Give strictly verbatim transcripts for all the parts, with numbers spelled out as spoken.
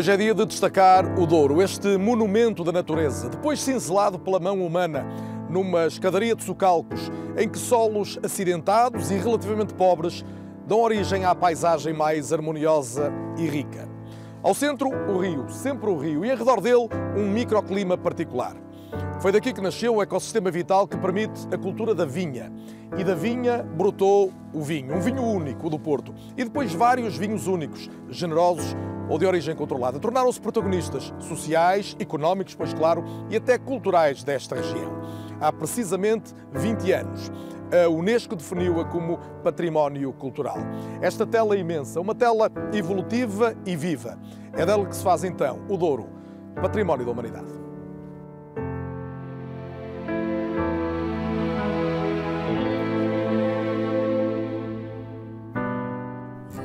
Hoje é dia de destacar o Douro, este monumento da natureza, depois cinzelado pela mão humana, numa escadaria de socalcos, em que solos acidentados e relativamente pobres dão origem à paisagem mais harmoniosa e rica. Ao centro, o rio, sempre o rio, e ao redor dele, um microclima particular. Foi daqui que nasceu um ecossistema vital que permite a cultura da vinha. E da vinha brotou o vinho, um vinho único, o do Porto, e depois vários vinhos únicos, generosos ou de origem controlada. Tornaram-se protagonistas sociais, económicos, pois claro, e até culturais desta região. Há precisamente vinte anos. A Unesco definiu-a como património cultural. Esta tela é imensa, uma tela evolutiva e viva. É dela que se faz então o Douro, património da humanidade.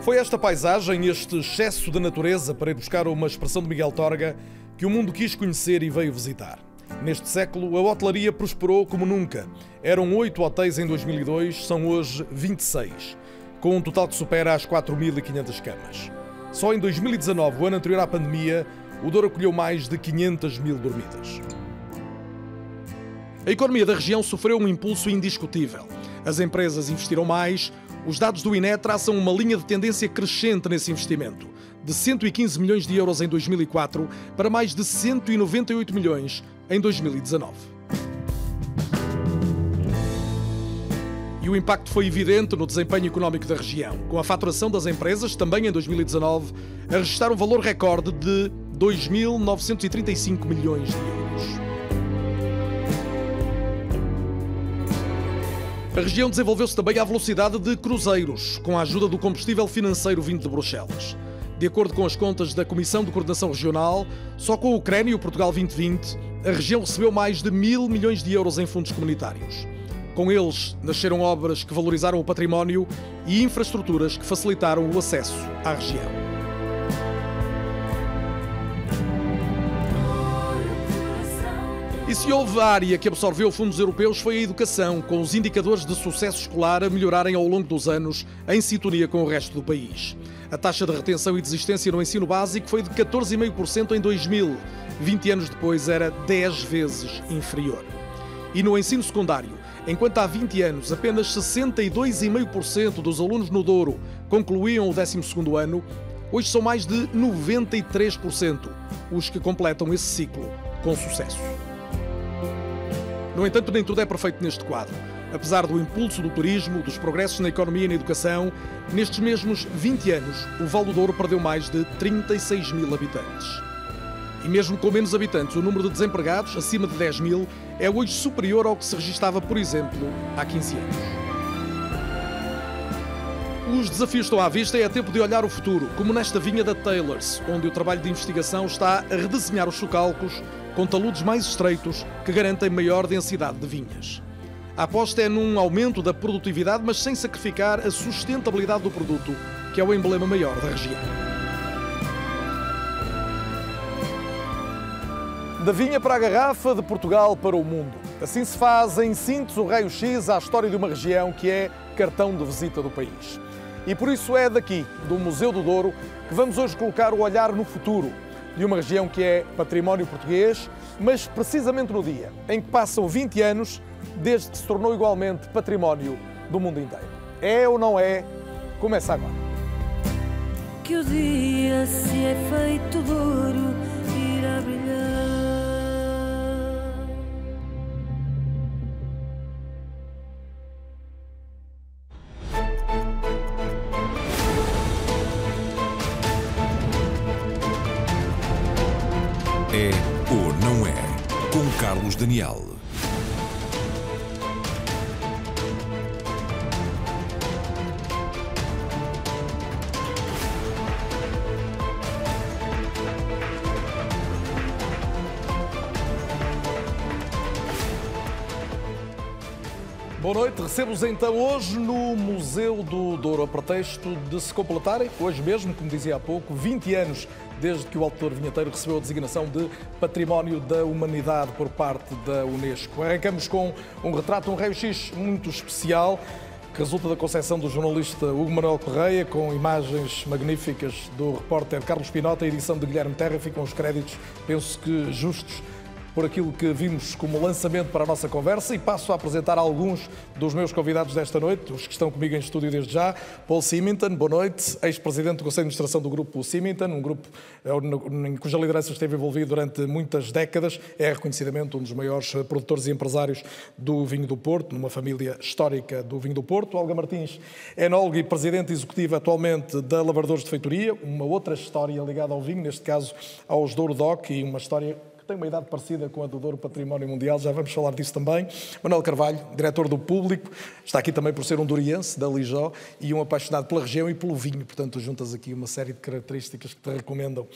Foi esta paisagem, este excesso de natureza, para ir buscar uma expressão de Miguel Torga, que o mundo quis conhecer e veio visitar. Neste século, a hotelaria prosperou como nunca. Eram oito hotéis em dois mil e dois, são hoje vinte e seis, com um total que supera as quatro mil e quinhentas camas. Só em dois mil e dezanove, o ano anterior à pandemia, o Douro acolheu mais de quinhentas mil dormidas. A economia da região sofreu um impulso indiscutível. As empresas investiram mais. Os dados do I N E traçam uma linha de tendência crescente nesse investimento, de cento e quinze milhões de euros em dois mil e quatro para mais de cento e noventa e oito milhões em dois mil e dezanove. E o impacto foi evidente no desempenho económico da região, com a faturação das empresas, também em dois mil e dezanove, a registrar um valor recorde de dois mil novecentos e trinta e cinco milhões de euros. A região desenvolveu-se também à velocidade de cruzeiros, com a ajuda do combustível financeiro vindo de Bruxelas. De acordo com as contas da Comissão de Coordenação Regional, só com o QREN e o Portugal vinte vinte, a região recebeu mais de mil milhões de euros em fundos comunitários. Com eles, nasceram obras que valorizaram o património e infraestruturas que facilitaram o acesso à região. E se houve área que absorveu fundos europeus foi a educação, com os indicadores de sucesso escolar a melhorarem ao longo dos anos, em sintonia com o resto do país. A taxa de retenção e desistência no ensino básico foi de catorze vírgula cinco por cento em dois mil. vinte anos depois era dez vezes inferior. E no ensino secundário, enquanto há vinte anos apenas sessenta e dois vírgula cinco por cento dos alunos no Douro concluíam o décimo segundo ano, hoje são mais de noventa e três por cento os que completam esse ciclo com sucesso. No entanto, nem tudo é perfeito neste quadro. Apesar do impulso do turismo, dos progressos na economia e na educação, nestes mesmos vinte anos, o Vale do Douro perdeu mais de trinta e seis mil habitantes. E mesmo com menos habitantes, o número de desempregados, acima de dez mil, é hoje superior ao que se registava, por exemplo, há quinze anos. Os desafios estão à vista e é tempo de olhar o futuro, como nesta vinha da Taylors, onde o trabalho de investigação está a redesenhar os socalcos, com taludes mais estreitos que garantem maior densidade de vinhas. A aposta é num aumento da produtividade, mas sem sacrificar a sustentabilidade do produto, que é o emblema maior da região. Da vinha para a garrafa, de Portugal para o mundo. Assim se faz, em síntese, o raio-x à história de uma região que é cartão de visita do país. E por isso é daqui, do Museu do Douro, que vamos hoje colocar o olhar no futuro, de uma região que é património português, mas precisamente no dia em que passam vinte anos desde que se tornou igualmente património do mundo inteiro. É ou não é? Começa agora. Que o dia se é feito de ouro irá brilhar. É ou não é? Com Carlos Daniel. Boa noite, recebo-vos então hoje no Museu do Douro, a pretexto de se completarem, hoje mesmo, como dizia há pouco, vinte anos desde que o Alto Douro Vinheteiro recebeu a designação de Património da Humanidade por parte da Unesco. Arrancamos com um retrato, um raio-x muito especial, que resulta da concepção do jornalista Hugo Manuel Correia, com imagens magníficas do repórter Carlos Pinota, a edição de Guilherme Terra, ficam os créditos, penso que justos, por aquilo que vimos como lançamento para a nossa conversa, e passo a apresentar alguns dos meus convidados desta noite, os que estão comigo em estúdio desde já. Paul Symington, boa noite, ex-presidente do Conselho de Administração do Grupo Symington, um grupo em cuja liderança esteve envolvido durante muitas décadas, é reconhecidamente um dos maiores produtores e empresários do vinho do Porto, numa família histórica do vinho do Porto. Olga Martins, enóloga e presidente executiva atualmente da Lavradores de Feitoria, uma outra história ligada ao vinho, neste caso aos Douro Doc, e uma história tem uma idade parecida com a do Douro Património Mundial, já vamos falar disso também. Manuel Carvalho, diretor do Público, está aqui também por ser um douriense da Lijó e um apaixonado pela região e pelo vinho, portanto juntas aqui uma série de características que te recomendam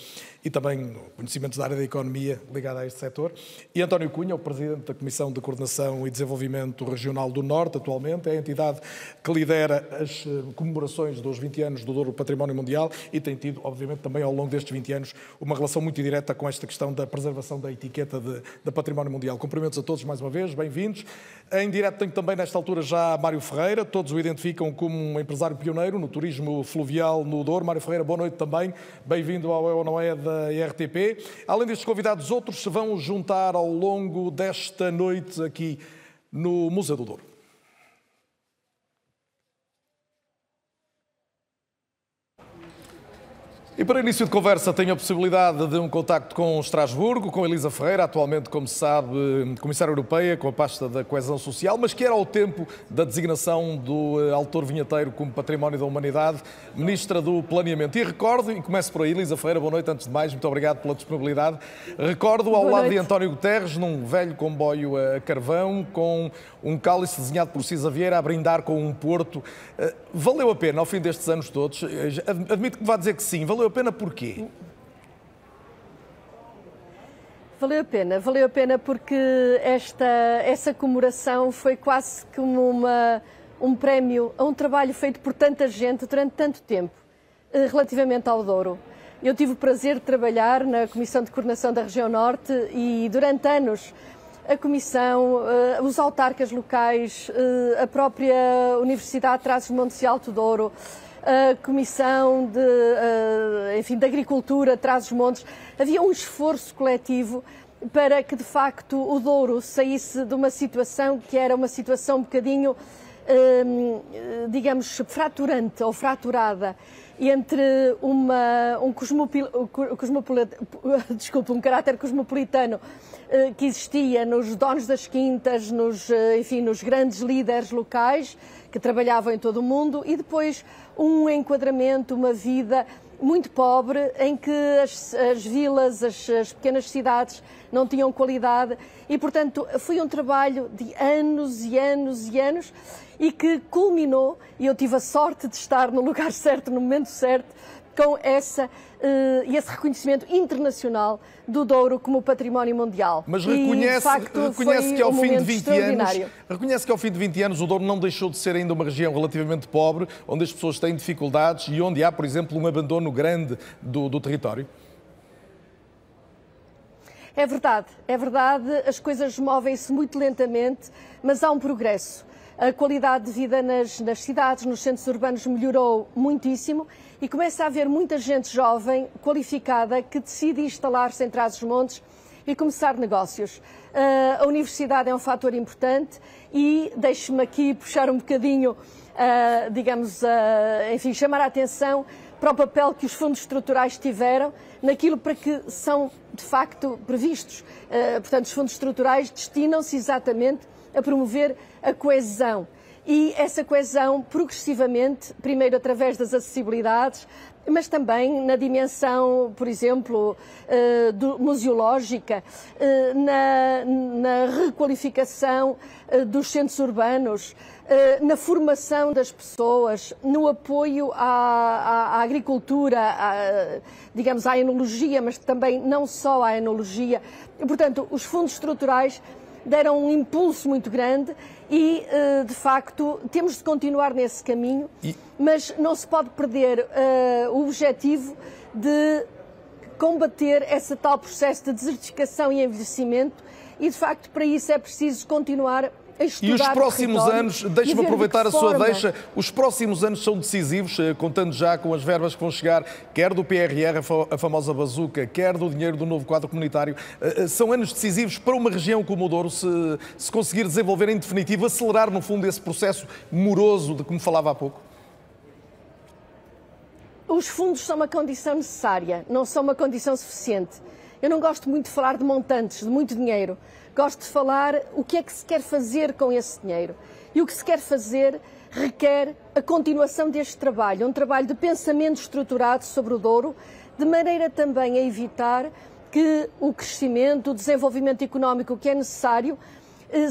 e também conhecimentos da área da economia ligada a este setor. E António Cunha, o presidente da Comissão de Coordenação e Desenvolvimento Regional do Norte atualmente, é a entidade que lidera as comemorações dos vinte anos do Douro Património Mundial e tem tido, obviamente, também ao longo destes vinte anos uma relação muito direta com esta questão da preservação da etiqueta de, de Património Mundial. Cumprimentos a todos mais uma vez, bem-vindos. Em direto tenho também nesta altura já Mário Ferreira, todos o identificam como um empresário pioneiro no turismo fluvial no Douro. Mário Ferreira, boa noite também, bem-vindo ao É ou Não É da I R T P. Além destes convidados, outros se vão juntar ao longo desta noite aqui no Museu do Douro. E para início de conversa tenho a possibilidade de um contacto com Estrasburgo, com Elisa Ferreira, atualmente, como se sabe, comissária europeia com a pasta da coesão social, mas que era ao tempo da designação do autor vinheteiro como Património da Humanidade, ministra do Planeamento. E recordo, e começo por aí, Elisa Ferreira, boa noite, antes de mais, muito obrigado pela disponibilidade. Recordo ao lado de António Guterres, num velho comboio a carvão, com um cálice desenhado por Cisa Vieira, a brindar com um porto. Valeu a pena, ao fim destes anos todos? Admito que me vá dizer que sim, valeu a pena porquê? Valeu a pena, valeu a pena porque esta, essa comemoração foi quase como uma, um prémio a um trabalho feito por tanta gente durante tanto tempo, relativamente ao Douro. Eu tive o prazer de trabalhar na Comissão de Coordenação da Região Norte e durante anos a Comissão, os autarcas locais, a própria Universidade Trás-os-Montes e Alto Douro, a Comissão de, enfim, de Agricultura, Trás-os-Montes, havia um esforço coletivo para que, de facto, o Douro saísse de uma situação que era uma situação um bocadinho, digamos, fraturante ou fraturada, entre uma, um, cosmopil, cosmopolit, desculpa, um caráter cosmopolitano que existia nos donos das quintas, nos, enfim, nos grandes líderes locais que trabalhavam em todo o mundo, e depois um enquadramento, uma vida muito pobre em que as, as vilas, as, as pequenas cidades não tinham qualidade e, portanto, foi um trabalho de anos e anos e anos e que culminou, e eu tive a sorte de estar no lugar certo, no momento certo, com essa, esse reconhecimento internacional do Douro como património mundial. Mas reconhece, e, de facto, reconhece que ao um fim de vinte anos, reconhece que ao fim de vinte anos o Douro não deixou de ser ainda uma região relativamente pobre, onde as pessoas têm dificuldades e onde há, por exemplo, um abandono grande do, do território? É verdade, é verdade, as coisas movem-se muito lentamente, mas há um progresso. A qualidade de vida nas, nas cidades, nos centros urbanos melhorou muitíssimo e começa a haver muita gente jovem, qualificada, que decide instalar-se em Trás-os-Montes e começar negócios. Uh, a universidade é um fator importante e deixe-me aqui puxar um bocadinho, uh, digamos, uh, enfim, chamar a atenção para o papel que os fundos estruturais tiveram naquilo para que são, de facto, previstos. Uh, portanto, os fundos estruturais destinam-se exatamente a promover a coesão. E essa coesão, progressivamente, primeiro através das acessibilidades, mas também na dimensão, por exemplo, uh, do, museológica, uh, na, na requalificação uh, dos centros urbanos, uh, na formação das pessoas, no apoio à, à, à agricultura, à, digamos, à enologia, mas também não só à enologia. Portanto, os fundos estruturais deram um impulso muito grande e, de facto, temos de continuar nesse caminho, e... mas não se pode perder uh, o objetivo de combater esse tal processo de desertificação e envelhecimento e, de facto, para isso é preciso continuar a estudar. E os próximos anos, deixe-me aproveitar a sua deixa, os próximos anos são decisivos, contando já com as verbas que vão chegar, quer do P R R, a famosa bazuca, quer do dinheiro do novo quadro comunitário. São anos decisivos para uma região como o Douro, se, se conseguir desenvolver em definitivo, acelerar no fundo esse processo moroso de que me falava há pouco? Os fundos são uma condição necessária, não são uma condição suficiente. Eu não gosto muito de falar de montantes, de muito dinheiro. Gosto de falar o que é que se quer fazer com esse dinheiro. E o que se quer fazer requer a continuação deste trabalho, um trabalho de pensamento estruturado sobre o Douro, de maneira também a evitar que o crescimento, o desenvolvimento económico que é necessário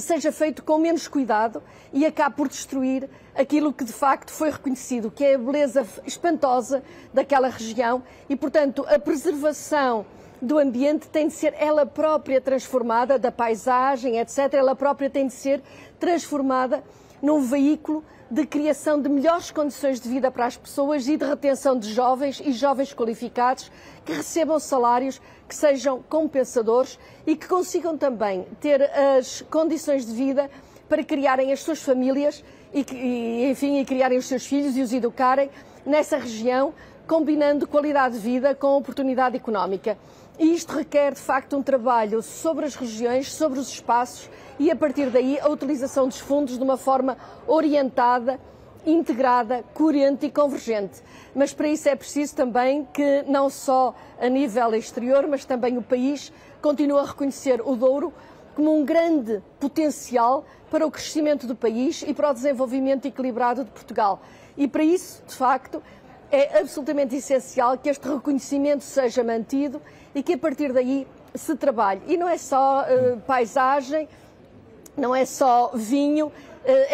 seja feito com menos cuidado e acabe por destruir aquilo que de facto foi reconhecido, que é a beleza espantosa daquela região e, portanto, a preservação do ambiente tem de ser ela própria transformada, da paisagem, etcétera, ela própria tem de ser transformada num veículo de criação de melhores condições de vida para as pessoas e de retenção de jovens e jovens qualificados que recebam salários que sejam compensadores e que consigam também ter as condições de vida para criarem as suas famílias e, e enfim, e criarem os seus filhos e os educarem nessa região, combinando qualidade de vida com oportunidade económica. E isto requer, de facto, um trabalho sobre as regiões, sobre os espaços e, a partir daí, a utilização dos fundos de uma forma orientada, integrada, coerente e convergente. Mas para isso é preciso também que, não só a nível exterior, mas também o país, continue a reconhecer o Douro como um grande potencial para o crescimento do país e para o desenvolvimento equilibrado de Portugal. E para isso, de facto, é absolutamente essencial que este reconhecimento seja mantido e que a partir daí se trabalhe. E não é só uh, paisagem, não é só vinho, uh,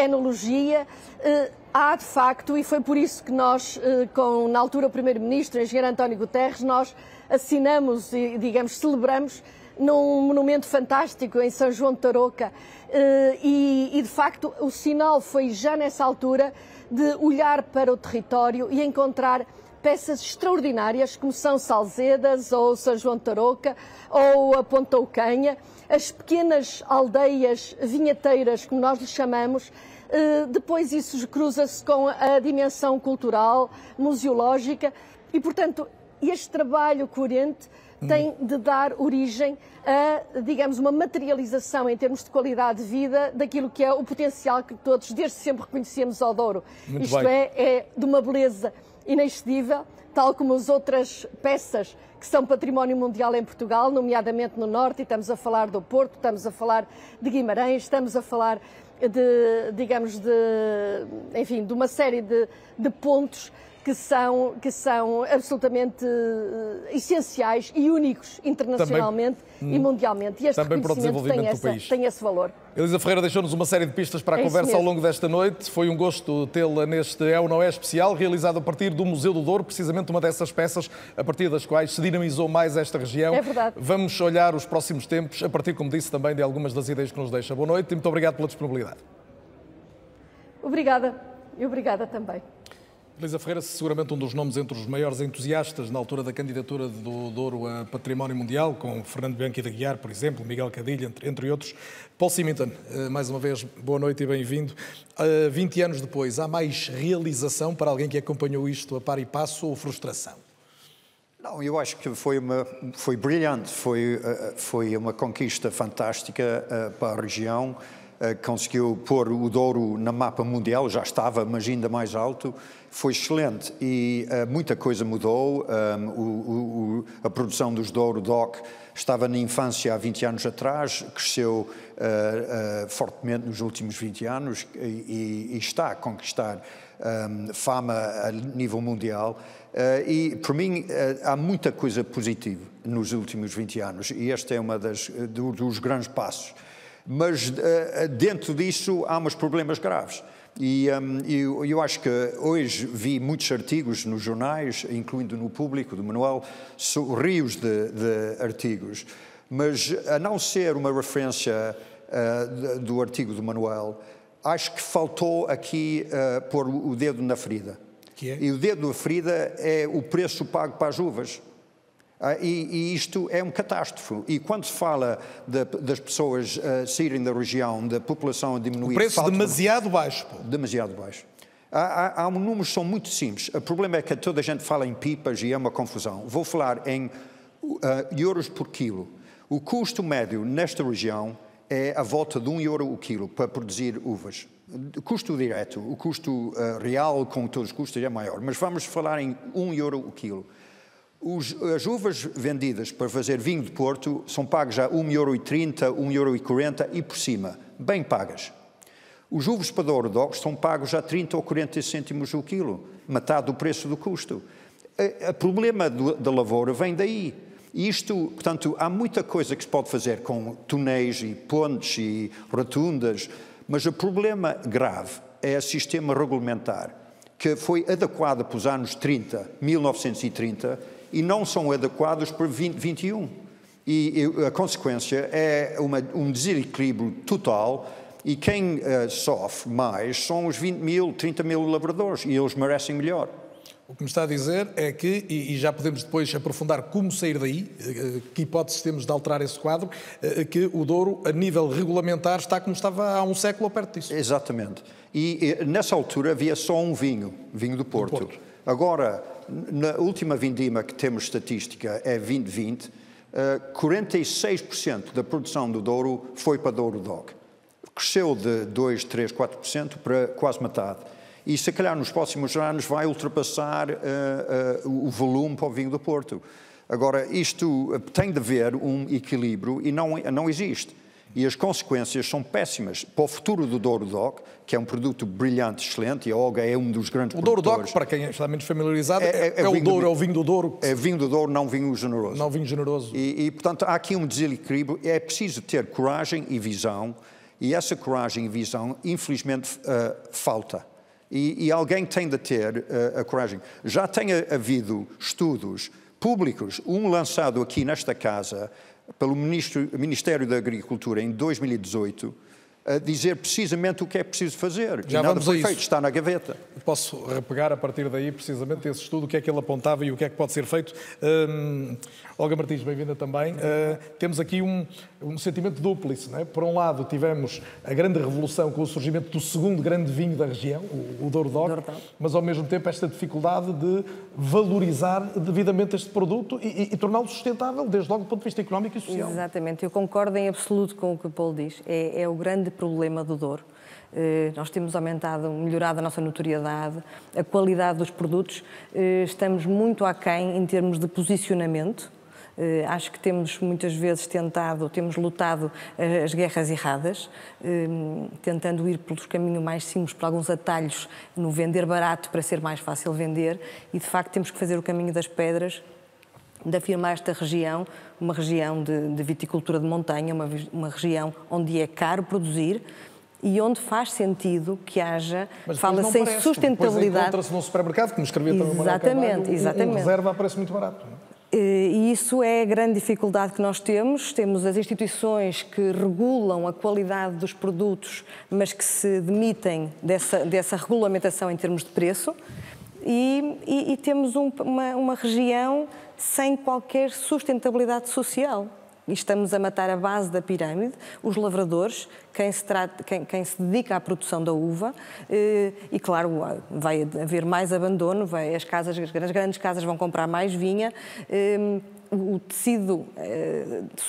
enologia. Uh, há de facto, e foi por isso que nós, uh, com, na altura o Primeiro-Ministro, o engenheiro António Guterres, nós assinamos e, digamos, celebramos num monumento fantástico em São João de Tarouca. Uh, e, e de facto o sinal foi já nessa altura de olhar para o território e encontrar peças extraordinárias como São Salzedas ou São João de Tarouca ou a Ponta Oucanha, as pequenas aldeias vinheteiras, como nós lhes chamamos. Uh, depois isso cruza-se com a dimensão cultural, museológica e, portanto, este trabalho coerente tem de dar origem a, digamos, uma materialização em termos de qualidade de vida daquilo que é o potencial que todos desde sempre reconhecemos ao Douro. Muito Isto é, é de uma beleza inexcedível, tal como as outras peças que são património mundial em Portugal, nomeadamente no Norte, e estamos a falar do Porto, estamos a falar de Guimarães, estamos a falar de, digamos, de, enfim, de uma série de, de pontos que são, que são absolutamente uh, essenciais e únicos internacionalmente também, e mundialmente. E este também para o desenvolvimento tem, essa, do país. tem esse valor. Elisa Ferreira deixou-nos uma série de pistas para a é conversa ao longo desta noite. Foi um gosto tê-la neste É ou Não É especial, realizado a partir do Museu do Douro, precisamente uma dessas peças a partir das quais se dinamizou mais esta região. É verdade. Vamos olhar os próximos tempos, a partir, como disse, também de algumas das ideias que nos deixa. Boa noite e muito obrigado pela disponibilidade. Obrigada. E obrigada também. Elisa Ferreira, seguramente um dos nomes entre os maiores entusiastas na altura da candidatura do Douro a Património Mundial, com Fernando Bianchi de Aguiar, por exemplo, Miguel Cadilha, entre, entre outros. Paul Symington, mais uma vez, boa noite e bem-vindo. vinte anos depois, há mais realização para alguém que acompanhou isto a par e passo ou frustração? Não, eu acho que foi, uma, foi brilhante, foi, foi uma conquista fantástica para a região. Conseguiu pôr o Douro na mapa mundial, já estava, mas ainda mais alto. Foi excelente e uh, muita coisa mudou. Um, o, o, a produção dos Douro Doc estava na infância há vinte anos atrás, cresceu uh, uh, fortemente nos últimos vinte anos e, e está a conquistar um, fama a nível mundial. Uh, e, por mim, uh, há muita coisa positiva nos últimos vinte anos e este é um do, dos grandes passos. Mas dentro disso há uns problemas graves e um, eu, eu acho que hoje vi muitos artigos nos jornais, incluindo no Público, do Manuel, rios de, de artigos, mas a não ser uma referência uh, do artigo do Manuel, acho que faltou aqui uh, pôr o dedo na ferida. Que é? E o dedo na ferida é o preço pago para as uvas. Uh, e, e isto é um catástrofe. E quando se fala de, das pessoas uh, saírem da região, da população a diminuir... O preço falta... demasiado baixo. Pô. Demasiado baixo. Há, há, há um número, são muito simples. O problema é que toda a gente fala em pipas e é uma confusão. Vou falar em uh, euros por quilo. O custo médio nesta região é à volta de um euro o quilo para produzir uvas. O custo direto, o custo uh, real com todos os custos é maior. Mas vamos falar em um euro o quilo. Os, as uvas vendidas para fazer vinho de Porto são pagas a um euro e trinta, um euro e quarenta e por cima, bem pagas. Os uvas para Douro de Ocos são pagos a trinta ou quarenta cêntimos o quilo, metade do preço do custo. O problema do, da lavoura vem daí. Isto, portanto, há muita coisa que se pode fazer com túneis e pontes e rotundas, mas o problema grave é o sistema regulamentar, que foi adequado para os anos trinta, mil novecentos e trinta, e não são adequados para vinte e vinte e um. E, e a consequência é uma, um desequilíbrio total, e quem uh, sofre mais são os vinte mil, trinta mil lavradores, e eles merecem melhor. O que me está a dizer é que, e, e já podemos depois aprofundar como sair daí, que hipóteses temos de alterar esse quadro, que o Douro, a nível regulamentar, está como estava há um século ou perto disso. Exatamente. E, e nessa altura havia só um vinho, vinho do Porto. Do Porto. Agora, na última vindima que temos estatística, é vinte vinte, quarenta e seis por cento da produção do Douro foi para Douro de Ocos. Cresceu de dois, três, quatro por cento para quase metade. E se calhar nos próximos anos vai ultrapassar uh, uh, o volume para o vinho do Porto. Agora, isto tem de haver um equilíbrio e não, não existe. E as consequências são péssimas para o futuro do Douro de Ocos, que é um produto brilhante, excelente, e a Olga é um dos grandes produtores. O Douro de Ocos, para quem está menos familiarizado, é, é, é, é, o, vinho Douro, do, é o vinho do Douro. É vinho do Douro, não vinho generoso. Não vinho generoso. E, e portanto, há aqui um desequilíbrio. É preciso ter coragem e visão, e essa coragem e visão, infelizmente, uh, falta. E, e alguém tem de ter uh, a coragem. Já tem havido estudos públicos, um lançado aqui nesta casa, pelo ministro, Ministério da Agricultura em dois mil e dezoito, a dizer precisamente o que é preciso fazer. Já vamos a isso. Está na gaveta. Posso repegar a partir daí precisamente esse estudo, o que é que ele apontava e o que é que pode ser feito. Hum, Olga Martins, bem-vinda também. Uh, temos aqui um, um sentimento dúplice, não é? Por um lado tivemos a grande revolução com o surgimento do segundo grande vinho da região, o, o Douro de Ocos, mas ao mesmo tempo esta dificuldade de valorizar devidamente este produto e, e, e torná-lo sustentável, desde logo do ponto de vista económico e social. Exatamente, eu concordo em absoluto com o que o Paulo diz. É, é o grande problema do Douro. Nós temos aumentado, melhorado a nossa notoriedade, a qualidade dos produtos, estamos muito aquém em termos de posicionamento. Acho que temos muitas vezes tentado, temos lutado as guerras erradas, tentando ir pelos caminhos mais simples, por alguns atalhos no vender barato para ser mais fácil vender, e de facto temos que fazer o caminho das pedras, de afirmar esta região, uma região de, de viticultura de montanha, uma, uma região onde é caro produzir e onde faz sentido que haja, fala-se em sustentabilidade. Mas encontra-se num supermercado, que me escrevia também o Manuel Carvalho, exatamente. Em reserva aparece muito barato. E isso é a grande dificuldade que nós temos. Temos as instituições que regulam a qualidade dos produtos, mas que se demitem dessa, dessa regulamentação em termos de preço. E, e, e temos um, uma, uma região sem qualquer sustentabilidade social. E estamos a matar a base da pirâmide, os lavradores, quem se, trata, quem, quem se dedica à produção da uva, e claro, vai haver mais abandono, vai, as, casas, as grandes casas vão comprar mais vinha, o tecido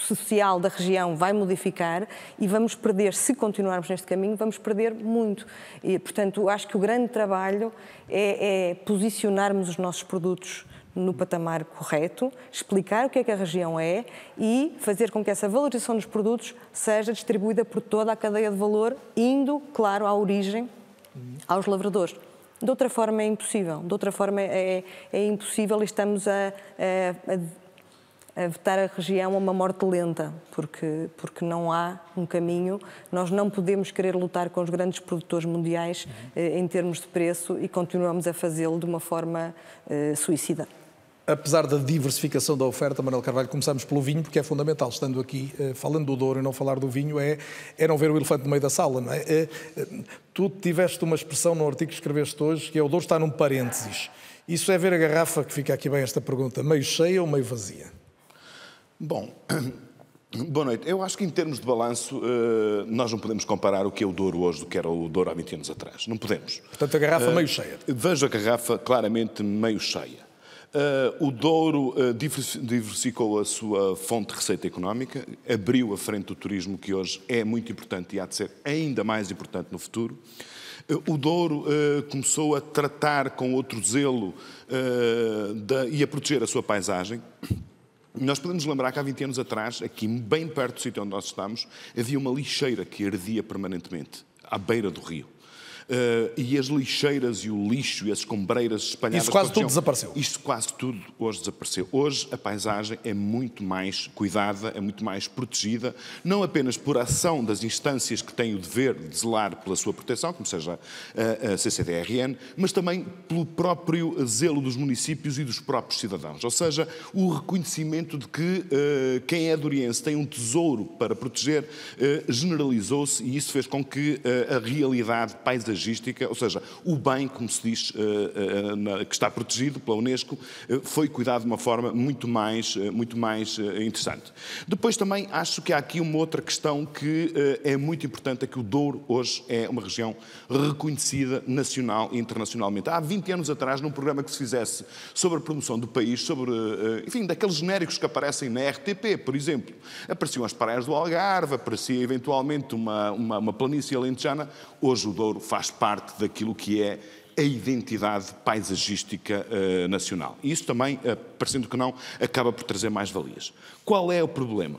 social da região vai modificar e vamos perder, se continuarmos neste caminho, vamos perder muito. E, portanto, acho que o grande trabalho é, é posicionarmos os nossos produtos no patamar correto, explicar o que é que a região é e fazer com que essa valorização dos produtos seja distribuída por toda a cadeia de valor, indo, claro, à origem, aos lavradores. De outra forma é impossível, de outra forma é, é impossível e estamos a, a, a vetar a região a uma morte lenta, porque, porque não há um caminho, nós não podemos querer lutar com os grandes produtores mundiais eh, em termos de preço e continuamos a fazê-lo de uma forma eh, suicida. Apesar da diversificação da oferta, Manuel Carvalho, começamos pelo vinho, porque é fundamental, estando aqui, falando do Douro e não falar do vinho, é, é não ver o elefante no meio da sala, não é? É, tu tiveste uma expressão no artigo que escreveste hoje, que é o Douro está num parênteses. Isso é ver a garrafa, que fica aqui bem esta pergunta, meio cheia ou meio vazia? Bom, boa noite. Eu acho que em termos de balanço nós não podemos comparar o que é o Douro hoje do que era o Douro há vinte anos atrás. Não podemos. Portanto, a garrafa uh, meio cheia. Vejo a garrafa claramente meio cheia. Uh, o Douro uh, diversificou a sua fonte de receita económica, abriu a frente do turismo, que hoje é muito importante e há de ser ainda mais importante no futuro. Uh, o Douro uh, começou a tratar com outro zelo uh, da, e a proteger a sua paisagem. Nós podemos lembrar que há vinte anos atrás, aqui bem perto do sítio onde nós estamos, havia uma lixeira que ardia permanentemente, à beira do rio. Uh, e as lixeiras e o lixo e as escombreiras espalhadas... Isso quase tudo desapareceu. Isto quase tudo hoje desapareceu. Hoje a paisagem é muito mais cuidada, é muito mais protegida, não apenas por ação das instâncias que têm o dever de zelar pela sua proteção, como seja a, a C C D R N, mas também pelo próprio zelo dos municípios e dos próprios cidadãos. Ou seja, o reconhecimento de que uh, quem é douriense tem um tesouro para proteger uh, generalizou-se, e isso fez com que uh, a realidade paisagista, ou seja, o bem, como se diz, que está protegido pela Unesco, foi cuidado de uma forma muito mais, muito mais interessante. Depois também acho que há aqui uma outra questão que é muito importante, é que o Douro hoje é uma região reconhecida nacional e internacionalmente. Há vinte anos atrás, num programa que se fizesse sobre a promoção do país, sobre, enfim, daqueles genéricos que aparecem na R T P, por exemplo, apareciam as praias do Algarve, aparecia eventualmente uma, uma, uma planície alentejana. Hoje o Douro faz parte daquilo que é a identidade paisagística uh, nacional. E isso também, uh, parecendo que não, acaba por trazer mais valias. Qual é o problema?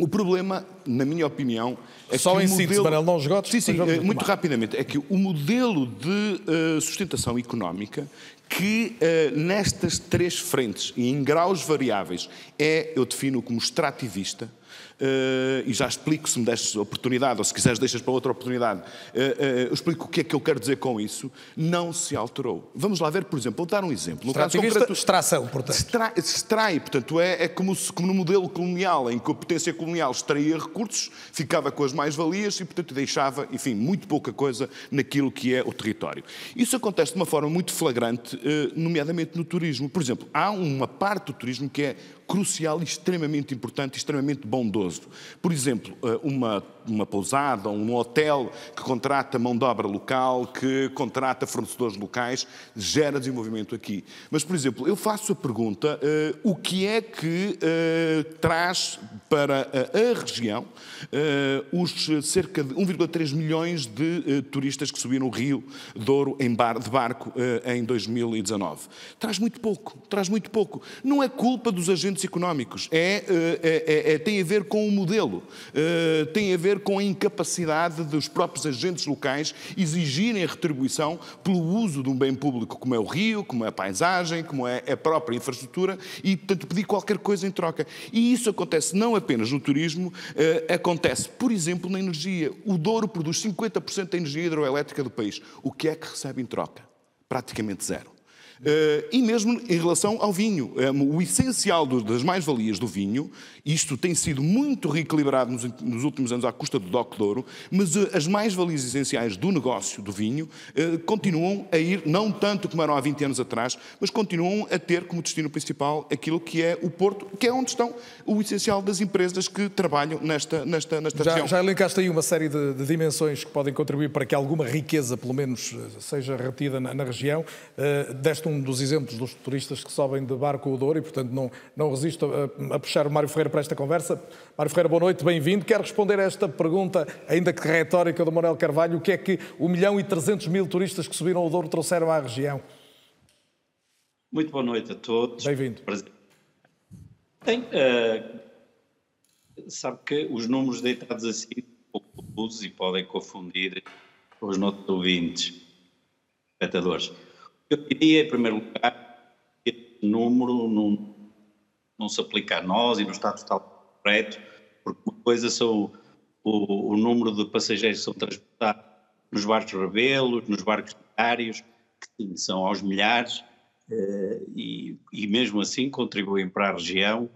O problema, na minha opinião, é só que em síntese, Manuel, não esgotes? Sim, sim, uh, muito rapidamente. É que o modelo de uh, sustentação económica que uh, nestas três frentes e em graus variáveis é, eu defino como extrativista, Uh, e já explico, se me destes oportunidade, ou se quiseres deixas para outra oportunidade, uh, uh, eu explico o que é que eu quero dizer com isso, não se alterou. Vamos lá ver, por exemplo, vou dar um exemplo. No caso concreto, extração, portanto. Extrai, extrai portanto, é, é como, se, como no modelo colonial, em que a potência colonial extraía recursos, ficava com as mais-valias e, portanto, deixava, enfim, muito pouca coisa naquilo que é o território. Isso acontece de uma forma muito flagrante, uh, nomeadamente no turismo. Por exemplo, há uma parte do turismo que é crucial, extremamente importante, extremamente bondoso. Por exemplo, uma, uma pousada, um hotel que contrata mão de obra local, que contrata fornecedores locais, gera desenvolvimento aqui. Mas, por exemplo, eu faço a pergunta, uh, o que é que uh, traz para a, a região uh, os cerca de um vírgula três milhões de uh, turistas que subiram o Rio Douro em bar, de barco uh, em dois mil e dezanove? Traz muito pouco, traz muito pouco. Não é culpa dos agentes económicos, é, é, é, tem a ver com o modelo, é, tem a ver com a incapacidade dos próprios agentes locais exigirem retribuição pelo uso de um bem público como é o rio, como é a paisagem, como é a própria infraestrutura e, portanto, pedir qualquer coisa em troca. E isso acontece não apenas no turismo, é, acontece, por exemplo, na energia. O Douro produz cinquenta por cento da energia hidroelétrica do país. O que é que recebe em troca? Praticamente zero. Uh, e mesmo em relação ao vinho, um, o essencial do, das mais-valias do vinho, isto tem sido muito reequilibrado nos, nos últimos anos à custa do D O C Douro, mas uh, as mais-valias essenciais do negócio do vinho uh, continuam a ir, não tanto como eram há vinte anos atrás, mas continuam a ter como destino principal aquilo que é o Porto, que é onde estão o essencial das empresas que trabalham nesta, nesta, nesta já, região. Já elencaste aí uma série de, de dimensões que podem contribuir para que alguma riqueza, pelo menos, seja retida na, na região, uh, desta um dos exemplos dos turistas que sobem de barco ao Douro e, portanto, não, não resisto a, a puxar o Mário Ferreira para esta conversa. Mário Ferreira, boa noite, bem-vindo. Quero responder a esta pergunta, ainda que retórica, do Manuel Carvalho. O que é que um milhão e trezentos mil turistas que subiram ao Douro trouxeram à região? Muito boa noite a todos. Bem-vindo. Tem, uh, sabe que os números deitados assim e podem confundir os nossos ouvintes, espectadores. Eu diria, em primeiro lugar, que este número não, não se aplica a nós e não está totalmente correto, porque uma coisa são o, o número de passageiros que são transportados nos barcos rebelos, nos barcos diários, que sim, são aos milhares, eh, e, e mesmo assim contribuem para a região,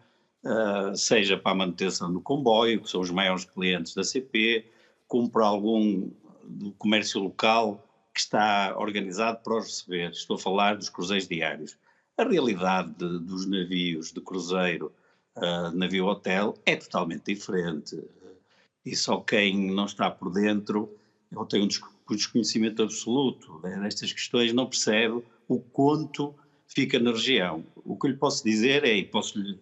eh, seja para a manutenção do comboio, que são os maiores clientes da C P, como para algum do comércio local, que está organizado para os receber. Estou a falar dos cruzeiros diários. A realidade de, dos navios de cruzeiro uh, navio hotel é totalmente diferente, e só quem não está por dentro ou tem um desconhecimento absoluto, né, nestas questões, não percebe o quanto fica na região. O que lhe posso dizer é, e posso lhe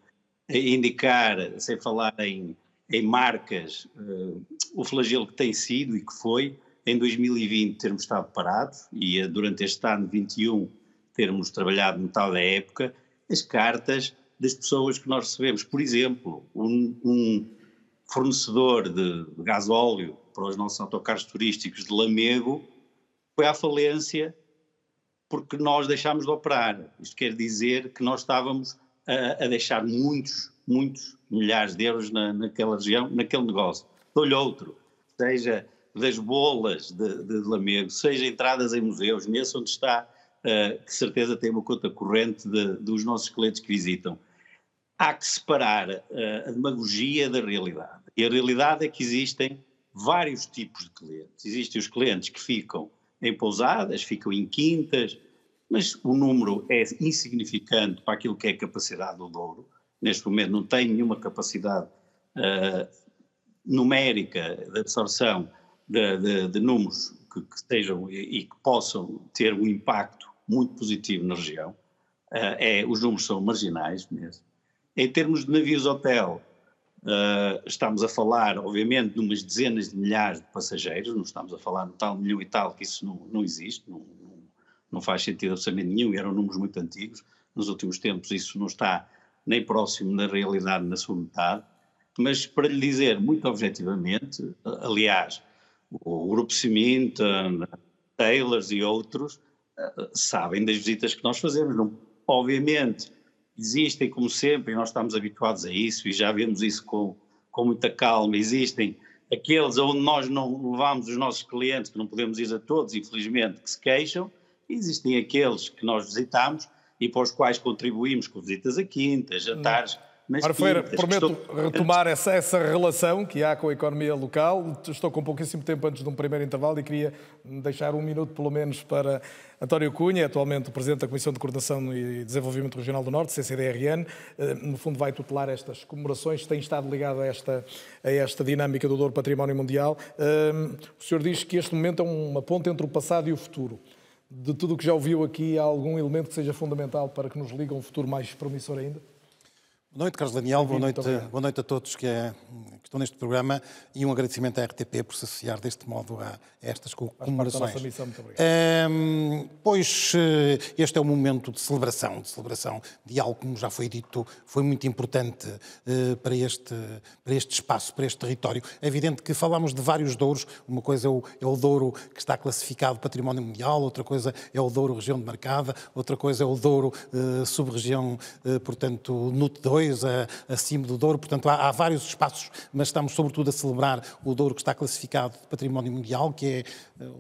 indicar, sem falar em, em marcas, uh, o flagelo que tem sido e que foi, em dois mil e vinte termos estado parados e durante este ano vinte e um termos trabalhado metade da época, as cartas das pessoas que nós recebemos. Por exemplo, um, um fornecedor de gasóleo para os nossos autocarros turísticos de Lamego foi à falência porque nós deixámos de operar. Isto quer dizer que nós estávamos a, a deixar muitos, muitos milhares de euros na, naquela região, naquele negócio. Dou-lhe outro, seja das bolas de, de Lamego, seja entradas em museus, nesse onde está... Uh, que certeza tem uma conta corrente de, dos nossos clientes que visitam. Há que separar uh, a demagogia da realidade. E a realidade é que existem vários tipos de clientes. Existem os clientes que ficam em pousadas, ficam em quintas, mas o número é insignificante para aquilo que é a capacidade do Douro. Neste momento não tem nenhuma capacidade uh, numérica de absorção de, de, de números que, que estejam e, e que possam ter um impacto muito positivo na região. Uh, é, os números são marginais mesmo. Em termos de navios-hotel, uh, estamos a falar, obviamente, de umas dezenas de milhares de passageiros, não estamos a falar de tal milhão e tal, que isso não, não existe, não, não, não faz sentido absolutamente nenhum, eram números muito antigos, nos últimos tempos isso não está nem próximo da realidade na sua metade, mas para lhe dizer muito objetivamente, aliás, o Grupo Symington, Taylors e outros, sabem das visitas que nós fazemos. Não, obviamente existem, como sempre, e nós estamos habituados a isso e já vemos isso com, com muita calma, existem aqueles onde nós não levamos os nossos clientes, que não podemos ir a todos, infelizmente, que se queixam, existem aqueles que nós visitamos e para os quais contribuímos com visitas a quintas, a tardes. Mário Ferreira, prometo estou... retomar essa, essa relação que há com a economia local. Estou com pouquíssimo tempo antes de um primeiro intervalo e queria deixar um minuto, pelo menos, para António Cunha, atualmente Presidente da Comissão de Coordenação e Desenvolvimento Regional do Norte, C C D R N. No fundo, vai tutelar estas comemorações, tem estado ligado a esta, a esta dinâmica do Douro Património Mundial. O senhor diz que este momento é uma ponte entre o passado e o futuro. De tudo o que já ouviu aqui, há algum elemento que seja fundamental para que nos ligue a um futuro mais promissor ainda? Boa noite, Carlos Daniel, boa noite, boa noite a todos que, é, que estão neste programa e um agradecimento à R T P por se associar deste modo a, a estas comemorações. Um, pois este é um momento de celebração, de celebração de algo, como já foi dito, foi muito importante uh, para, este, para este espaço, para este território. É evidente que falámos de vários douros, uma coisa é o, é o Douro que está classificado Património Mundial, outra coisa é o Douro região demarcada, outra coisa é o Douro uh, sub-região, uh, portanto, N U T dois, acima do Douro, portanto há, há vários espaços, mas estamos sobretudo a celebrar o Douro que está classificado de Património Mundial, que é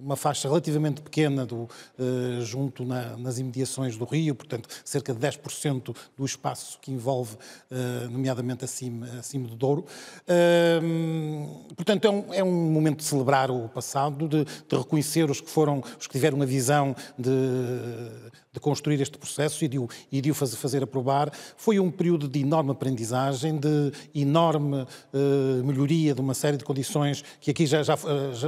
uma faixa relativamente pequena do, eh, junto na, nas imediações do Rio, portanto cerca de dez por cento do espaço que envolve, eh, nomeadamente acima, acima do Douro. Eh, portanto é um, é um momento de celebrar o passado, de, de reconhecer os que foram, os que tiveram a visão de, de construir este processo e de o, e de o fazer, fazer aprovar. Foi um período de enorme aprendizagem, de enorme uh, melhoria de uma série de condições que aqui já, já,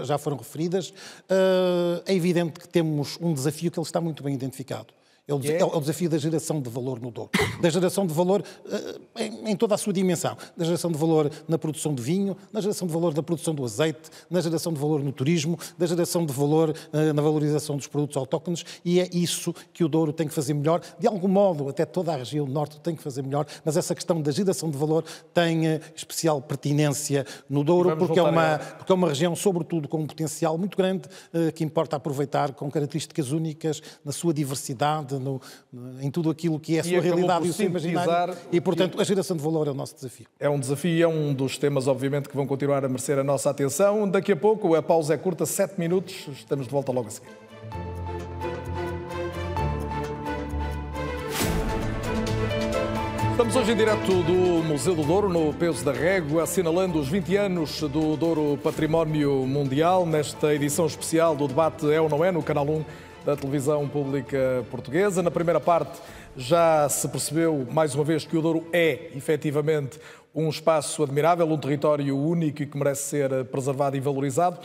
já foram referidas. Uh, é evidente que temos um desafio que ele está muito bem identificado. É o, yeah. é o desafio da geração de valor no Douro. Da geração de valor uh, em, em toda a sua dimensão. Da geração de valor na produção de vinho, na geração de valor na produção do azeite, na geração de valor no turismo, da geração de valor uh, na valorização dos produtos autóctones, e é isso que o Douro tem que fazer melhor. De algum modo, até toda a região norte tem que fazer melhor, mas essa questão da geração de valor tem uh, especial pertinência no Douro, porque é, uma, porque é uma região, sobretudo, com um potencial muito grande uh, que importa aproveitar, com características únicas na sua diversidade, No, em tudo aquilo que é a sua e realidade e o seu imaginário, e portanto a geração de valor é o nosso desafio. É um desafio e é um dos temas, obviamente, que vão continuar a merecer a nossa atenção. Daqui a pouco, a pausa é curta, sete minutos, estamos de volta logo a seguir. Estamos hoje em direto do Museu do Douro, no Peso da Régua, assinalando os vinte anos do Douro Património Mundial, nesta edição especial do debate É ou Não É, no Canal um da televisão pública portuguesa. Na primeira parte já se percebeu, mais uma vez, que o Douro é, efetivamente, um espaço admirável, um território único e que merece ser preservado e valorizado.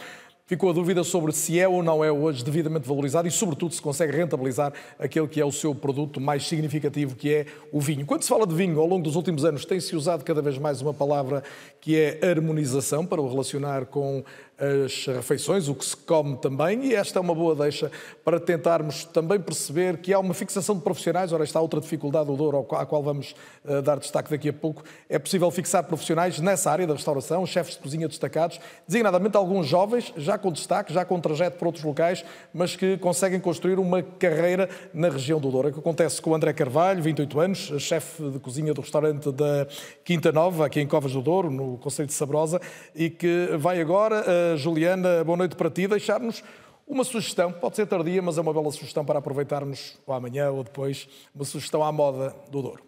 Ficou a dúvida sobre se é ou não é hoje devidamente valorizado e, sobretudo, se consegue rentabilizar aquele que é o seu produto mais significativo, que é o vinho. Quando se fala de vinho, ao longo dos últimos anos, tem-se usado cada vez mais uma palavra que é harmonização, para o relacionar com as refeições, o que se come também, e esta é uma boa deixa para tentarmos também perceber que há uma fixação de profissionais. Ora, esta outra dificuldade do Douro, à qual vamos dar destaque daqui a pouco. É possível fixar profissionais nessa área da restauração, chefes de cozinha destacados, designadamente alguns jovens, já com destaque, já com trajeto para outros locais, mas que conseguem construir uma carreira na região do Douro. É o que acontece com o André Carvalho, vinte e oito anos, chefe de cozinha do restaurante da Quinta Nova, aqui em Covas do Douro, no concelho de Sabrosa, e que vai agora, Juliana, boa noite para ti, deixar-nos uma sugestão, pode ser tardia, mas é uma bela sugestão para aproveitarmos amanhã ou depois, uma sugestão à moda do Douro.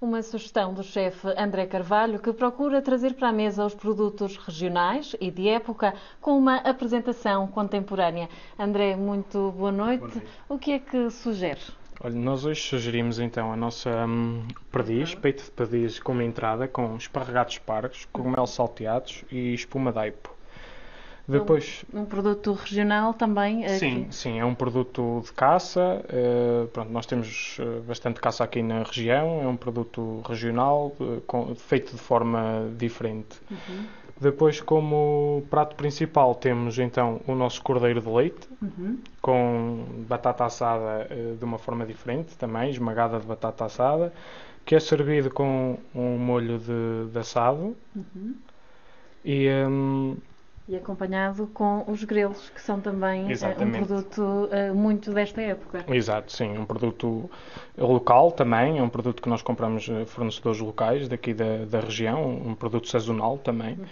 Uma sugestão do chefe André Carvalho, que procura trazer para a mesa os produtos regionais e de época com uma apresentação contemporânea. André, muito boa noite. Boa noite. O que é que sugere? Olha, nós hoje sugerimos então a nossa hum, perdiz, peito de perdiz como entrada, com esparregados pargos, cogumelos salteados e espuma d'aipo. Depois... Um, um produto regional também? Aqui. Sim, sim, é um produto de caça. Uh, pronto, nós temos bastante caça aqui na região. É um produto regional, uh, com, feito de forma diferente. Uhum. Depois, como prato principal, temos então o nosso cordeiro de leite, uhum, com batata assada uh, de uma forma diferente também, esmagada de batata assada, que é servido com um molho de, de assado. Uhum. E... Um, E acompanhado com os grelos, que são também uh, um produto uh, muito desta época. Exato, sim. Um produto local também. É um produto que nós compramos a fornecedores locais daqui da, da região. Um produto sazonal também. Uhum.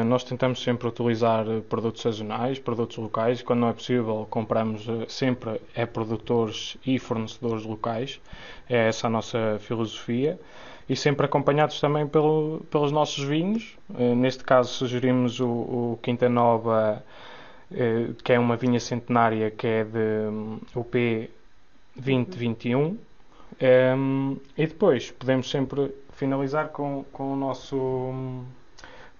Uh, nós tentamos sempre utilizar produtos sazonais, produtos locais. Quando não é possível, compramos sempre a produtores e fornecedores locais. É essa a nossa filosofia. E sempre acompanhados também pelo, pelos nossos vinhos. Uh, neste caso sugerimos o, o Quinta Nova, uh, que é uma vinha centenária, que é de um, U P vinte vinte e um. Um, e depois podemos sempre finalizar com, com o nosso um,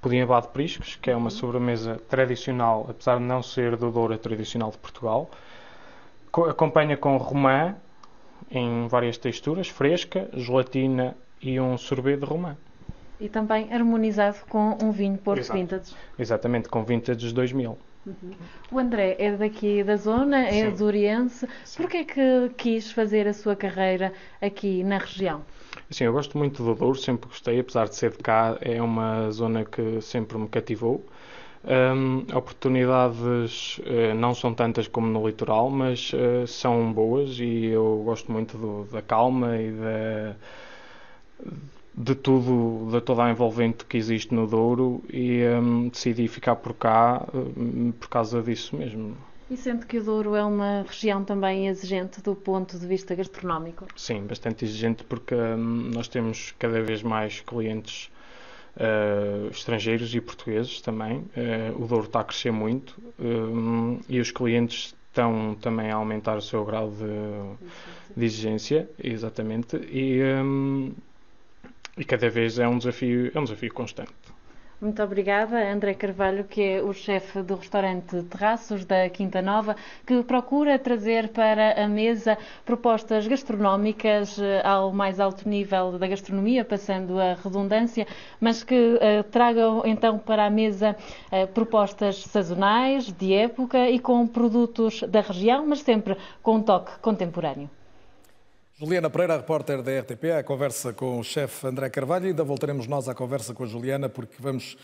pudim abado de priscos, que é uma sobremesa tradicional, apesar de não ser do Douro, tradicional de Portugal. Co- acompanha com romã, em várias texturas, fresca, gelatina, e um sorbet de romã. E também harmonizado com um vinho Porto. Exato. Vintage. Exatamente, com vintage dois mil. Uhum. O André é daqui da zona, é douriense. Porquê é que quis fazer a sua carreira aqui na região? Sim, eu gosto muito do Douro, sempre gostei, apesar de ser de cá, é uma zona que sempre me cativou. Um, oportunidades uh, não são tantas como no litoral, mas uh, são boas e eu gosto muito do, da calma e da... de tudo, de toda a envolvente que existe no Douro e hum, decidi ficar por cá hum, por causa disso mesmo. E sente que o Douro é uma região também exigente do ponto de vista gastronómico? Sim, bastante exigente, porque hum, nós temos cada vez mais clientes uh, estrangeiros e portugueses também. Uh, o Douro está a crescer muito um, e os clientes estão também a aumentar o seu grau de, de exigência, exatamente, e, um, e cada vez é um desafio, é um desafio constante. Muito obrigada, André Carvalho, que é o chefe do restaurante Terraços da Quinta Nova, que procura trazer para a mesa propostas gastronómicas ao mais alto nível da gastronomia, passando a redundância, mas que uh, tragam então para a mesa uh, propostas sazonais, de época e com produtos da região, mas sempre com um toque contemporâneo. Juliana Pereira, repórter da R T P, à conversa com o chefe André Carvalho. Ainda voltaremos nós à conversa com a Juliana, porque vamos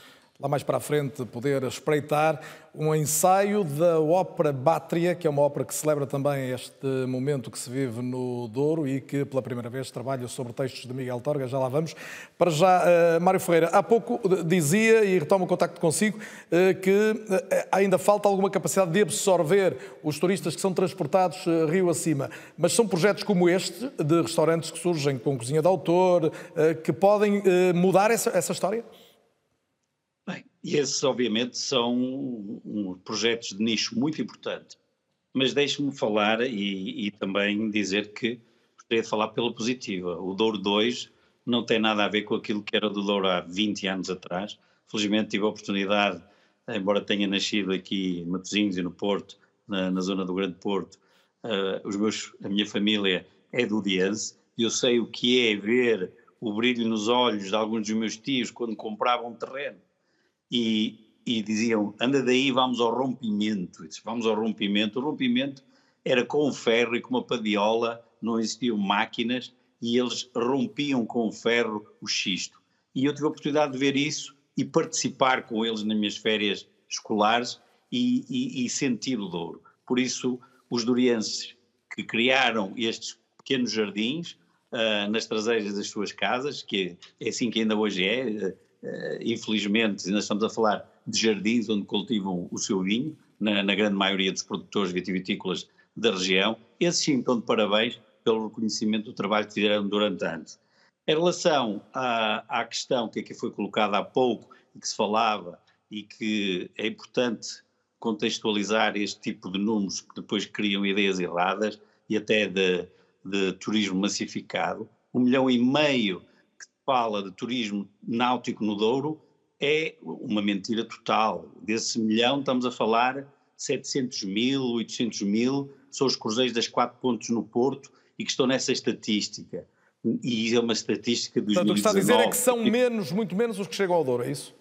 lá mais para a frente poder espreitar um ensaio da ópera Mátria, que é uma ópera que celebra também este momento que se vive no Douro e que pela primeira vez trabalha sobre textos de Miguel Torga. Já lá vamos. Para já, uh, Mário Ferreira, há pouco dizia, e retomo o contacto consigo, uh, que uh, ainda falta alguma capacidade de absorver os turistas que são transportados uh, rio acima. Mas são projetos como este, de restaurantes que surgem com cozinha de autor, uh, que podem uh, mudar essa, essa história? E esses, obviamente, são um, um, projetos de nicho muito importante, mas deixe-me falar e, e também dizer que gostaria de falar pela positiva. O Douro dois não tem nada a ver com aquilo que era do Douro há vinte anos atrás. Felizmente tive a oportunidade, embora tenha nascido aqui em Matosinhos e no Porto, na, na zona do Grande Porto, uh, os meus, a minha família é do Diense, e eu sei o que é ver o brilho nos olhos de alguns dos meus tios quando compravam terreno e, e diziam, anda daí, vamos ao rompimento, disse, vamos ao rompimento. O rompimento era com o ferro e com uma padiola, não existiam máquinas, e eles rompiam com o ferro o xisto. E eu tive a oportunidade de ver isso e participar com eles nas minhas férias escolares e, e, e sentir o Douro. Por isso, os dourienses que criaram estes pequenos jardins uh, nas traseiras das suas casas, que é assim que ainda hoje é, uh, infelizmente ainda estamos a falar de jardins onde cultivam o seu vinho, na, na grande maioria dos produtores vitivitícolas da região, esses sim estão de parabéns pelo reconhecimento do trabalho que fizeram durante anos. Em relação à, à questão que aqui foi colocada há pouco e que se falava, e que é importante contextualizar este tipo de números que depois criam ideias erradas e até de, de turismo massificado, o um milhão e meio que se fala de turismo náutico no Douro é uma mentira total. Desse milhão estamos a falar setecentos mil, oitocentos mil, são os cruzeiros das quatro pontes no Porto e que estão nessa estatística. E é uma estatística dos Portanto, o que está a dizer é que são menos, muito menos os que chegam ao Douro, é isso?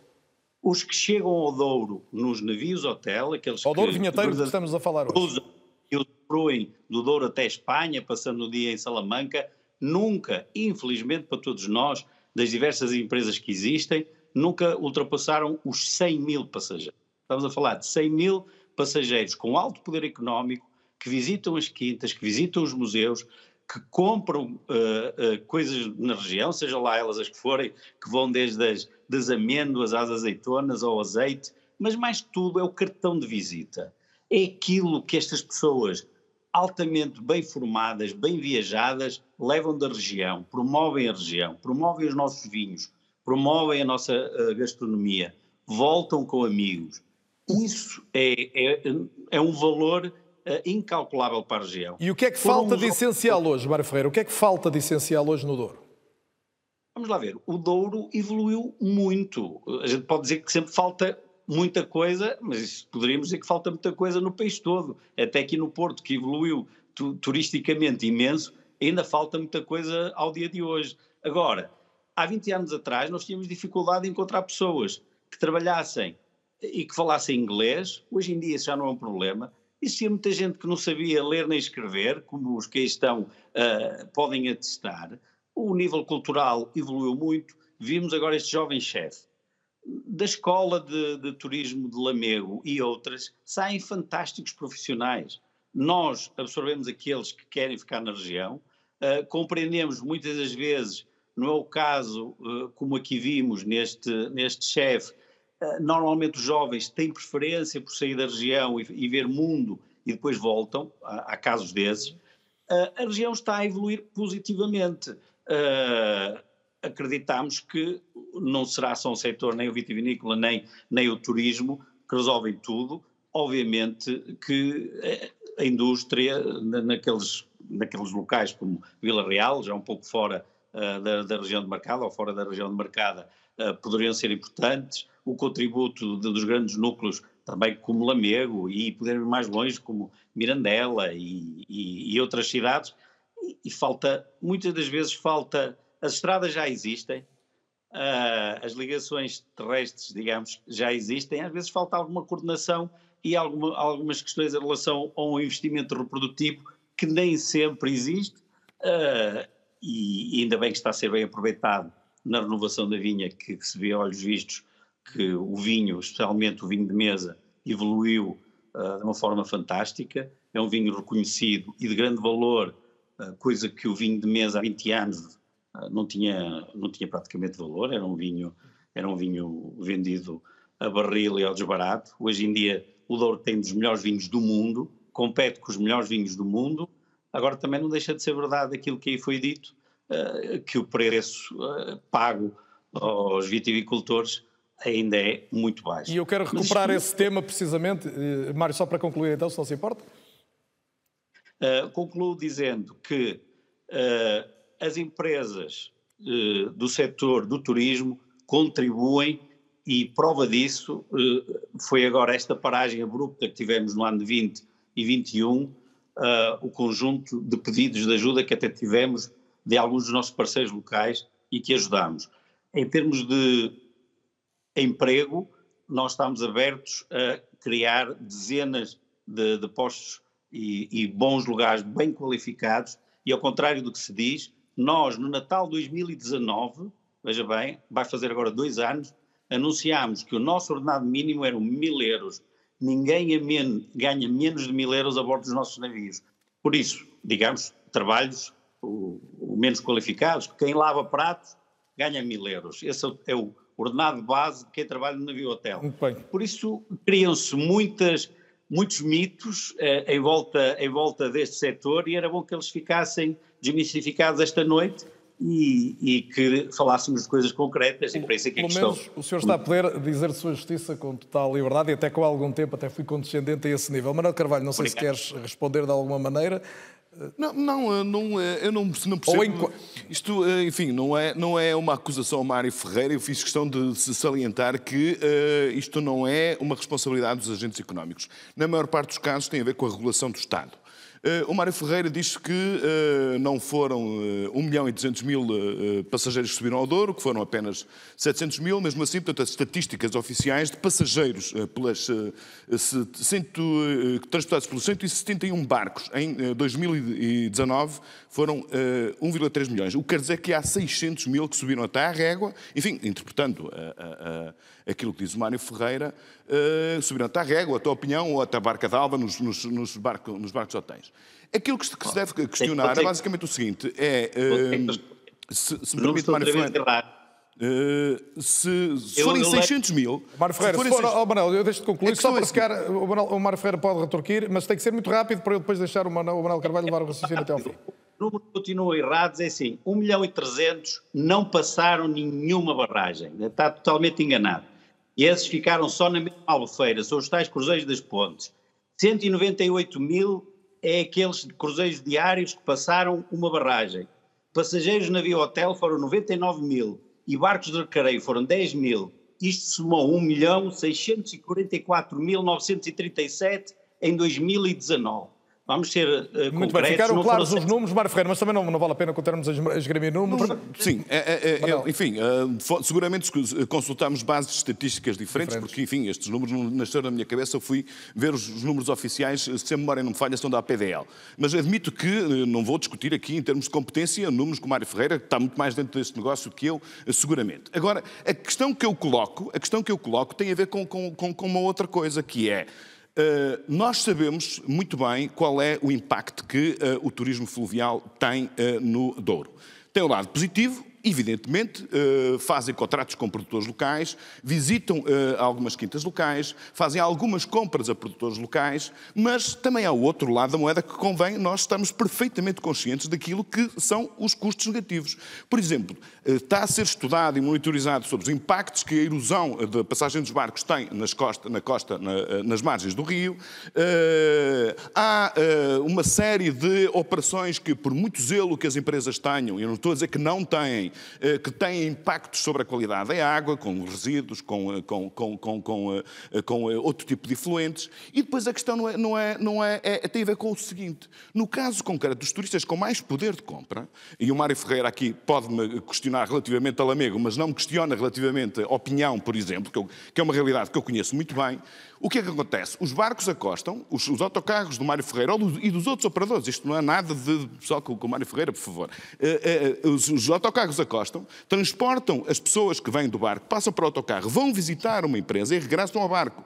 Os que chegam ao Douro nos navios hotel, aqueles ao Douro que, vinheteiro que estamos a falar hoje, e usufruem do Douro até Espanha, passando o dia em Salamanca, nunca, infelizmente para todos nós, das diversas empresas que existem, nunca ultrapassaram os cem mil passageiros. Estamos a falar de cem mil passageiros com alto poder económico, que visitam as quintas, que visitam os museus, que compram uh, uh, coisas na região, seja lá elas as que forem, que vão desde as das amêndoas às azeitonas ao azeite, mas mais que tudo é o cartão de visita. É aquilo que estas pessoas altamente bem formadas, bem viajadas, levam da região, promovem a região, promovem os nossos vinhos, promovem a nossa uh, gastronomia, voltam com amigos. Isso é, é, é um valor incalculável para a região. E o que é que falta de essencial hoje, Mário Ferreira? O que é que falta de essencial hoje no Douro? Vamos lá ver, o Douro evoluiu muito. A gente pode dizer que sempre falta muita coisa, mas poderíamos dizer que falta muita coisa no país todo. Até aqui no Porto, que evoluiu tu, turisticamente imenso, ainda falta muita coisa ao dia de hoje. Agora, há vinte anos atrás nós tínhamos dificuldade em encontrar pessoas que trabalhassem e que falassem inglês. Hoje em dia isso já não é um problema. Existia muita gente que não sabia ler nem escrever, como os que aí estão uh, podem atestar. O nível cultural evoluiu muito. Vimos agora este jovem chefe. Da escola de, de turismo de Lamego e outras, saem fantásticos profissionais. Nós absorvemos aqueles que querem ficar na região, uh, compreendemos muitas das vezes, não é o caso, uh, como aqui vimos neste, neste chefe, normalmente os jovens têm preferência por sair da região e, e ver mundo e depois voltam, há, há casos desses. Uh, a região está a evoluir positivamente. Uh, acreditamos que não será só um setor, nem o vitivinícola, nem, nem o turismo, que resolvem tudo. Obviamente que a indústria, na, naqueles, naqueles locais como Vila Real, já um pouco fora uh, da, da região demarcada, ou fora da região demarcada, uh, poderiam ser importantes. O contributo de, dos grandes núcleos, também como Lamego, e podermos ir mais longe, como Mirandela e, e, e outras cidades, e, e falta, muitas das vezes falta, as estradas já existem, uh, as ligações terrestres, digamos, já existem, às vezes falta alguma coordenação e alguma, algumas questões em relação a um investimento reprodutivo que nem sempre existe, uh, e, e ainda bem que está a ser bem aproveitado na renovação da vinha, que, que se vê a olhos vistos, que o vinho, especialmente o vinho de mesa, evoluiu uh, de uma forma fantástica. É um vinho reconhecido e de grande valor, uh, coisa que o vinho de mesa há vinte anos uh, não, tinha, não tinha praticamente valor, era um vinho, era um vinho vendido a barril e ao desbarato. Hoje em dia o Douro tem dos melhores vinhos do mundo, compete com os melhores vinhos do mundo. Agora também não deixa de ser verdade aquilo que aí foi dito, uh, que o preço uh, pago aos vitivicultores ainda é muito baixo. E eu quero recuperar Mas... esse tema precisamente, Mário, só para concluir então, se não se importa. Uh, concluo dizendo que uh, as empresas uh, do setor do turismo contribuem, e prova disso uh, foi agora esta paragem abrupta que tivemos no ano de vinte e vinte e um, uh, o conjunto de pedidos de ajuda que até tivemos de alguns dos nossos parceiros locais e que ajudamos. Em termos de emprego, nós estamos abertos a criar dezenas de, de postos e, e bons lugares bem qualificados, e ao contrário do que se diz, nós no Natal de dois mil e dezanove, veja bem, vai fazer agora dois anos, anunciámos que o nosso ordenado mínimo eram mil euros. Ninguém a men- ganha menos de mil euros a bordo dos nossos navios. Por isso, digamos, trabalhos o, o menos qualificados, quem lava pratos ganha mil euros. Esse é o ordenado base de quem trabalha no navio hotel. Por isso criam-se muitas, muitos mitos eh, em, volta, em volta deste setor, e era bom que eles ficassem desmistificados esta noite e, e que falássemos de coisas concretas, e para isso é que é questão. Pelo menos o senhor está a poder dizer sua justiça com total liberdade, e até com algum tempo até fui condescendente a esse nível. Manuel Carvalho, não sei Obrigado. se queres responder de alguma maneira. Não, não, eu não, eu não percebo. Enqu... Isto, enfim, não é, não é uma acusação ao Mário Ferreira. Eu fiz questão de se salientar que uh, isto não é uma responsabilidade dos agentes económicos. Na maior parte dos casos tem a ver com a regulação do Estado. Uh, o Mário Ferreira diz que uh, não foram uh, um milhão e duzentos mil uh, passageiros que subiram ao Douro, que foram apenas setecentos mil, mesmo assim, portanto, as estatísticas oficiais de passageiros uh, pelas, uh, cento, uh, transportados pelos cento e setenta e um barcos em uh, dois mil e dezanove foram uh, um vírgula três milhões. O que quer dizer que há seiscentos mil que subiram até à régua, enfim, interpretando a... a, a aquilo que diz o Mário Ferreira, uh, subiram até à régua, até ao Pinhão ou até a Barca d'Alva, nos, nos, nos, barco, nos barcos hotéis. Aquilo que se, que se deve questionar é basicamente o seguinte, é, uh, se, se me permite, Mário Ferreira, uh, se, se forem seiscentos mil... Mário Ferreira, se forem... Oh, Manuel, eu deixo de concluir, é só para ficar, é... o Mário Ferreira pode retorquir, mas tem que ser muito rápido para eu depois deixar o Manuel, o Manuel Carvalho levar o raciocínio até ao fim. O número continua errado, é assim, um milhão e trezentos não passaram nenhuma barragem, está totalmente enganado. E esses ficaram só na mesma albufeira, são os tais cruzeiros das pontes. cento e noventa e oito mil é aqueles cruzeiros diários que passaram uma barragem. Passageiros de navio hotel foram noventa e nove mil e barcos de recreio foram dez mil. Isto somou um milhão seiscentos e quarenta e quatro mil novecentos e trinta e sete em dois mil e dezanove. Vamos ser uh, Muito bem, ficaram claros os números, Mário Ferreira, mas também não, não vale a pena contarmos a esgrimir números. Sim, é, é, é, enfim, uh, seguramente consultámos bases estatísticas diferentes, diferentes, porque, enfim, estes números não nasceram na minha cabeça, eu fui ver os, os números oficiais, se a memória não me falha, são da A P D L. Mas admito que uh, não vou discutir aqui, em termos de competência, números com o Mário Ferreira, que está muito mais dentro deste negócio do que eu, uh, seguramente. Agora, a questão que eu coloco, a questão que eu coloco tem a ver com, com, com, com uma outra coisa, que é... Uh, nós sabemos muito bem qual é o impacto que uh, o turismo fluvial tem uh, no Douro. Tem um lado positivo, evidentemente, uh, fazem contratos com produtores locais, visitam uh, algumas quintas locais, fazem algumas compras a produtores locais, mas também há o outro lado da moeda que convém, nós estamos perfeitamente conscientes daquilo que são os custos negativos. Por exemplo, uh, está a ser estudado e monitorizado sobre os impactos que a erosão da passagem dos barcos tem nas costa, na costa, na, nas margens do rio. Uh, há uh, uma série de operações que, por muito zelo que as empresas tenham, eu não estou a dizer que não têm, que têm impactos sobre a qualidade da água, com resíduos, com, com, com, com, com, com outro tipo de efluentes. E depois a questão não é, não é, não é, é, tem a ver com o seguinte. No caso concreto dos turistas com mais poder de compra, e o Mário Ferreira aqui pode-me questionar relativamente a Lamego, mas não me questiona relativamente a Pinhão, por exemplo, que, eu, que é uma realidade que eu conheço muito bem, o que é que acontece? Os barcos acostam, os, os autocarros do Mário Ferreira do, e dos outros operadores, isto não é nada de pessoal com, com o Mário Ferreira, por favor, uh, uh, os, os autocarros acostam, transportam as pessoas que vêm do barco, passam para o autocarro, vão visitar uma empresa e regressam ao barco.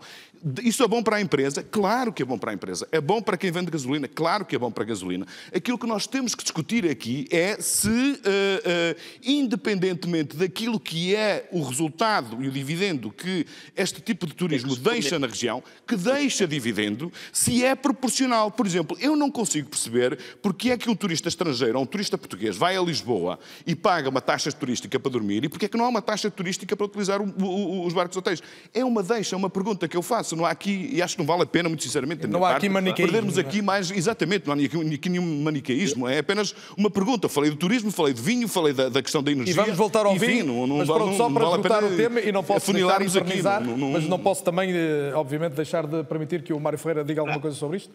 Isso é bom para a empresa? Claro que é bom para a empresa. É bom para quem vende gasolina? Claro que é bom para a gasolina. Aquilo que nós temos que discutir aqui é se, uh, uh, independentemente daquilo que é o resultado e o dividendo que este tipo de turismo deixa na região, que deixa dividendo, se é proporcional. Por exemplo, eu não consigo perceber porque é que um turista estrangeiro ou um turista português vai a Lisboa e paga uma taxa turística para dormir e porque é que não há uma taxa turística para utilizar o, o, os barcos hotéis. É uma deixa, uma pergunta que eu faço. passa, não há aqui, e acho que não vale a pena, muito sinceramente, não há parte, aqui maniqueísmo, perdermos aqui mais, exatamente, não há aqui nenhum maniqueísmo, é apenas uma pergunta. Falei do turismo, falei de vinho, falei da, da questão da energia. E vamos voltar ao enfim, vinho, não, não mas vale, pronto, só para vale voltar o tema, e não posso deixar de eternizar, aqui, não, não, mas não posso também, obviamente, deixar de permitir que o Mário Ferreira diga alguma ah. coisa sobre isto.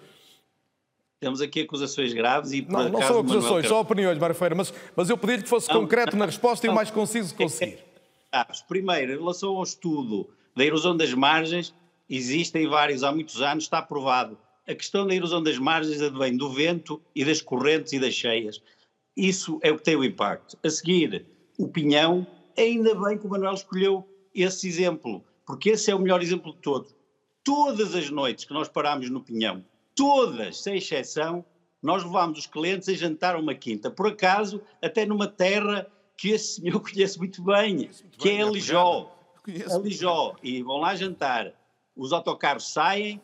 Temos aqui acusações graves e... Não, não são acusações, são opiniões, Mário Ferreira, mas, mas eu pedi-lhe que fosse não, concreto não, na resposta não, e o mais conciso que conseguir. Primeiro, em relação ao estudo da erosão das margens, existem vários, há muitos anos, está provado. A questão da erosão das margens advém do vento e das correntes e das cheias. Isso é o que tem o impacto. A seguir, o Pinhão, ainda bem que o Manuel escolheu esse exemplo, porque esse é o melhor exemplo de todos. Todas as noites que nós parámos no Pinhão, todas, sem exceção, nós levámos os clientes a jantar a uma quinta. Por acaso, até numa terra que esse senhor conhece muito bem, conheço muito que bem, é Alijó. Alijó. E vão lá jantar. Os autocarros saem.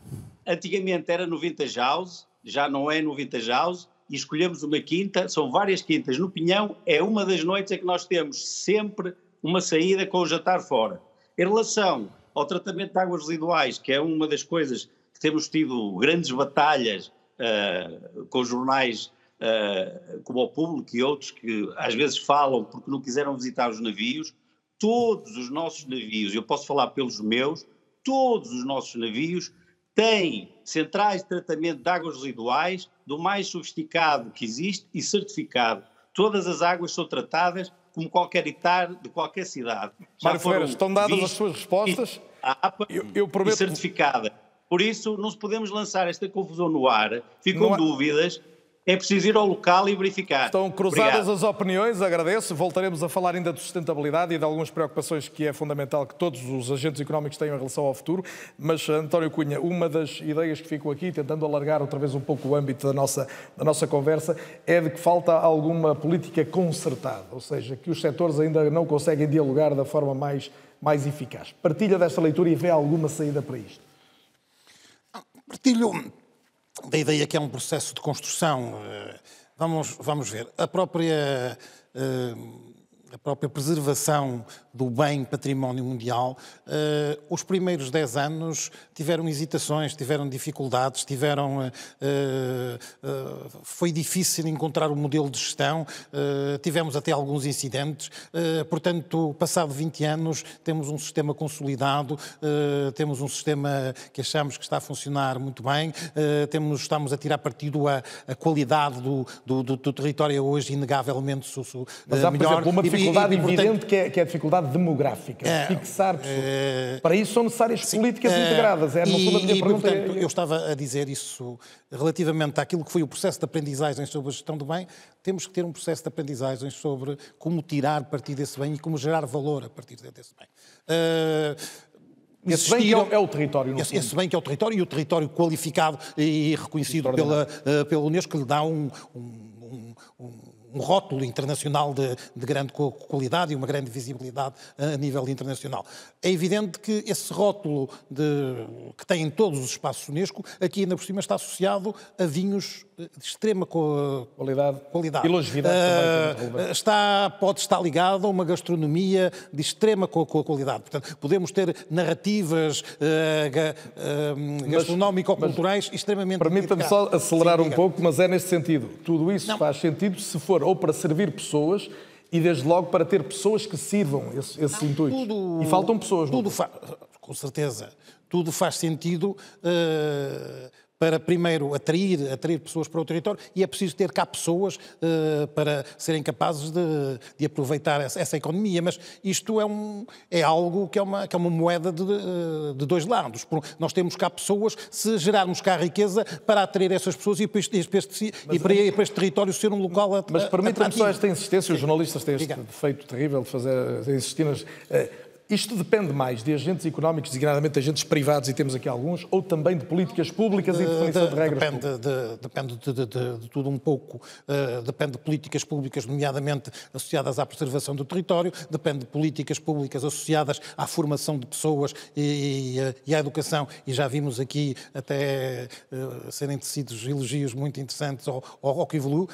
Antigamente era no Vintage House, já não é no Vintage House. E escolhemos uma quinta, são várias quintas. No Pinhão é uma das noites em que nós temos sempre uma saída com o jantar fora. Em relação ao tratamento de águas residuais, que é uma das coisas... Temos tido grandes batalhas uh, com jornais uh, como o Público e outros que às vezes falam porque não quiseram visitar os navios. Todos os nossos navios, eu posso falar pelos meus, todos os nossos navios têm centrais de tratamento de águas residuais do mais sofisticado que existe e certificado. Todas as águas são tratadas como qualquer etar de qualquer cidade. Mário Ferreira, estão dadas as suas respostas e, eu, eu prometo... e certificada. Por isso, não podemos lançar esta confusão no ar, ficam há... dúvidas, é preciso ir ao local e verificar. Estão cruzadas Obrigado. As opiniões, agradeço, voltaremos a falar ainda de sustentabilidade e de algumas preocupações que é fundamental que todos os agentes económicos tenham em relação ao futuro, mas António Cunha, uma das ideias que ficou aqui, tentando alargar outra vez um pouco o âmbito da nossa, da nossa conversa, é de que falta alguma política concertada, ou seja, que os setores ainda não conseguem dialogar da forma mais, mais eficaz. Partilha desta leitura e vê alguma saída para isto? Partilho da ideia que é um processo de construção. Vamos, vamos ver. A própria, a própria preservação do bem património mundial, os primeiros dez anos tiveram hesitações, tiveram dificuldades, tiveram... Foi difícil encontrar um modelo de gestão, tivemos até alguns incidentes. Portanto, passado vinte anos, temos um sistema consolidado, temos um sistema que achamos que está a funcionar muito bem, temos, estamos a tirar partido a, a qualidade do, do, do, do território hoje, inegavelmente melhor. Mas há, por exemplo, uma dificuldade e, e, portanto, evidente que é, que é a dificuldade demográfica, é, fixar pessoas. É, Para isso são necessárias sim, políticas é, integradas. É, não e, e, pergunta, portanto, é, eu estava a dizer isso relativamente àquilo que foi o processo de aprendizagem sobre a gestão do bem, temos que ter um processo de aprendizagem sobre como tirar partido desse bem e como gerar valor a partir desse bem. Uh, Esse bem, que é o território, esse, esse bem que é o território e o território qualificado e reconhecido pela, uh, pela Unesco, que lhe dá um, um, um, um rótulo internacional de, de grande qualidade e uma grande visibilidade a nível internacional. É evidente que esse rótulo de, que tem em todos os espaços Unesco, aqui ainda por cima está associado a vinhos de extrema co qualidade. qualidade. E longevidade uh, também. Está, pode estar ligado a uma gastronomia de extrema co qualidade. Portanto, podemos ter narrativas Uh, uh, gastronómico-culturais extremamente... Permita-me só acelerar Sim, um pouco, mas é neste sentido. Tudo isso Não. faz sentido se for ou para servir pessoas e desde logo para ter pessoas que sirvam esse, esse Não, intuito. Tudo, e faltam pessoas. Tudo fa Com certeza. Tudo faz sentido... Uh, para primeiro atrair, atrair pessoas para o território e é preciso ter cá pessoas uh, para serem capazes de, de aproveitar essa, essa economia, mas isto é, um, é algo que é uma, que é uma moeda de, de dois lados. Nós temos cá pessoas, se gerarmos cá riqueza para atrair essas pessoas e para este, este, mas, e para, e para este território ser um local atrativo. Mas permita-me só esta insistência, os jornalistas têm este defeito terrível de fazer, de insistir nas... Uh, Isto depende mais de agentes económicos, designadamente de agentes privados, e temos aqui alguns, ou também de políticas públicas e de definição de regras públicas? Depende de, de, de, de tudo um pouco. Uh, depende de políticas públicas, nomeadamente associadas à preservação do território, depende de políticas públicas associadas à formação de pessoas e, e, e à educação. E já vimos aqui até uh, serem tecidos elogios muito interessantes ao, ao, ao que evoluiu.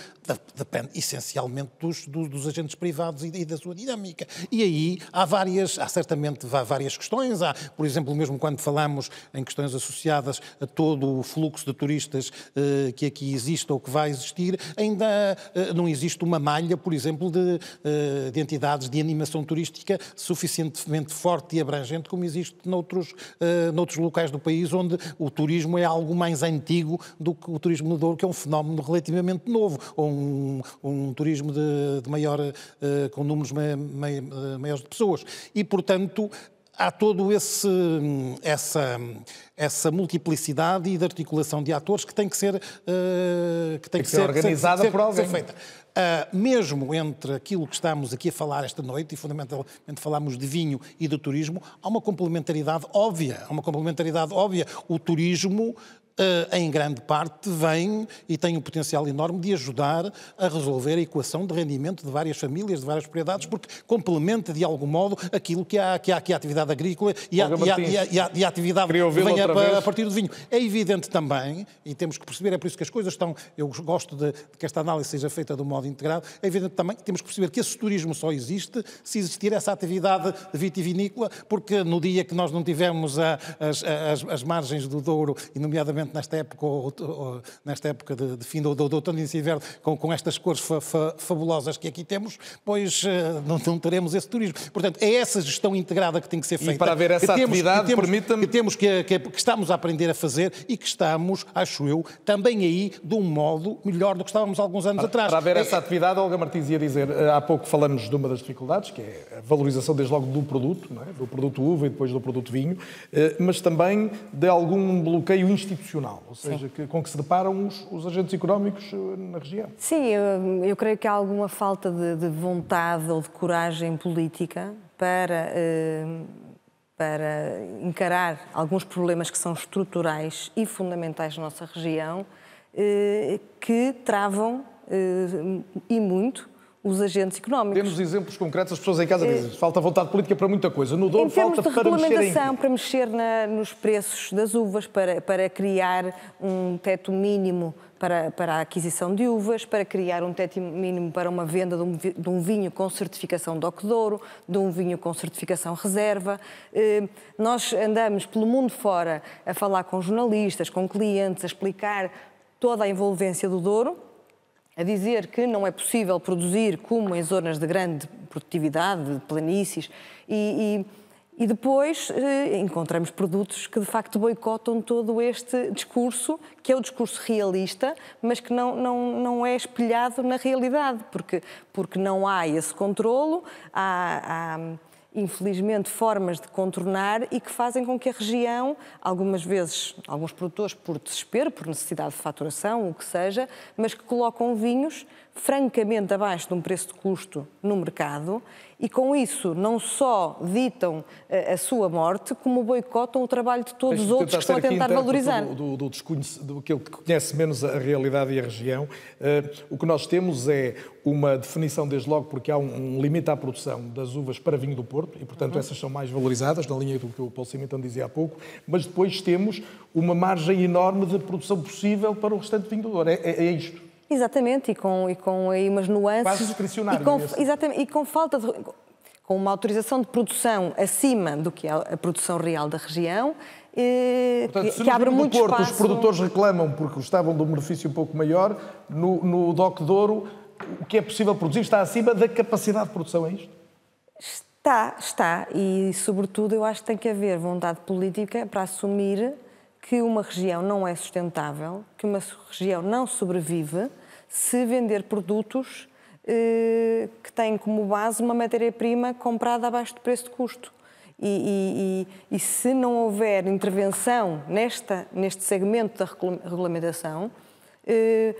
Depende essencialmente dos, dos, dos agentes privados e, e da sua dinâmica. E aí há várias... Há certamente há várias questões. Há, por exemplo, mesmo quando falamos em questões associadas a todo o fluxo de turistas eh, que aqui existe ou que vai existir, ainda eh, não existe uma malha, por exemplo, de, eh, de entidades de animação turística suficientemente forte e abrangente como existe noutros, eh, noutros locais do país, onde o turismo é algo mais antigo do que o turismo no Douro, que é um fenómeno relativamente novo, ou um, um turismo de, de maior, eh, com números mai, mai, maiores de pessoas. E, portanto, há todo esse, essa, essa multiplicidade e de articulação de atores que tem que ser, uh, que tem que, que ser organizada, ser, por alguém. Ser feita. Uh, mesmo entre aquilo que estamos aqui a falar esta noite, e fundamentalmente falamos de vinho e do turismo, há uma complementaridade óbvia. Há uma complementaridade óbvia. O turismo, Uh, em grande parte, vem e tem um potencial enorme de ajudar a resolver a equação de rendimento de várias famílias, de várias propriedades, porque complementa de algum modo aquilo que há, que há, que há atividade agrícola e a, e, a, e, a, e, a, e a atividade que vem a, a partir do vinho. É evidente também, e temos que perceber, é por isso que as coisas estão, eu gosto de, de que esta análise seja feita de um modo integrado, é evidente também que temos que perceber que esse turismo só existe se existir essa atividade vitivinícola, porque no dia que nós não tivermos a, as, as, as margens do Douro, e nomeadamente nesta época, ou, ou, nesta época de, de fim do outono e inverno, com, com estas cores fa, fa, fabulosas que aqui temos, pois uh, não, não teremos esse turismo. Portanto, é essa gestão integrada que tem que ser feita. E para haver essa atividade, permita-me... Que temos, que, que, que estamos a aprender a fazer e que estamos, acho eu, também aí de um modo melhor do que estávamos há alguns anos para, atrás. Para haver é, essa atividade, Olga Martins ia dizer, há pouco falamos de uma das dificuldades, que é a valorização desde logo do produto, não é? Do produto uva e depois do produto vinho, mas também de algum bloqueio institucional. Ou seja, que, com que se deparam os, os agentes económicos na região. Sim, eu, eu creio que há alguma falta de, de vontade ou de coragem política para, eh, para encarar alguns problemas que são estruturais e fundamentais na nossa região, eh, que travam, eh, e muito, os agentes económicos. Temos exemplos concretos, as pessoas em casa dizem, falta vontade política para muita coisa. No Douro falta para mexer em... Em termos de regulamentação, para mexer na, nos preços das uvas, para, para criar um teto mínimo para, para a aquisição de uvas, para criar um teto mínimo para uma venda de um, de um vinho com certificação D O C Douro, de um vinho com certificação reserva. Eh, nós andamos pelo mundo fora a falar com jornalistas, com clientes, a explicar toda a envolvência do Douro, a dizer que não é possível produzir como em zonas de grande produtividade, de planícies, e, e, e depois eh, encontramos produtos que de facto boicotam todo este discurso, que é o discurso realista, mas que não, não, não é espelhado na realidade, porque, porque não há esse controlo, há... há infelizmente, formas de contornar e que fazem com que a região, algumas vezes, alguns produtores por desespero, por necessidade de faturação, o que seja, mas que colocam vinhos francamente abaixo de um preço de custo no mercado e com isso não só ditam a, a sua morte, como boicotam o trabalho de todos os outros que estão a tentar valorizar. Do, do, do desconhecido, do que conhece menos a realidade e a região, uh, o que nós temos é uma definição desde logo, porque há um, um limite à produção das uvas para vinho do Porto e, portanto, uhum. essas são mais valorizadas, na linha do que o Paul Symington dizia há pouco, mas depois temos uma margem enorme de produção possível para o restante vinho do Douro. É, é, é isto. Exatamente, e com, e com aí umas nuances... Quase discricionário. E com, exatamente, e com falta de... Com uma autorização de produção acima do que é a produção real da região, eh, portanto, que, se que abre muito Porto, espaço... Os produtores reclamam porque gostavam de um benefício um pouco maior, no, no D O C Douro, o que é possível produzir está acima da capacidade de produção, é isto? Está, está, e sobretudo eu acho que tem que haver vontade política para assumir que uma região não é sustentável, que uma região não sobrevive se vender produtos eh, que têm como base uma matéria-prima comprada abaixo do preço de custo. E, e, e, e se não houver intervenção nesta, neste segmento da regulamentação, eh,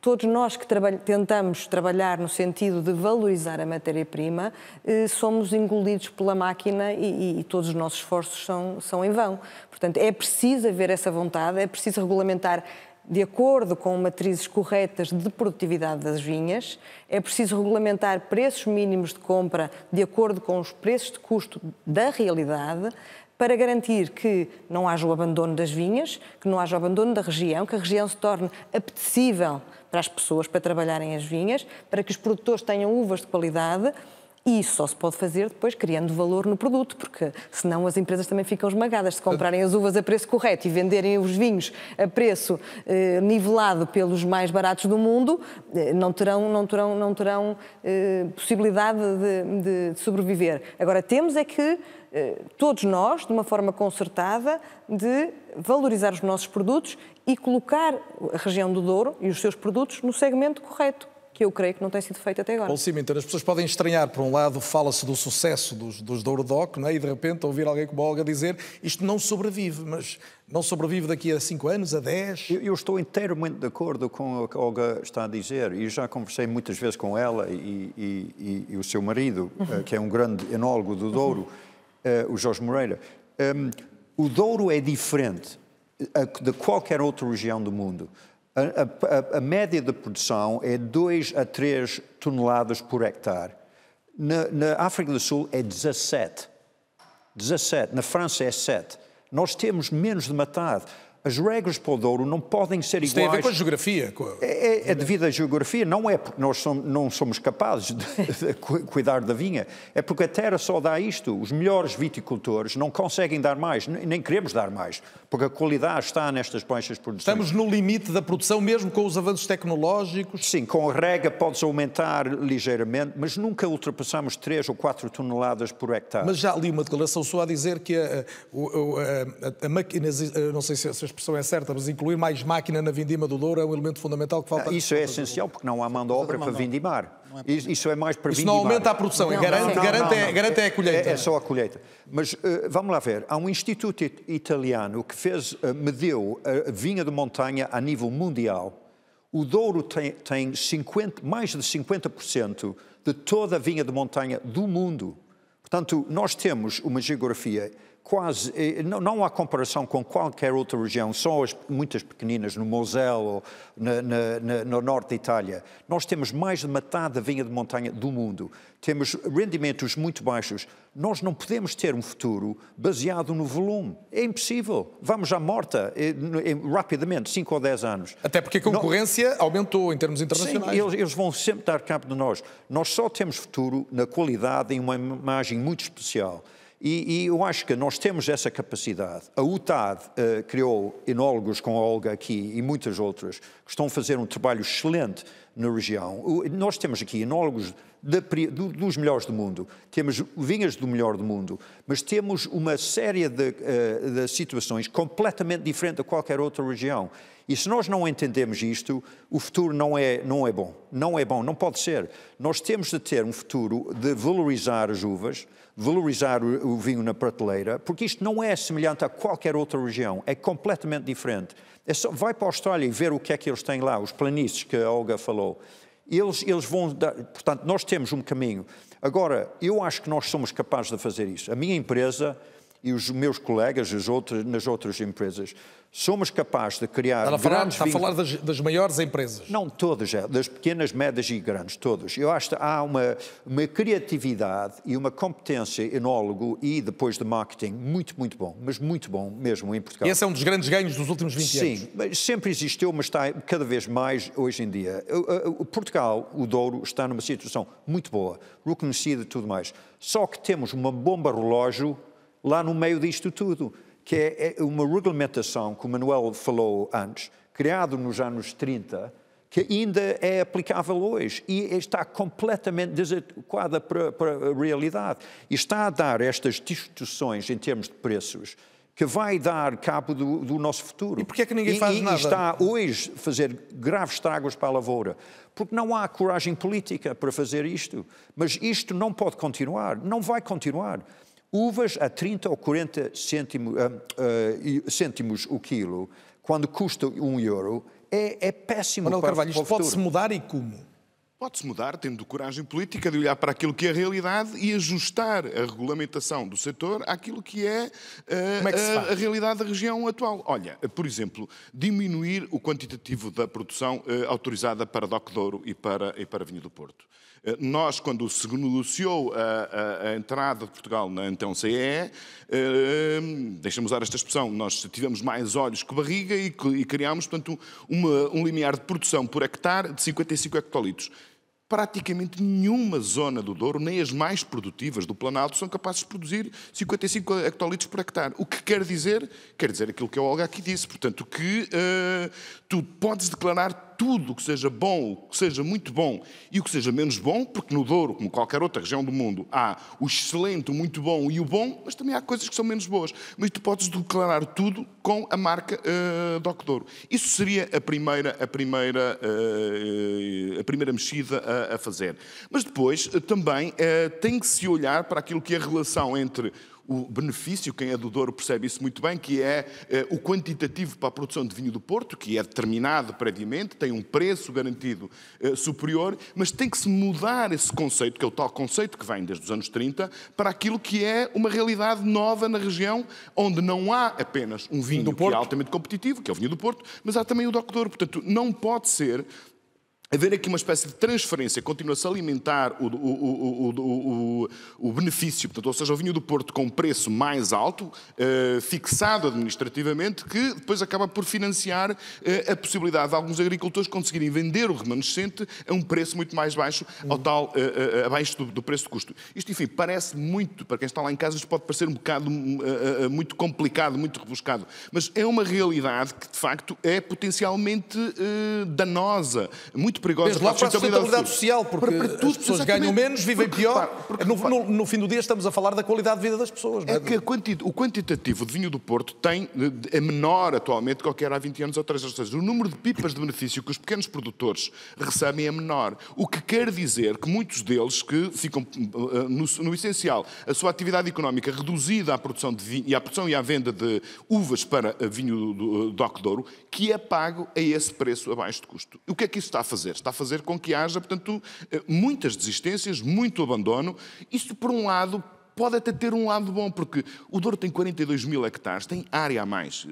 todos nós que traba- tentamos trabalhar no sentido de valorizar a matéria-prima, eh, somos engolidos pela máquina e, e, e todos os nossos esforços são, são em vão. Portanto, é preciso haver essa vontade, é preciso regulamentar de acordo com matrizes corretas de produtividade das vinhas, é preciso regulamentar preços mínimos de compra de acordo com os preços de custo da realidade, para garantir que não haja o abandono das vinhas, que não haja o abandono da região, que a região se torne apetecível para as pessoas para trabalharem as vinhas, para que os produtores tenham uvas de qualidade E isso só se pode fazer depois criando valor no produto, porque senão as empresas também ficam esmagadas. Se comprarem as uvas a preço correto e venderem os vinhos a preço eh, nivelado pelos mais baratos do mundo, eh, não terão, não terão, não terão eh, possibilidade de, de, de sobreviver. Agora, temos é que eh, todos nós, de uma forma concertada, de valorizar os nossos produtos e colocar a região do Douro e os seus produtos no segmento correto, que eu creio que não tem sido feito até agora. Paul Symington, as pessoas podem estranhar, por um lado, fala-se do sucesso dos, dos Douro Doc, não é? E de repente ouvir alguém como a Olga dizer isto não sobrevive, mas não sobrevive daqui a cinco anos, a dez... Eu, eu estou inteiramente de acordo com o que a Olga está a dizer, e já conversei muitas vezes com ela e, e, e, e o seu marido, uhum. que é um grande enólogo do Douro, uhum. uh, o Jorge Moreira. Um, o Douro é diferente de qualquer outra região do mundo. A, a, a média de produção é dois a três toneladas por hectare. Na, na África do Sul é dezassete. dezassete. Na França é sete. Nós temos menos de metade. As regras para o Douro não podem ser iguais. Isso tem a ver com a geografia. Com a... É, é, é devido à geografia. Não é porque nós som, não somos capazes de, de cuidar da vinha. É porque a terra só dá isto. Os melhores viticultores não conseguem dar mais. Nem queremos dar mais. Porque a qualidade está nestas baixas produções. Estamos no limite da produção, mesmo com os avanços tecnológicos? Sim, com a rega pode-se aumentar ligeiramente, mas nunca ultrapassamos três ou quatro toneladas por hectare. Mas já li uma declaração sua a dizer que a, a, a, a máquina... Não sei se vocês... A expressão é certa, mas incluir mais máquina na vindima do Douro é um elemento fundamental que falta... Ah, isso é essencial, porque não há mão de obra para vindimar. Isso é mais para vindimar. Isso não aumenta a produção, garante a colheita. É, é só a colheita. Mas uh, vamos lá ver, há um instituto italiano que fez, uh, mediu a vinha de montanha a nível mundial. O Douro tem, tem cinquenta, mais de cinquenta por cento de toda a vinha de montanha do mundo. Portanto, nós temos uma geografia... Quase, não, não há comparação com qualquer outra região, só as muitas pequeninas, no Mosel ou na, na, na, no norte da Itália. Nós temos mais de metade da vinha de montanha do mundo. Temos rendimentos muito baixos. Nós não podemos ter um futuro baseado no volume. É impossível. Vamos à morte rapidamente, cinco ou dez anos. Até porque a concorrência não... aumentou em termos internacionais. Sim, eles, eles vão sempre dar cabo de nós. Nós só temos futuro na qualidade, em uma imagem muito especial. E, e eu acho que nós temos essa capacidade. A U T A D uh, criou enólogos com a Olga aqui e muitas outras que estão a fazer um trabalho excelente na região. O, nós temos aqui enólogos de, do, dos melhores do mundo, temos vinhas do melhor do mundo, mas temos uma série de, uh, de situações completamente diferentes de qualquer outra região. E se nós não entendemos isto, o futuro não é, não é bom. Não é bom, não pode ser. Nós temos de ter um futuro de valorizar as uvas, valorizar o vinho na prateleira, porque isto não é semelhante a qualquer outra região, é completamente diferente. É só, vai para a Austrália e ver o que é que eles têm lá, os planícies que a Olga falou. Eles, eles vão dar, portanto, nós temos um caminho. Agora, eu acho que nós somos capazes de fazer isso. A minha empresa e os meus colegas as outras, nas outras empresas, somos capazes de criar... Está a falar, está a falar das, das maiores empresas? Não, todas, é, das pequenas, médias e grandes, todas. Eu acho que há uma, uma criatividade e uma competência enólogo e depois de marketing muito, muito bom, mas muito bom mesmo em Portugal. E esse é um dos grandes ganhos dos últimos vinte anos? Sim, mas sempre existiu, mas está cada vez mais hoje em dia. O, o Portugal, o Douro, está numa situação muito boa, reconhecida e tudo mais. Só que temos uma bomba relógio lá no meio disto tudo, que é uma regulamentação, que o Manuel falou antes, criado nos anos trinta, que ainda é aplicável hoje e está completamente desadequada para, para a realidade. E está a dar estas distorções em termos de preços que vai dar cabo do, do nosso futuro. E porquê é que ninguém faz e, e nada? E está hoje a fazer graves estragos para a lavoura. Porque não há coragem política para fazer isto. Mas isto não pode continuar, não vai continuar. Uvas a trinta ou quarenta cêntimo, uh, uh, cêntimos o quilo, quando custa um euro, é, é péssimo Manuel para, Carvalho, isto para o pode-se mudar e como? Pode-se mudar tendo coragem política de olhar para aquilo que é a realidade e ajustar a regulamentação do setor àquilo que é, uh, é que a, a realidade da região atual. Olha, por exemplo, diminuir o quantitativo da produção uh, autorizada para Doc Douro e para, e para Vinho do Porto. Nós, quando se negociou a, a, a entrada de Portugal na então C E E, eh, deixa-me usar esta expressão, nós tivemos mais olhos que barriga e, e criámos, portanto, uma, um limiar de produção por hectare de cinquenta e cinco hectolitros. praticamente nenhuma zona do Douro, nem as mais produtivas do Planalto, são capazes de produzir cinquenta e cinco hectolitros por hectare. O que quer dizer? Quer dizer aquilo que a Olga aqui disse. Portanto, que uh, tu podes declarar tudo o que seja bom, o que seja muito bom e o que seja menos bom, porque no Douro, como qualquer outra região do mundo, há o excelente, o muito bom e o bom, mas também há coisas que são menos boas. Mas tu podes declarar tudo com a marca uh, D O C Douro. Isso seria a primeira, a primeira, uh, a primeira mexida a a fazer. Mas depois também eh, tem que se olhar para aquilo que é a relação entre o benefício, quem é do Douro percebe isso muito bem, que é eh, o quantitativo para a produção de vinho do Porto, que é determinado previamente, tem um preço garantido eh, superior, mas tem que se mudar esse conceito, que é o tal conceito que vem desde os anos trinta, para aquilo que é uma realidade nova na região, onde não há apenas um vinho do Porto, que é altamente competitivo, que é o vinho do Porto, mas há também o D O C Douro. Portanto, não pode ser haver aqui uma espécie de transferência, continua-se a alimentar o, o, o, o, o, o benefício, portanto, ou seja, o vinho do Porto com preço mais alto, eh, fixado administrativamente, que depois acaba por financiar eh, a possibilidade de alguns agricultores conseguirem vender o remanescente a um preço muito mais baixo, ao tal, eh, abaixo do, do preço de custo. Isto, enfim, parece muito, para quem está lá em casa, isto pode parecer um bocado eh, muito complicado, muito rebuscado, mas é uma realidade que, de facto, é potencialmente eh, danosa, muito perigosa desde lá para a sustentabilidade social, porque para, para tudo, as pessoas ganham menos, vivem porque, pior. Porque, no, no, no fim do dia estamos a falar da qualidade de vida das pessoas. É, não é? Que a quanti, o quantitativo de vinho do Porto tem, é menor atualmente do que era há vinte anos ou três anos. Ou seja, o número de pipas de benefício que os pequenos produtores recebem é menor. O que quer dizer que muitos deles que ficam, no, no essencial, a sua atividade económica reduzida à produção, de vinho, e à, produção e à venda de uvas para vinho do D O C Douro, que é pago a esse preço abaixo de custo. O que é que isso está a fazer? Está a fazer com que haja, portanto, muitas desistências, muito abandono. Isto, por um lado, pode até ter um lado bom, porque o Douro tem quarenta e dois mil hectares, tem área a mais.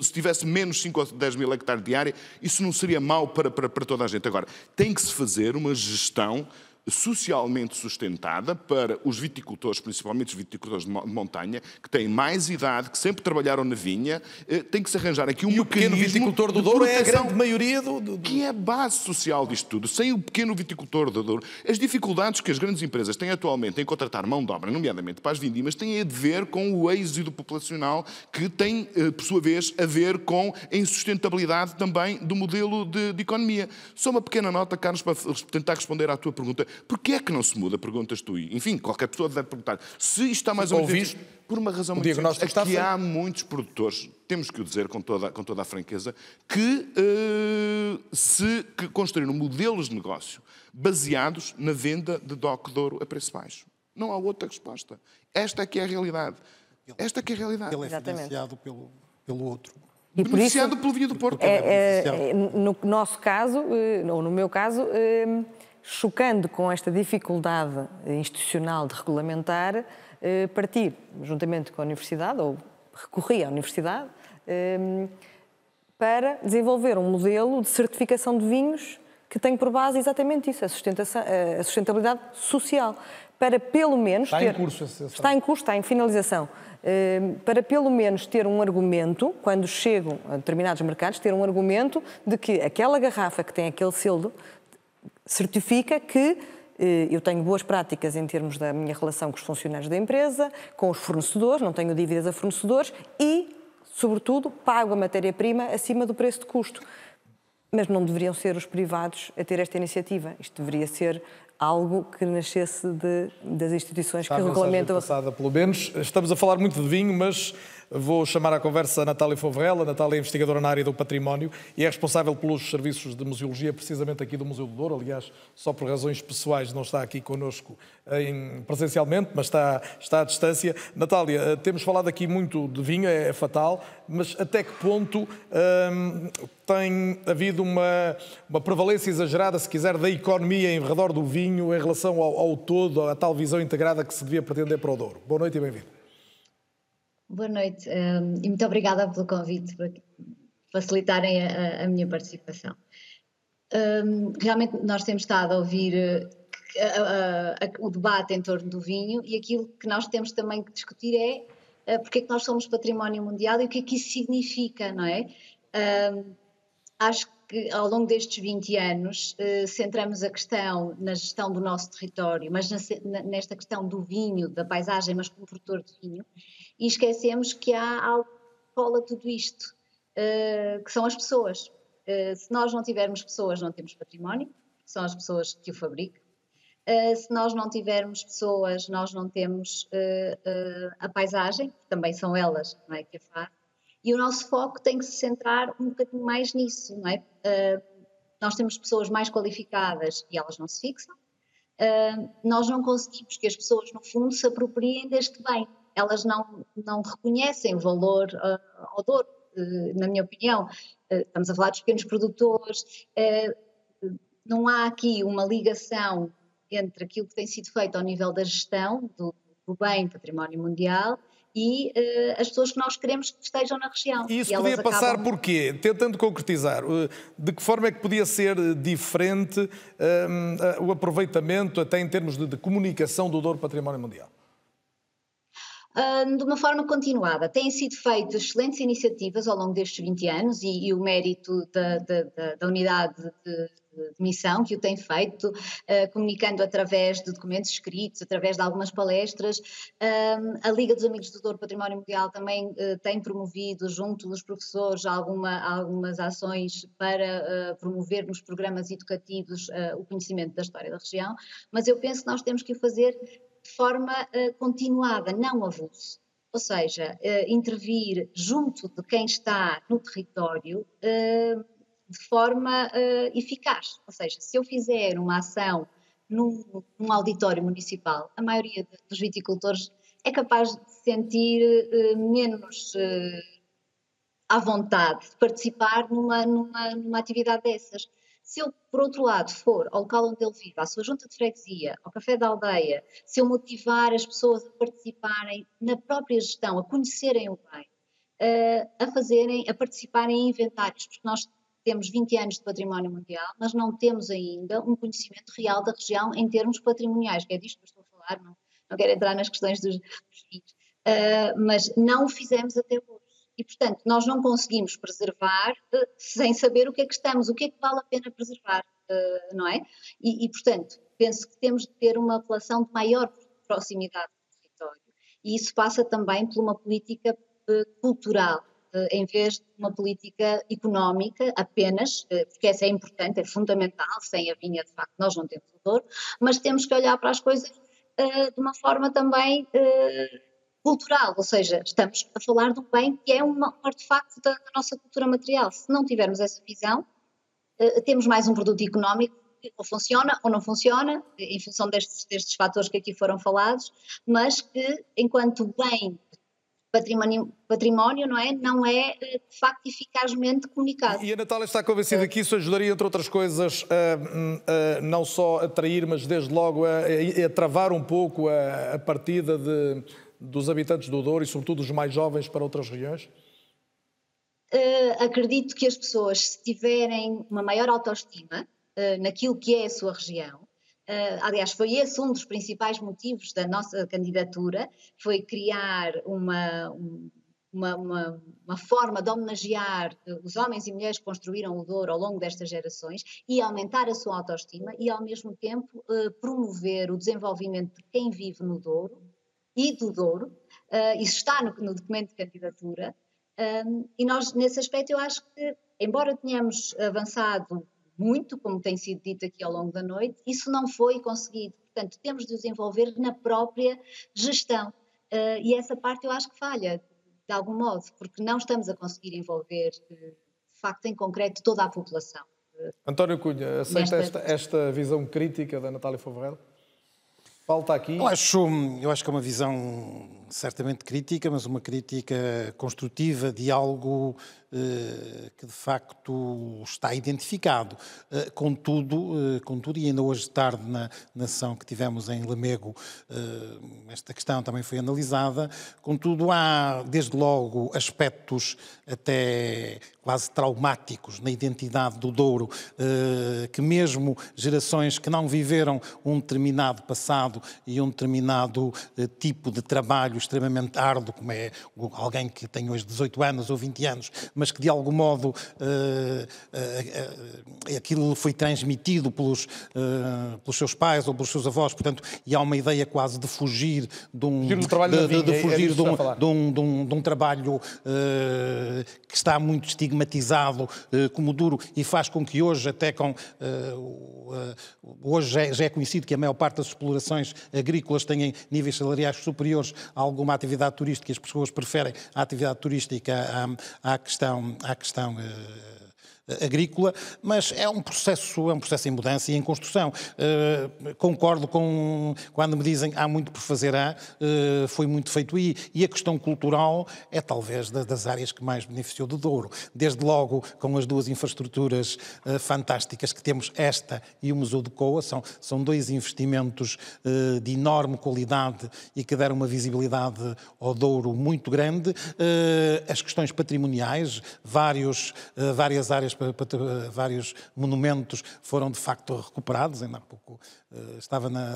Se tivesse menos cinco ou dez mil hectares de área, isso não seria mau para, para, para toda a gente. Agora, tem que se fazer uma gestão socialmente sustentada para os viticultores, principalmente os viticultores de montanha, que têm mais idade, que sempre trabalharam na vinha, tem que se arranjar aqui um e mecanismo... E o pequeno viticultor do Douro é a grande maioria do, do... Que é a base social disto tudo. Sem o pequeno viticultor do Douro, as dificuldades que as grandes empresas têm atualmente em contratar mão de obra, nomeadamente para as vindimas, têm a ver com o êxito populacional, que tem, por sua vez, a ver com a insustentabilidade também do modelo de, de economia. Só uma pequena nota, Carlos, para tentar responder à tua pergunta. Porquê é que não se muda? Perguntas tu. Enfim, qualquer pessoa deve perguntar. Se isto está mais ou menos... Por uma razão muito simples, é que feito. Há muitos produtores, temos que o dizer com toda, com toda a franqueza, que uh, se que construíram modelos de negócio baseados na venda de D O C Douro a preço baixo. Não há outra resposta. Esta é que é a realidade. Esta é que é a realidade. Ele é financiado pelo, pelo outro. E beneficiado pelo vinho do Porto. É, é, é, no nosso caso, ou no meu caso... chocando com esta dificuldade institucional de regulamentar, partir, juntamente com a Universidade, ou recorri à Universidade, para desenvolver um modelo de certificação de vinhos que tem por base exatamente isso, a, sustentação, a sustentabilidade social, para pelo menos ter... Está em curso. Está em curso, está em finalização. Para pelo menos ter um argumento, quando chegam a determinados mercados, ter um argumento de que aquela garrafa que tem aquele selo certifica que eh, eu tenho boas práticas em termos da minha relação com os funcionários da empresa, com os fornecedores, não tenho dívidas a fornecedores e, sobretudo, pago a matéria-prima acima do preço de custo. Mas não deveriam ser os privados a ter esta iniciativa. Isto deveria ser algo que nascesse de, das instituições que regulamentam... Está passada, pelo menos. Estamos a falar muito de vinho, mas vou chamar à conversa a Natália Fovarella. A Natália é investigadora na área do património e é responsável pelos serviços de museologia, precisamente aqui do Museu do Douro. Aliás, só por razões pessoais não está aqui connosco em, presencialmente, mas está, está à distância. Natália, temos falado aqui muito de vinho, é, é fatal, mas até que ponto hum, tem havido uma, uma prevalência exagerada, se quiser, da economia em redor do vinho em relação ao, ao todo, à tal visão integrada que se devia pretender para o Douro? Boa noite e bem-vindo. Boa noite um, e muito obrigada pelo convite, para facilitarem a, a minha participação. Um, realmente nós temos estado a ouvir a, a, a, o debate em torno do vinho e aquilo que nós temos também que discutir é porque é que nós somos património mundial e o que é que isso significa, não é? Um, acho que que ao longo destes vinte anos eh, centramos a questão na gestão do nosso território, mas na, nesta questão do vinho, da paisagem, mas como produtor de vinho, e esquecemos que há algo que cola tudo isto, eh, que são as pessoas. Eh, se nós não tivermos pessoas, não temos património, são as pessoas que o fabricam. Uh, se nós não tivermos pessoas, nós não temos uh, uh, a paisagem, também são elas, não é, que a faz, e o nosso foco tem que se centrar um bocadinho mais nisso, não é? Uh, nós temos pessoas mais qualificadas e elas não se fixam, uh, nós não conseguimos que as pessoas no fundo se apropriem deste bem, elas não, não reconhecem o valor uh, ao Douro, uh, na minha opinião, uh, estamos a falar dos pequenos produtores, uh, não há aqui uma ligação entre aquilo que tem sido feito ao nível da gestão do, do bem património mundial e uh, as pessoas que nós queremos que estejam na região. E isso e podia passar acabam... por quê? Tentando concretizar, uh, de que forma é que podia ser diferente uh, uh, o aproveitamento até em termos de, de comunicação do Douro Património Mundial? Uh, de uma forma continuada. Têm sido feitas excelentes iniciativas ao longo destes vinte anos e, e o mérito da, da, da, da unidade de de missão que o tem feito, uh, comunicando através de documentos escritos, através de algumas palestras. Um, a Liga dos Amigos do Douro Património Mundial também uh, tem promovido, junto dos professores, alguma, algumas ações para uh, promover nos programas educativos uh, o conhecimento da história da região, mas eu penso que nós temos que o fazer de forma uh, continuada, não avulso. Ou seja, uh, intervir junto de quem está no território, uh, de forma uh, eficaz, ou seja, se eu fizer uma ação num, num auditório municipal, a maioria dos viticultores é capaz de se sentir uh, menos uh, à vontade de participar numa, numa, numa atividade dessas. Se eu, por outro lado, for ao local onde ele vive, à sua junta de freguesia, ao café da aldeia, se eu motivar as pessoas a participarem na própria gestão, a conhecerem o bem, uh, a fazerem, a participarem em inventários, porque nós temos vinte anos de património mundial, mas não temos ainda um conhecimento real da região em termos patrimoniais, que é disto que eu estou a falar, não, não quero entrar nas questões dos filhos, uh, mas não o fizemos até hoje. E, portanto, nós não conseguimos preservar uh, sem saber o que é que estamos, o que é que vale a pena preservar, uh, não é? E, e, portanto, penso que temos de ter uma relação de maior proximidade do território. E isso passa também por uma política uh, cultural, em vez de uma política económica apenas, porque essa é importante, é fundamental, sem a vinha de facto nós não temos o Douro, mas temos que olhar para as coisas uh, de uma forma também uh, cultural, ou seja, estamos a falar de um bem que é um artefacto da, da nossa cultura material. Se não tivermos essa visão, uh, temos mais um produto económico que ou funciona ou não funciona, em função destes, destes fatores que aqui foram falados, mas que enquanto bem Património, património, não é? Não é, de facto, eficazmente comunicado. E a Natália está convencida é. que isso ajudaria, entre outras coisas, a, a, não só a atrair, mas desde logo a, a, a travar um pouco a, a partida de, dos habitantes do Douro e, sobretudo, os mais jovens para outras regiões? Uh, acredito que as pessoas, se tiverem uma maior autoestima uh, naquilo que é a sua região, Uh, aliás, foi esse um dos principais motivos da nossa candidatura, foi criar uma, uma, uma, uma forma de homenagear os homens e mulheres que construíram o Douro ao longo destas gerações e aumentar a sua autoestima e, ao mesmo tempo, uh, promover o desenvolvimento de quem vive no Douro e do Douro. Uh, isso está no, no documento de candidatura um, e nós, nesse aspecto, eu acho que, embora tenhamos avançado muito, como tem sido dito aqui ao longo da noite, isso não foi conseguido. Portanto, temos de nos envolver na própria gestão. Uh, e essa parte eu acho que falha, de algum modo, porque não estamos a conseguir envolver, de facto, em concreto, toda a população. António Cunha, aceita nesta... esta, esta visão crítica da Natália Favreiro? Paulo está aqui. Eu acho, eu acho que é uma visão certamente crítica, mas uma crítica construtiva de algo eh, que de facto está identificado. Eh, contudo, eh, contudo, e ainda hoje de tarde na, na ação que tivemos em Lamego, eh, esta questão também foi analisada. Contudo, há desde logo aspectos até quase traumáticos na identidade do Douro, eh, que mesmo gerações que não viveram um determinado passado e um determinado eh, tipo de trabalho extremamente árduo, como é alguém que tem hoje dezoito anos ou vinte anos, mas que de algum modo uh, uh, uh, aquilo foi transmitido pelos, uh, pelos seus pais ou pelos seus avós, portanto, e há uma ideia quase de fugir de um de, de, de fugir de um, de um, de um, de um trabalho uh, que está muito estigmatizado uh, como duro, e faz com que hoje até com uh, uh, hoje já é conhecido que a maior parte das explorações agrícolas têm níveis salariais superiores a alguma atividade turística, as pessoas preferem a atividade turística à, à questão, à questão uh, agrícola, mas é um processo, é um processo em mudança e em construção. Uh, concordo com quando me dizem há muito por fazer, há, uh, foi muito feito aí, e a questão cultural é talvez da, das áreas que mais beneficiou do Douro, desde logo com as duas infraestruturas uh, fantásticas que temos, esta e o Museu de Coa, são, são dois investimentos uh, de enorme qualidade e que deram uma visibilidade ao Douro muito grande. Uh, as questões patrimoniais, vários, uh, várias áreas, vários monumentos foram de facto recuperados, ainda há pouco estava na,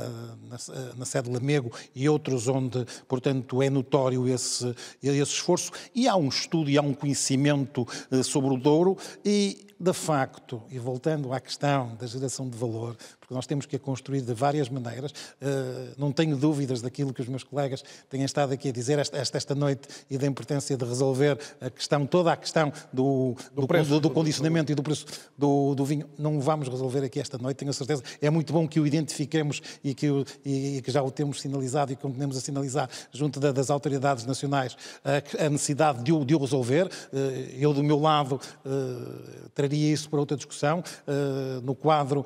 na, na sede de Lamego e outros onde, portanto, é notório esse, esse esforço, e há um estudo e há um conhecimento sobre o Douro e, de facto, e voltando à questão da geração de valor, porque nós temos que a construir de várias maneiras, não tenho dúvidas daquilo que os meus colegas têm estado aqui a dizer esta, esta noite e da importância de resolver a questão, toda a questão do, do, do, preço, do, do condicionamento do, e do preço do, do vinho. Não o vamos resolver aqui esta noite, tenho a certeza. É muito bom que o identifiquemos e que, o, e, e que já o temos sinalizado e que continuemos a sinalizar junto da, das autoridades nacionais a, a necessidade de o, de o resolver. Eu, do meu lado, traria isso para outra discussão, no quadro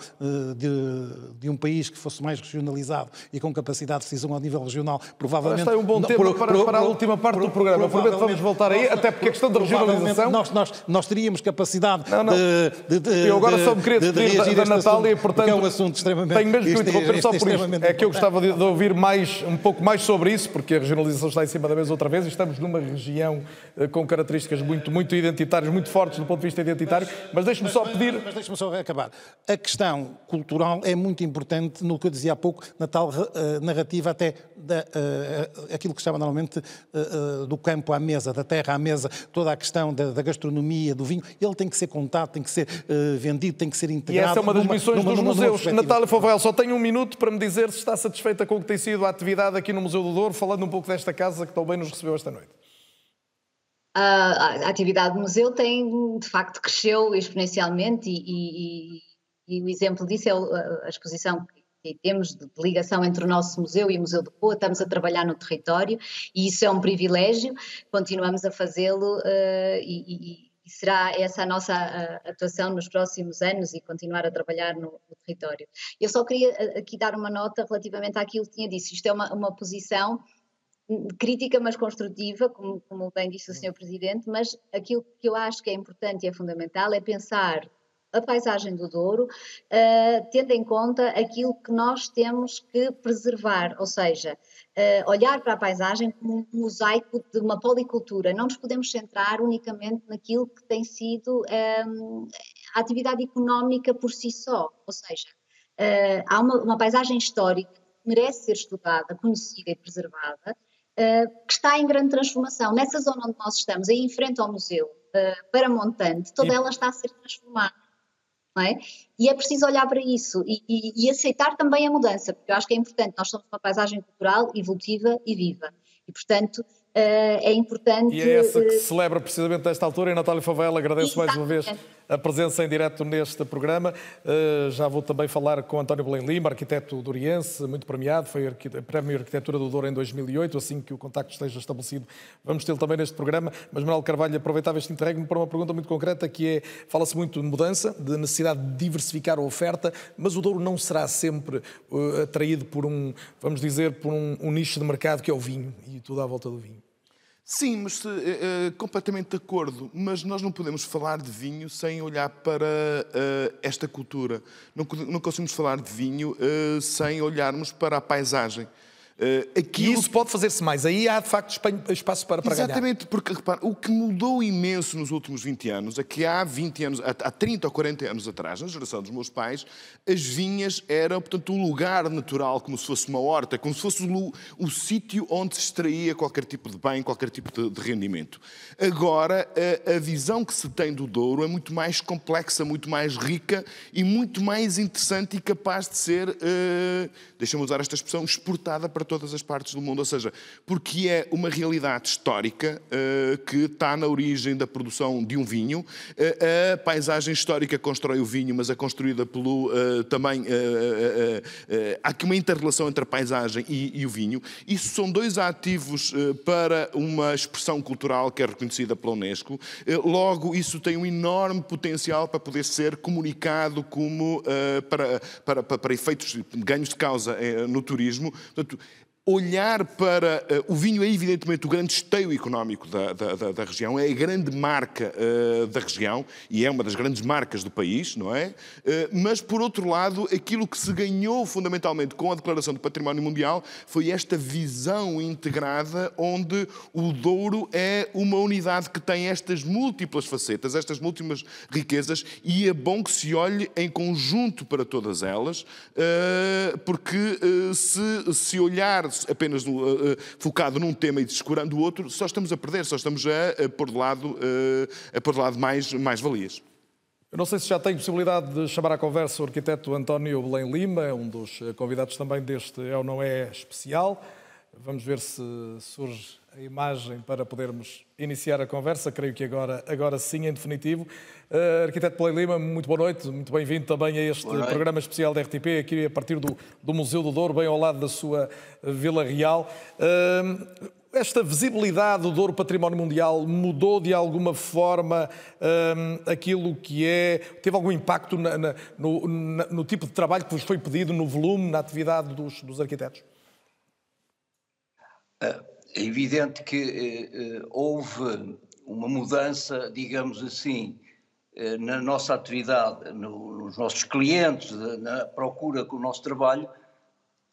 de de um país que fosse mais regionalizado e com capacidade de decisão ao nível regional, provavelmente... Mas está um bom tempo para, para, para a última parte pro, do programa. Provavelmente vamos voltar aí, nós, até porque a questão da regionalização... Nós, nós, nós teríamos capacidade não, não. De, de, de... Eu agora só me queria despedir da Natália e, portanto, é um assunto extremamente, tenho mesmo que interromper só por isto. É que eu gostava de, de ouvir mais, um pouco mais sobre isso, porque a regionalização está em cima da mesa outra vez e estamos numa região com características muito, muito identitárias, muito fortes do ponto de vista identitário, mas, mas deixe-me só pedir... Mas, mas deixe-me só acabar. A questão cultural é muito importante no que eu dizia há pouco, na tal uh, narrativa até da, uh, aquilo que se chama normalmente uh, uh, do campo à mesa, da terra à mesa, toda a questão da, da gastronomia, do vinho, ele tem que ser contado, tem que ser uh, vendido, tem que ser integrado. E essa é uma das numa, missões numa, dos numa, museus. Numa Natália Favela, só tenho um minuto para me dizer se está satisfeita com o que tem sido a atividade aqui no Museu do Douro, falando um pouco desta casa que também nos recebeu esta noite. A, a atividade do museu tem, de facto, cresceu exponencialmente e... e... E o exemplo disso é a exposição que temos de ligação entre o nosso museu e o Museu de Coa. Estamos a trabalhar no território e isso é um privilégio, continuamos a fazê-lo uh, e, e, e será essa a nossa uh, atuação nos próximos anos e continuar a trabalhar no, no território. Eu só queria aqui dar uma nota relativamente àquilo que tinha dito. Isto é uma, uma posição crítica, mas construtiva, como, como bem disse o senhor Presidente, mas aquilo que eu acho que é importante e é fundamental é pensar a paisagem do Douro, uh, tendo em conta aquilo que nós temos que preservar, ou seja, uh, olhar para a paisagem como um mosaico de uma policultura. Não nos podemos centrar unicamente naquilo que tem sido um, a atividade económica por si só, ou seja, uh, há uma, uma paisagem histórica que merece ser estudada, conhecida e preservada, uh, que está em grande transformação. Nessa zona onde nós estamos, aí em frente ao museu, uh, para Montante, toda ela está a ser transformada. Não é? E é preciso olhar para isso e, e, e aceitar também a mudança, porque eu acho que é importante. Nós somos uma paisagem cultural, evolutiva e viva, e portanto uh, é importante... E é essa que se celebra precisamente nesta altura, e Natália Favela, agradeço mais uma vez a presença em direto neste programa. Uh, já vou também falar com António Belém Lima, arquiteto douriense, muito premiado, foi arquite- Prémio Arquitetura do Douro em dois mil e oito, assim que o contacto esteja estabelecido, vamos tê-lo também neste programa. Mas Manuel Carvalho aproveitava este interregno para uma pergunta muito concreta, que é, fala-se muito de mudança, de necessidade de diversificar a oferta, mas o Douro não será sempre uh, atraído por um, vamos dizer, por um, um nicho de mercado que é o vinho, e tudo à volta do vinho. Sim, mas uh, completamente de acordo, mas nós não podemos falar de vinho sem olhar para uh, esta cultura. Não, não conseguimos falar de vinho uh, sem olharmos para a paisagem. Aquilo... E isso pode fazer-se mais. Aí há, de facto, espaço para, para ganhar. Exatamente, porque, repara, o que mudou imenso nos últimos vinte anos é que há vinte anos, há trinta ou quarenta anos atrás, na geração dos meus pais, as vinhas eram, portanto, um lugar natural, como se fosse uma horta, como se fosse o, o sítio onde se extraía qualquer tipo de bem, qualquer tipo de, de rendimento. Agora, a, a visão que se tem do Douro é muito mais complexa, muito mais rica e muito mais interessante e capaz de ser, uh, deixa-me usar esta expressão, exportada para todas as partes do mundo, ou seja, porque é uma realidade histórica uh, que está na origem da produção de um vinho. Uh, a paisagem histórica constrói o vinho, mas é construída pelo uh, também... Uh, uh, uh, uh, há aqui uma interrelação entre a paisagem e, e o vinho. Isso são dois ativos uh, para uma expressão cultural que é reconhecida pela Unesco. Uh, logo, isso tem um enorme potencial para poder ser comunicado como uh, para, para, para, para efeitos, ganhos de causa uh, no turismo. Portanto, olhar para... Uh, o vinho é, evidentemente, o grande esteio económico da, da, da, da região, é a grande marca uh, da região e é uma das grandes marcas do país, não é? Uh, mas, por outro lado, aquilo que se ganhou, fundamentalmente, com a Declaração do Património Mundial foi esta visão integrada onde o Douro é uma unidade que tem estas múltiplas facetas, estas múltiplas riquezas e é bom que se olhe em conjunto para todas elas, uh, porque uh, se, se olhar apenas uh, uh, focado num tema e descurando o outro, só estamos a perder, só estamos a, a pôr de lado, uh, a pôr de lado mais, mais valias. Eu não sei se já tenho possibilidade de chamar à conversa o arquiteto António Belém Lima, um dos convidados também deste É ou Não É especial. Vamos ver se surge a imagem para podermos iniciar a conversa. Creio que agora, agora sim, em definitivo. Uh, arquiteto Belém Lima, muito boa noite, muito bem-vindo também a este Olá. Programa especial da R T P, aqui a partir do, do Museu do Douro, bem ao lado da sua Vila Real. Uh, esta visibilidade do Douro Património Mundial mudou de alguma forma um, aquilo que é... Teve algum impacto na, na, no, na, no tipo de trabalho que vos foi pedido, no volume, na atividade dos, dos arquitetos? Uh. É evidente que eh, houve uma mudança, digamos assim, eh, na nossa atividade, no, nos nossos clientes, na procura com o nosso trabalho.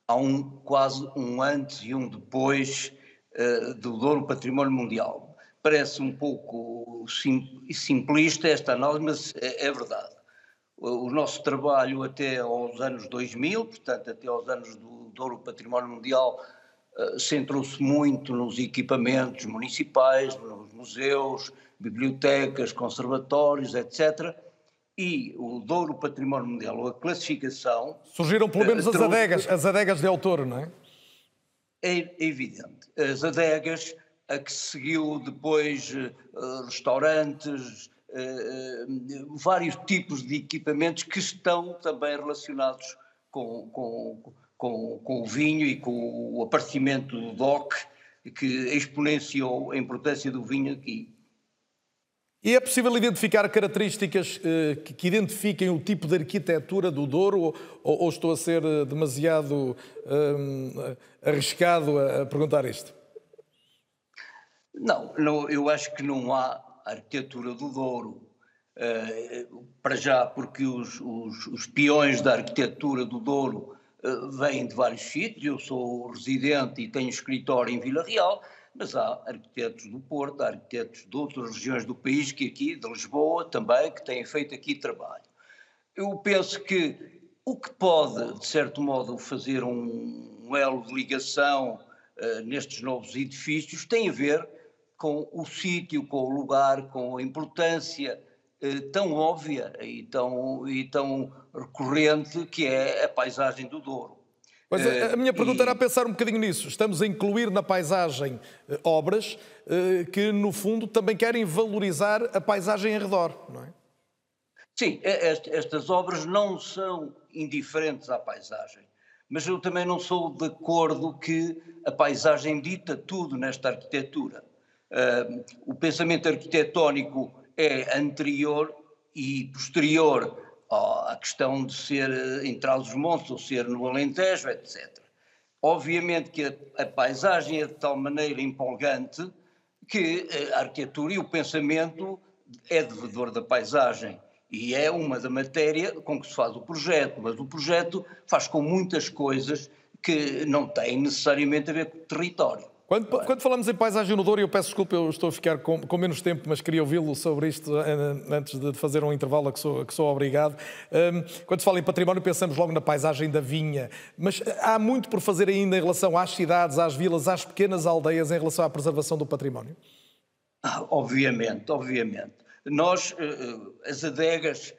Há um, quase um antes e um depois eh, do Douro Património Mundial. Parece um pouco sim, simplista esta análise, mas é, é verdade. O, o nosso trabalho até aos anos dois mil, portanto até aos anos do Douro Património Mundial, centrou-se muito nos equipamentos municipais, nos museus, bibliotecas, conservatórios, etcétera. E o Douro Património Mundial, ou a classificação... Surgiram pelo menos as adegas, as adegas de autor, não é? É evidente. As adegas, a que seguiu depois restaurantes, vários tipos de equipamentos que estão também relacionados com... com Com, com o vinho e com o aparecimento do D O C, que exponenciou a importância do vinho aqui. E é possível identificar características eh, que identifiquem o tipo de arquitetura do Douro, ou, ou estou a ser demasiado eh, arriscado a, a perguntar isto? Não, não, eu acho que não há arquitetura do Douro. Uh, para já, porque os, os, os peões da arquitetura do Douro vêm de vários sítios. Eu sou residente e tenho escritório em Vila Real, mas há arquitetos do Porto, há arquitetos de outras regiões do país, que aqui, de Lisboa também, que têm feito aqui trabalho. Eu penso que o que pode, de certo modo, fazer um elo de ligação uh, nestes novos edifícios tem a ver com o sítio, com o lugar, com a importância tão óbvia e tão, e tão recorrente que é a paisagem do Douro. Mas a, a minha pergunta e... era pensar um bocadinho nisso. Estamos a incluir na paisagem obras que, no fundo, também querem valorizar a paisagem em redor, não é? Sim, estas obras não são indiferentes à paisagem, mas eu também não sou de acordo que a paisagem dita tudo nesta arquitetura. O pensamento arquitetónico é anterior e posterior à questão de ser em Trás-os-Montes ou ser no Alentejo, etcétera. Obviamente que a, a paisagem é de tal maneira empolgante que a arquitetura e o pensamento é devedor da paisagem e é uma da matéria com que se faz o projeto, mas o projeto faz com muitas coisas que não tem necessariamente a ver com o território. Quando, quando falamos em paisagem no Douro, eu peço desculpa, eu estou a ficar com, com menos tempo, mas queria ouvi-lo sobre isto antes de fazer um intervalo a que sou, a que sou obrigado. Um, quando se fala em património, pensamos logo na paisagem da vinha, mas há muito por fazer ainda em relação às cidades, às vilas, às pequenas aldeias, em relação à preservação do património? Ah, obviamente, obviamente. Nós, as adegas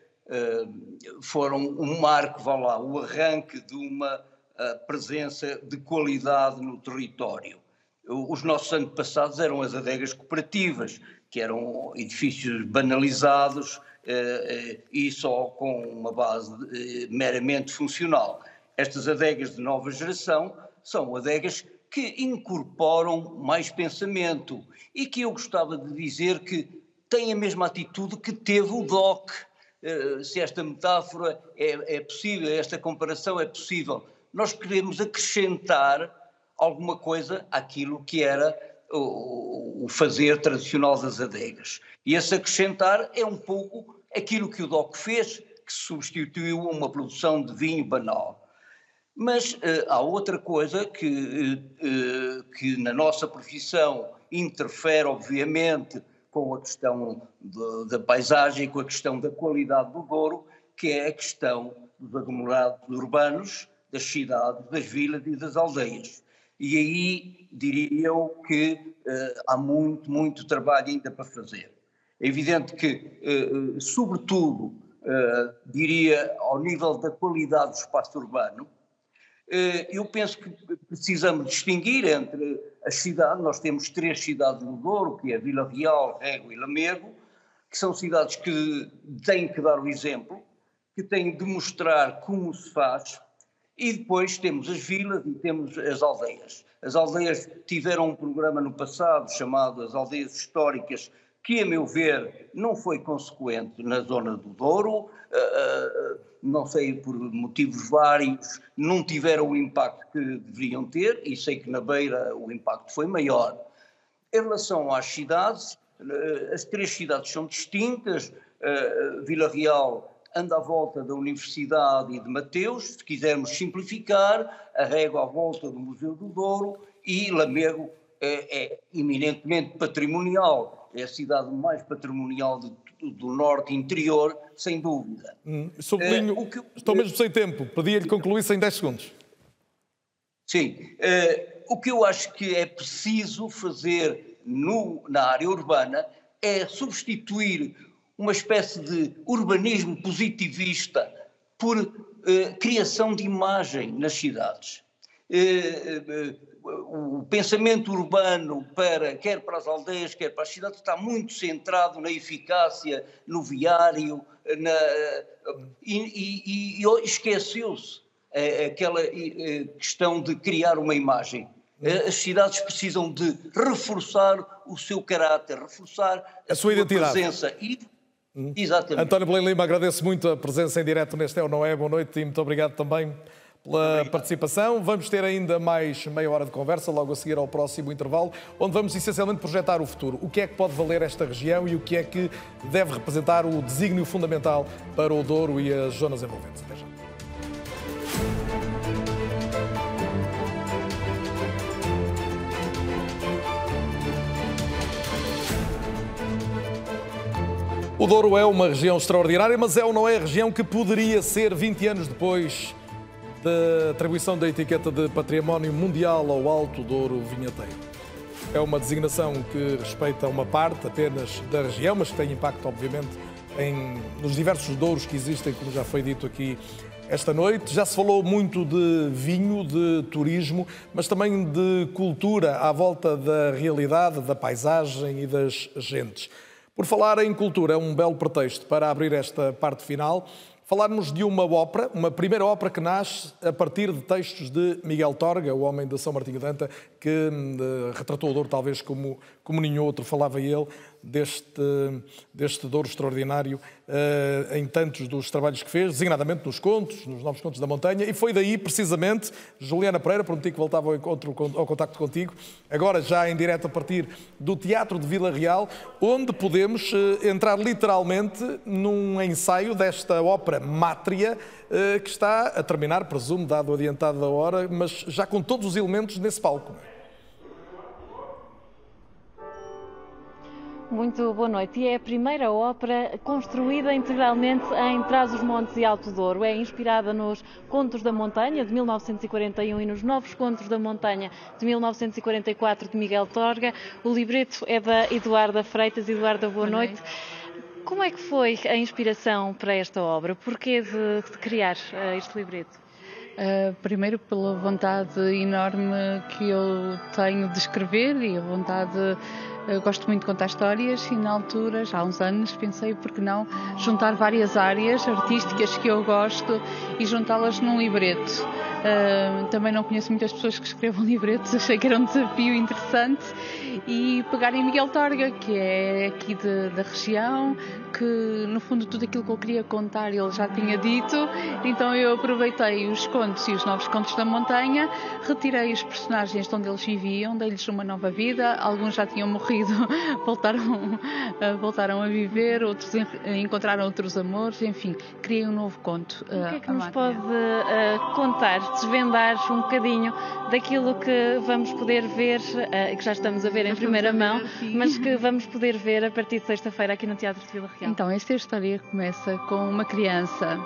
foram um marco, vá lá, o arranque de uma presença de qualidade no território. Os nossos antepassados eram as adegas cooperativas, que eram edifícios banalizados eh, e só com uma base eh, meramente funcional. Estas adegas de nova geração são adegas que incorporam mais pensamento e que eu gostava de dizer que têm a mesma atitude que teve o D O C. Eh, se esta metáfora é, é possível, esta comparação é possível, nós queremos acrescentar alguma coisa àquilo que era o fazer tradicional das adegas. E esse acrescentar é um pouco aquilo que o D O C fez, que substituiu uma produção de vinho banal. Mas uh, há outra coisa que, uh, que na nossa profissão interfere, obviamente, com a questão de, da paisagem, com a questão da qualidade do Douro, que é a questão dos aglomerados urbanos, das cidades, das vilas e das aldeias. E aí diria eu que uh, há muito, muito trabalho ainda para fazer. É evidente que, uh, sobretudo, uh, diria ao nível da qualidade do espaço urbano, uh, eu penso que precisamos distinguir entre as cidades. Nós temos três cidades no Douro, que é Vila Real, Reno e Lamego, que são cidades que têm que dar o exemplo, que têm de mostrar como se faz. E depois temos as vilas e temos as aldeias. As aldeias tiveram um programa no passado chamado as aldeias históricas, que a meu ver não foi consequente na zona do Douro, não sei, por motivos vários, não tiveram o impacto que deveriam ter, e sei que na Beira o impacto foi maior. Em relação às cidades, as três cidades são distintas. Vila Real anda à volta da Universidade e de Mateus, se quisermos simplificar, a Régua à volta do Museu do Douro, e Lamego é, é eminentemente patrimonial, é a cidade mais patrimonial do, do norte interior, sem dúvida. Hum, sublinho, é, o que, estou mesmo sem tempo, pedia-lhe que concluísse em dez segundos. Sim, é, o que eu acho que é preciso fazer no, na área urbana é substituir uma espécie de urbanismo positivista por eh, criação de imagem nas cidades. Eh, eh, o pensamento urbano, para, quer para as aldeias, quer para as cidades, está muito centrado na eficácia, no viário, na, e, e, e esqueceu-se eh, aquela eh, questão de criar uma imagem. As cidades precisam de reforçar o seu caráter, reforçar a, a sua, sua identidade. Presença e... Exatamente. António Belém Lima, agradeço muito a presença em direto neste É ou Não É. Boa noite e muito obrigado também pela obrigado. participação. Vamos ter ainda mais meia hora de conversa, logo a seguir ao próximo intervalo, onde vamos essencialmente projetar o futuro. O que é que pode valer esta região e o que é que deve representar o desígnio fundamental para o Douro e as zonas envolventes. Até já. O Douro é uma região extraordinária, mas é ou não é a região que poderia ser, vinte anos depois da atribuição da etiqueta de Património Mundial ao Alto Douro Vinheteiro? É uma designação que respeita uma parte apenas da região, mas que tem impacto, obviamente, em, nos diversos douros que existem, como já foi dito aqui esta noite. Já se falou muito de vinho, de turismo, mas também de cultura à volta da realidade, da paisagem e das gentes. Por falar em cultura, é um belo pretexto para abrir esta parte final, falarmos de uma ópera, uma primeira ópera que nasce a partir de textos de Miguel Torga, o homem de São Martinho de Anta, que retratou o Douro talvez como, como nenhum outro, falava ele, deste, deste Douro extraordinário uh, em tantos dos trabalhos que fez, designadamente nos contos, nos Novos Contos da Montanha, e foi daí, precisamente, Juliana Pereira, prometi que voltava ao, encontro, ao contacto contigo, agora já em direto a partir do Teatro de Vila Real, onde podemos uh, entrar literalmente num ensaio desta ópera Mátria, uh, que está a terminar, presumo, dado adiantado da hora, mas já com todos os elementos nesse palco. Muito boa noite. E é a primeira ópera construída integralmente em Trás-os-Montes e Alto Douro. É inspirada nos Contos da Montanha, de mil novecentos e quarenta e um, e nos Novos Contos da Montanha, de mil novecentos e quarenta e quatro, de Miguel Torga. O libreto é da Eduarda Freitas. Eduarda, boa, boa noite. noite. Como é que foi a inspiração para esta obra? Porquê de, de criar uh, este libreto? Uh, primeiro pela vontade enorme que eu tenho de escrever e a vontade... Eu gosto muito de contar histórias e, na altura, já há uns anos, pensei por que não juntar várias áreas artísticas que eu gosto e juntá-las num libreto. Uh, também não conheço muitas pessoas que escrevam libretos, achei que era um desafio interessante. E pegar em Miguel Torga, que é aqui de, da região, que, no fundo, tudo aquilo que eu queria contar ele já tinha dito. Então eu aproveitei os contos e os Novos Contos da Montanha, retirei os personagens de onde eles viviam, dei-lhes uma nova vida, alguns já tinham morrido, Voltaram, voltaram a viver, outros encontraram outros amores, enfim, criei um novo conto. O que é que nos pode uh, contar, desvendar um bocadinho daquilo que vamos poder ver, uh, que já estamos a ver em primeira mão, mas que vamos poder ver a partir de sexta-feira aqui no Teatro de Vila Real? Então, esta história começa com uma criança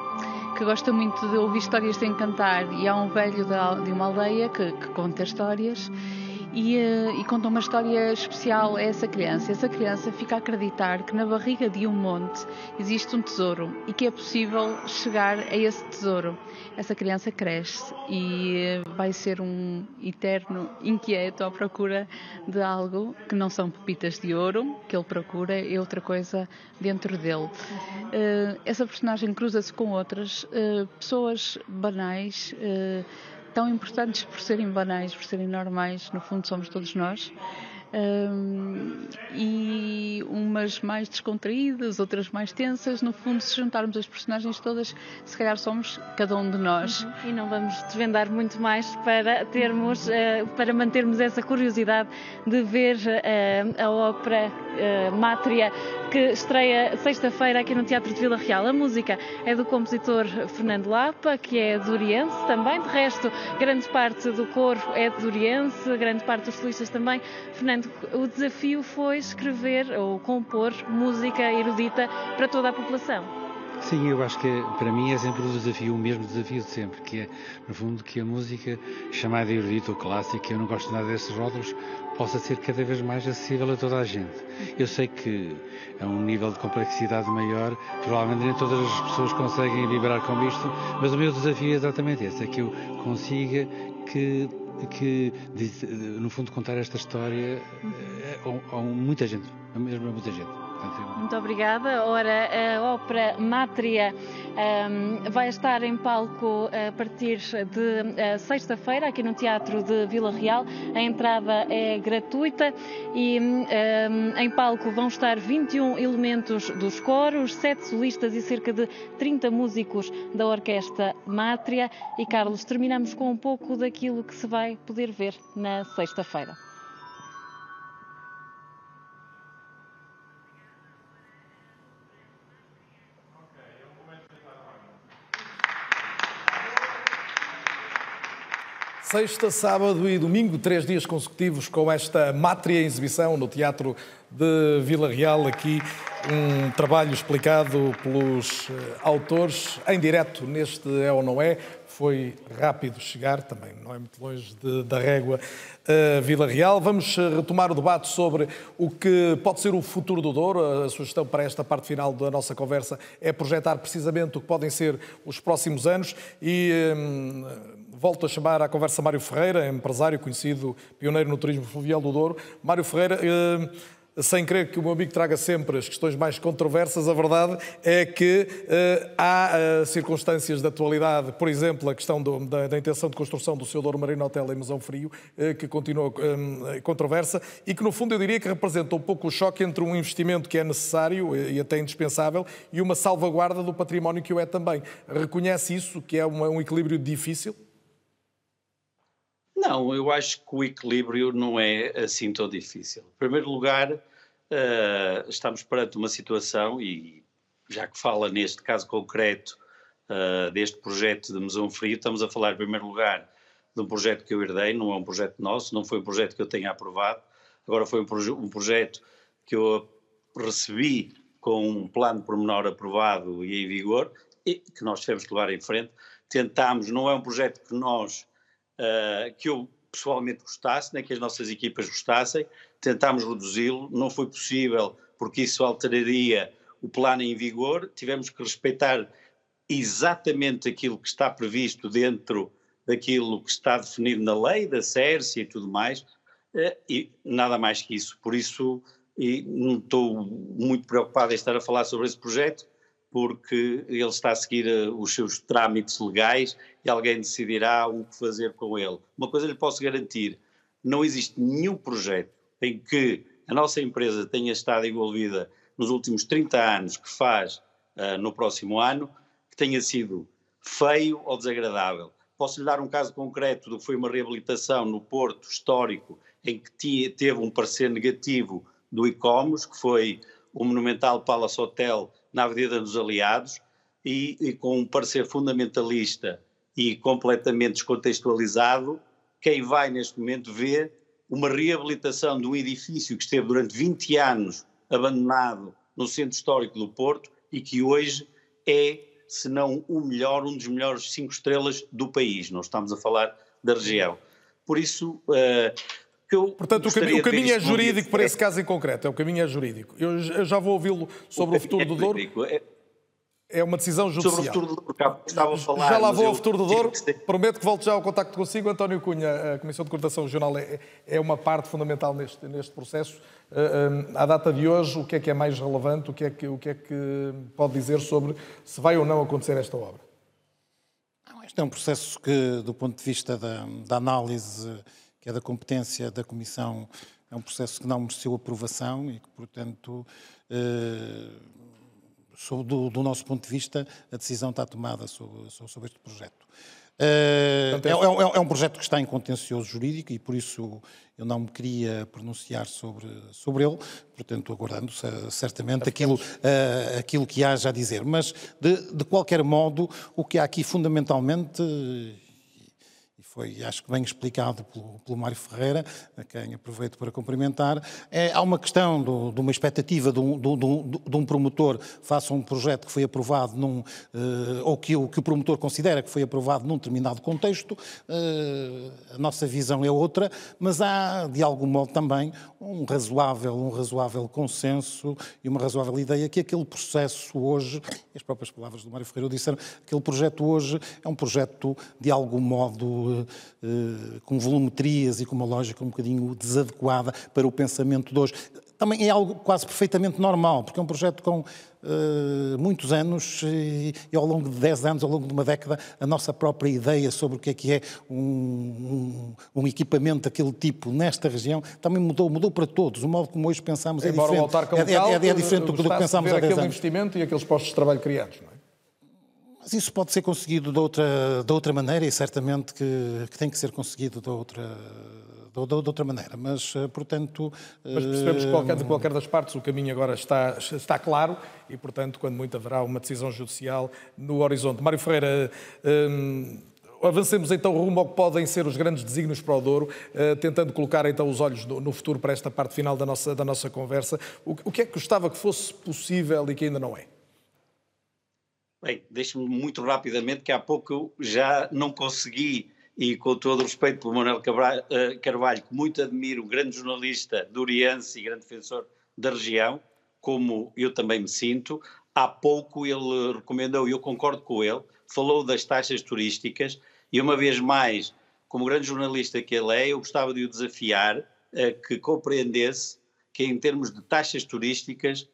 que gosta muito de ouvir histórias de encantar, e há um velho de uma aldeia que, que conta histórias. E, e conta uma história especial a essa criança. Essa criança fica a acreditar que na barriga de um monte existe um tesouro e que é possível chegar a esse tesouro. Essa criança cresce e vai ser um eterno inquieto à procura de algo que não são pepitas de ouro, que ele procura, é outra coisa dentro dele. Essa personagem cruza-se com outras pessoas banais, tão importantes por serem banais, por serem normais, no fundo somos todos nós, um, e umas mais descontraídas, outras mais tensas, no fundo, se juntarmos as personagens todas, se calhar somos cada um de nós. Uhum. E não vamos desvendar muito mais para termos, uh, para mantermos essa curiosidade de ver uh, a ópera uh, Mátria, que estreia sexta-feira aqui no Teatro de Vila Real. A música é do compositor Fernando Lapa, que é douriense também. De resto, grande parte do coro é douriense, grande parte dos solistas também. Fernando, o desafio foi escrever ou compor música erudita para toda a população. Sim, eu acho que para mim é sempre o desafio, o mesmo desafio de sempre, que é, no fundo, que a música chamada erudita ou clássica, eu não gosto nada desses rótulos, possa ser cada vez mais acessível a toda a gente. Eu sei que a um nível de complexidade maior, provavelmente nem todas as pessoas conseguem vibrar com isto, mas o meu desafio é exatamente esse, é que eu consiga que, que no fundo, contar esta história a, a, a muita gente, mesmo a muita gente. Muito obrigada. Ora, a ópera Mátria um, vai estar em palco a partir de uh, sexta-feira aqui no Teatro de Vila Real. A entrada é gratuita e um, em palco vão estar vinte e um elementos dos coros, sete solistas e cerca de trinta músicos da Orquestra Mátria. E, Carlos, terminamos com um pouco daquilo que se vai poder ver na sexta-feira. Sexta, sábado e domingo, três dias consecutivos com esta Mátria exibição no Teatro de Vila Real. Aqui um trabalho explicado pelos autores em direto neste É ou Não É. Foi rápido chegar, também não é muito longe de, da régua uh, Vila Real. Vamos retomar o debate sobre o que pode ser o futuro do Douro. A sugestão para esta parte final da nossa conversa é projetar precisamente o que podem ser os próximos anos. E um, volto a chamar à conversa Mário Ferreira, empresário conhecido, pioneiro no turismo fluvial do Douro. Mário Ferreira, uh, sem querer que o meu amigo traga sempre as questões mais controversas, a verdade é que eh, há eh, circunstâncias de atualidade, por exemplo, a questão do, da, da intenção de construção do seu Douro Marino Hotel em Mesão Frio, eh, que continua eh, controversa e que, no fundo, eu diria que representa um pouco o choque entre um investimento que é necessário e, e até indispensável e uma salvaguarda do património que o é também. Reconhece isso, que é uma, um equilíbrio difícil? Não, eu acho que o equilíbrio não é assim tão difícil. Em primeiro lugar, uh, estamos perante uma situação, e já que fala neste caso concreto uh, deste projeto de Mesão Frio, estamos a falar em primeiro lugar de um projeto que eu herdei, não é um projeto nosso, não foi um projeto que eu tenha aprovado, agora foi um, proje um projeto que eu recebi com um plano pormenor aprovado e em vigor, e que nós tivemos que levar em frente. Tentámos, não é um projeto que nós... Uh, que eu pessoalmente gostasse, nem que as nossas equipas gostassem, tentámos reduzi-lo, não foi possível porque isso alteraria o plano em vigor, tivemos que respeitar exatamente aquilo que está previsto dentro daquilo que está definido na lei, da C E R S e tudo mais, uh, e nada mais que isso, por isso e não estou muito preocupado em estar a falar sobre esse projeto, porque ele está a seguir uh, os seus trâmites legais e alguém decidirá o que fazer com ele. Uma coisa lhe posso garantir, não existe nenhum projeto em que a nossa empresa tenha estado envolvida nos últimos trinta anos, que faz uh, no próximo ano, que tenha sido feio ou desagradável. Posso-lhe dar um caso concreto do que foi uma reabilitação no Porto histórico, em que tia, teve um parecer negativo do I C O M S, que foi o monumental Palace Hotel, na Avenida dos Aliados, e, e com um parecer fundamentalista e completamente descontextualizado, quem vai neste momento ver uma reabilitação de um edifício que esteve durante vinte anos abandonado no centro histórico do Porto e que hoje é, se não o melhor, um dos melhores cinco estrelas do país, não estamos a falar da região. Por isso… Uh, Eu Portanto, o caminho, o caminho é jurídico para esse caso em concreto, é o caminho é jurídico. Eu, eu já vou ouvi-lo sobre o futuro do Douro. É uma decisão judicial. Sobre o futuro do Douro, cá estava a falar. Já lá vou ao futuro do Douro. Prometo que volto já ao contacto consigo. António Cunha, a Comissão de Coordenação Regional é, é uma parte fundamental neste, neste processo. À data de hoje, o que é que é mais relevante? O que é que, o que é que pode dizer sobre se vai ou não acontecer esta obra? Este é um processo que, do ponto de vista da, da análise... que é da competência da Comissão, é um processo que não mereceu aprovação e que, portanto, eh, sob do, do nosso ponto de vista, a decisão está tomada sobre, sobre este projeto. Eh, é, é, é um projeto que está em contencioso jurídico e, por isso, eu não me queria pronunciar sobre, sobre ele, portanto, aguardando certamente aquilo, uh, aquilo que haja a dizer. Mas, de, de qualquer modo, o que há aqui, fundamentalmente... foi, acho que bem explicado pelo, pelo Mário Ferreira, a quem aproveito para cumprimentar, é, há uma questão do, de uma expectativa de um, do, do, de um promotor face a um projeto que foi aprovado, num, uh, ou que o, que o promotor considera que foi aprovado num determinado contexto, uh, a nossa visão é outra, mas há, de algum modo também, um razoável, um razoável consenso e uma razoável ideia que aquele processo hoje, as próprias palavras do Mário Ferreira disseram, aquele projeto hoje é um projeto, de algum modo, com volumetrias e com uma lógica um bocadinho desadequada para o pensamento de hoje. Também é algo quase perfeitamente normal, porque é um projeto com uh, muitos anos e, e ao longo de dez anos, ao longo de uma década, a nossa própria ideia sobre o que é que é um, um, um equipamento daquele tipo nesta região também mudou, mudou para todos. O modo como hoje pensamos é diferente. Embora o autarca local, é, é, é, é diferente do que pensámos há dez anos. Aquele investimento e aqueles postos de trabalho criados, não é? Mas isso pode ser conseguido de outra, de outra maneira e certamente que, que tem que ser conseguido de outra, de, de, de outra maneira, mas portanto... Mas percebemos que qualquer, de qualquer das partes o caminho agora está, está claro e portanto quando muito haverá uma decisão judicial no horizonte. Mário Ferreira... Hum... Avancemos então rumo ao que podem ser os grandes desígnios para o Douro, uh, tentando colocar então os olhos no, no futuro para esta parte final da nossa, da nossa conversa. O, o que é que gostava que fosse possível e que ainda não é? Bem, deixe-me muito rapidamente, que há pouco eu já não consegui, e com todo o respeito pelo Manuel Carvalho, que muito admiro, um grande jornalista douriense e grande defensor da região, como eu também me sinto, há pouco ele recomendou, e eu concordo com ele, falou das taxas turísticas, e uma vez mais, como grande jornalista que ele é, eu gostava de o desafiar a que compreendesse que em termos de taxas turísticas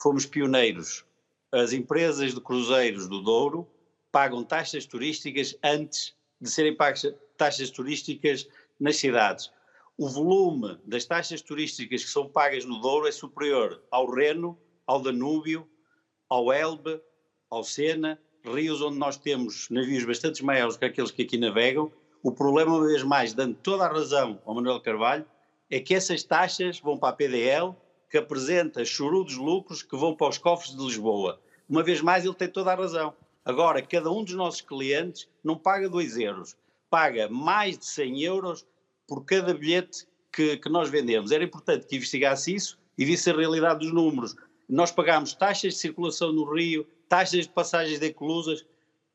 fomos pioneiros. As empresas de cruzeiros do Douro pagam taxas turísticas antes de serem pagas taxas turísticas nas cidades. O volume das taxas turísticas que são pagas no Douro é superior ao Reno, ao Danúbio, ao Elbe, ao Sena, rios onde nós temos navios bastante maiores que aqueles que aqui navegam. O problema, uma vez mais, dando toda a razão ao Manuel Carvalho, é que essas taxas vão para a P D L, que apresenta chorudos lucros que vão para os cofres de Lisboa. Uma vez mais, ele tem toda a razão. Agora, cada um dos nossos clientes não paga dois euros, paga mais de cem euros por cada bilhete que, que nós vendemos. Era importante que investigasse isso e visse a realidade dos números. Nós pagámos taxas de circulação no rio, taxas de passagens de eclusas,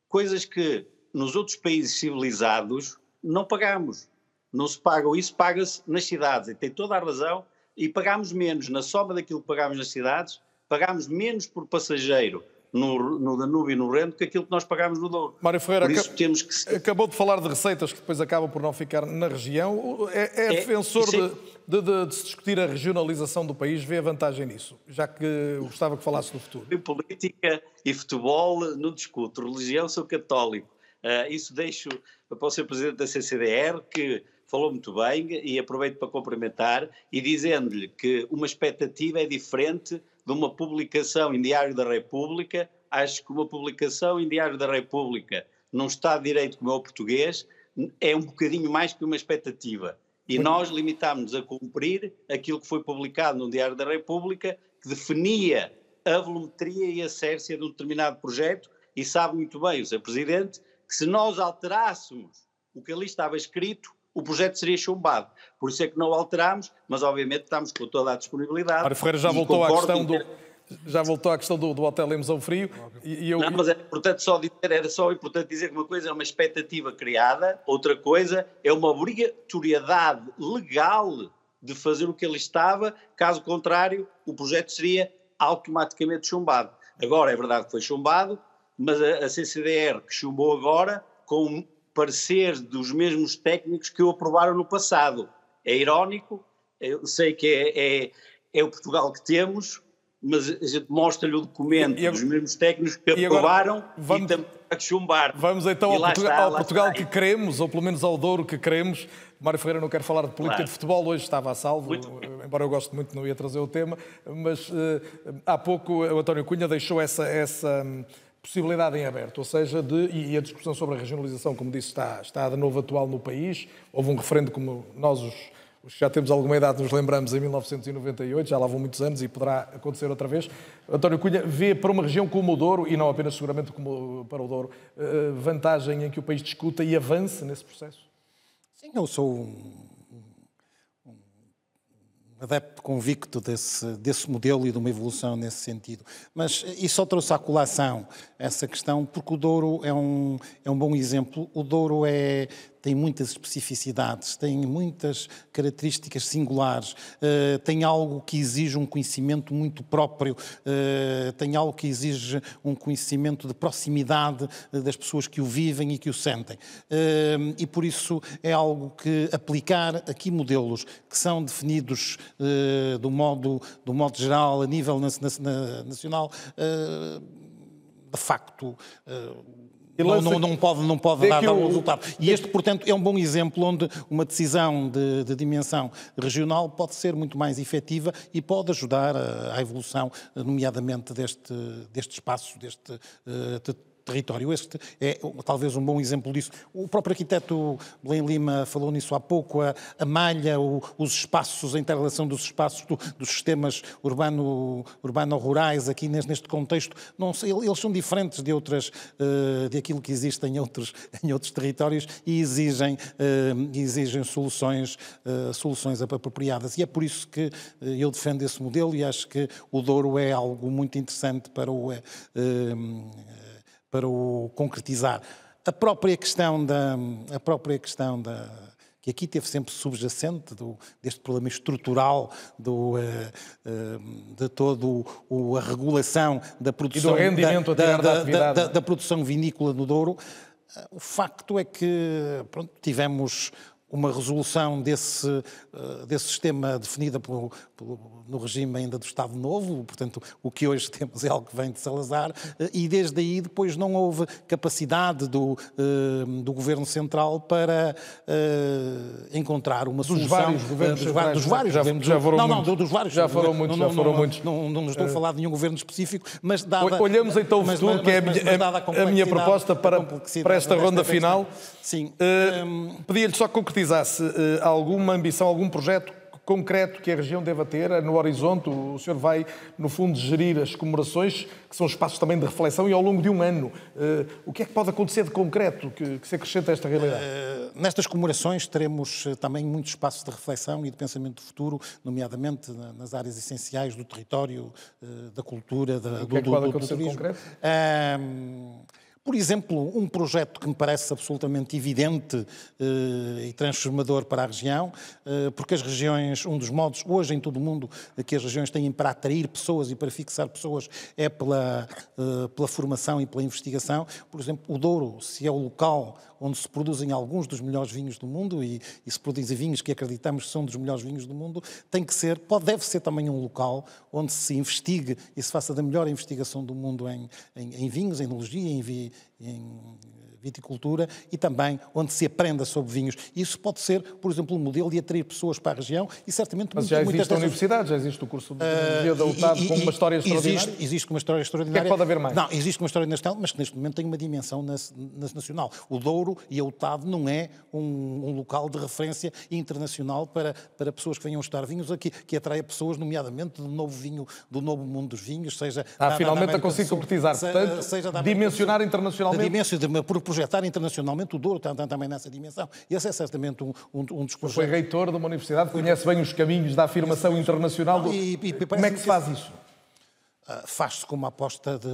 coisas que nos outros países civilizados não pagamos. Não se pagam isso, paga-se nas cidades, e tem toda a razão, e pagámos menos na soma daquilo que pagámos nas cidades, pagámos menos por passageiro no, no Danúbio e no Reno que aquilo que nós pagámos no Douro. Mário Ferreira, por isso temos que... acabou de falar de receitas que depois acabam por não ficar na região. É, é, é defensor de, de, de, de se discutir a regionalização do país, vê a vantagem nisso, já que gostava que falasse do futuro. Em política e futebol não discuto, religião sou católico. Uh, isso deixo para o senhor Presidente da C C D R, que falou muito bem, e aproveito para cumprimentar, e dizendo-lhe que uma expectativa é diferente de uma publicação em Diário da República. Acho que uma publicação em Diário da República, num Estado de Direito como é o português, é um bocadinho mais que uma expectativa. E nós limitámos-nos a cumprir aquilo que foi publicado no Diário da República, que definia a volumetria e a sércia de um determinado projeto, e sabe muito bem o senhor Presidente que se nós alterássemos o que ali estava escrito, o projeto seria chumbado. Por isso é que não o alterámos, mas obviamente estamos com toda a disponibilidade. Mário Ferreira já voltou à questão do, já voltou à questão do, do hotel em Museu Frio. E, e eu... Não, mas era importante só dizer, era só importante dizer que uma coisa é uma expectativa criada, outra coisa é uma obrigatoriedade legal de fazer o que ali estava, caso contrário o projeto seria automaticamente chumbado. Agora é verdade que foi chumbado, mas a C C D R que chumbou agora com parecer dos mesmos técnicos que o aprovaram no passado. É irónico, eu sei que é, é, é o Portugal que temos, mas a gente mostra-lhe o documento e, dos mesmos técnicos que e aprovaram vamos, e também a chumbar. Vamos então ao, Portugal, está, ao Portugal que queremos, ou pelo menos ao Douro que queremos. Mário Ferreira não quer falar de política, claro, de futebol, hoje estava a salvo, embora eu goste muito, não ia trazer o tema, mas uh, há pouco o António Cunha deixou essa... essa possibilidade em aberto, ou seja, de, e a discussão sobre a regionalização, como disse, está, está de novo atual no país. Houve um referendo, como nós, os, os que já temos alguma idade, nos lembramos, em mil novecentos e noventa e oito, já lá vão muitos anos e poderá acontecer outra vez. António Cunha vê para uma região como o Douro, e não apenas seguramente como para o Douro, vantagem em que o país discuta e avance nesse processo? Sim, eu sou um, um adepto convicto desse, desse modelo e de uma evolução nesse sentido. Mas isso só trouxe à colação essa questão, porque o Douro é um, é um bom exemplo. O Douro é, tem muitas especificidades, tem muitas características singulares, uh, tem algo que exige um conhecimento muito próprio, uh, tem algo que exige um conhecimento de proximidade uh, das pessoas que o vivem e que o sentem. Uh, e por isso é algo que aplicar aqui modelos que são definidos uh, do, modo, do modo geral, a nível na, na, nacional, uh, de facto... Uh, Não, não, não pode, não pode dar, dar um resultado. E este, portanto, é um bom exemplo onde uma decisão de, de dimensão regional pode ser muito mais efetiva e pode ajudar à evolução, nomeadamente, deste, deste espaço, deste uh, território. Este é talvez um bom exemplo disso. O próprio arquiteto Belém Lima falou nisso há pouco, a, a malha, o, os espaços, a interrelação dos espaços, do, dos sistemas urbano, urbano-rurais aqui neste, neste contexto. Não sei, eles são diferentes de outras, uh, de aquilo que existe em outros, em outros territórios e exigem, uh, exigem soluções, uh, soluções apropriadas. E é por isso que uh, eu defendo esse modelo e acho que o Douro é algo muito interessante para o... Uh, uh, para o concretizar. A própria questão, da, a própria questão da, que aqui teve sempre subjacente do, deste problema estrutural do, uh, uh, de toda a regulação da produção, e do rendimento da, da, da, da, da produção vinícola no Douro, uh, o facto é que pronto, tivemos uma resolução desse, desse sistema definida por, por, no regime ainda do Estado Novo, portanto o que hoje temos é algo que vem de Salazar, e desde aí depois não houve capacidade do, do Governo Central para encontrar uma solução. Dos vários governos. Dos, dos vários já, governos. Já foram não, muitos, não, dos vários. Já foram muitos. Não, não, já foram não, muitos. Não, não, não nos estou a falar de nenhum governo específico, mas dada... Olhamos então o futuro, mas, que é mas, mas, a, a, a minha proposta para, para esta ronda final. Sim. Uh, Pedia-lhe só concretamente concretizasse alguma ambição, algum projeto concreto que a região deva ter no horizonte. O senhor vai, no fundo, gerir as comemorações, que são espaços também de reflexão, e ao longo de um ano. O que é que pode acontecer de concreto que se acrescenta a esta realidade? Nestas comemorações teremos também muitos espaços de reflexão e de pensamento do futuro, nomeadamente nas áreas essenciais do território, da cultura, da, do, do, do, do turismo. O que é que pode acontecer de concreto? Um... Por exemplo, um projeto que me parece absolutamente evidente eh, e transformador para a região, eh, porque as regiões, um dos modos hoje em todo o mundo que as regiões têm para atrair pessoas e para fixar pessoas é pela, eh, pela formação e pela investigação. Por exemplo, o Douro, se é o local onde se produzem alguns dos melhores vinhos do mundo e, e se produzem vinhos que acreditamos que são dos melhores vinhos do mundo, tem que ser, pode, deve ser também um local onde se investigue e se faça da melhor investigação do mundo em, em, em vinhos, em enologia, em vinhos, em viticultura, e também onde se aprenda sobre vinhos. Isso pode ser, por exemplo, um modelo de atrair pessoas para a região e certamente... Mas já existe a universidade, já existe o curso de Museu do Douro com uma história extraordinária? Existe uma história extraordinária. O que é que pode haver mais? Não, existe uma história nacional, mas que neste momento tem uma dimensão nacional. O Douro e a U T A D não é um, um local de referência internacional para, para pessoas que venham estudar vinhos aqui, que atraia pessoas, nomeadamente, do novo vinho, do novo mundo dos vinhos, seja... Ah, finalmente a consigo concretizar. Portanto, dimensionar internacionalmente... projetar internacionalmente, o Douro também nessa dimensão. Esse é certamente um, um, um dos projetos. Foi reitor de uma universidade, conhece bem os caminhos da afirmação Isso. internacional. Do... E, e, Como é que, que se faz isso? Faz-se com uma aposta de...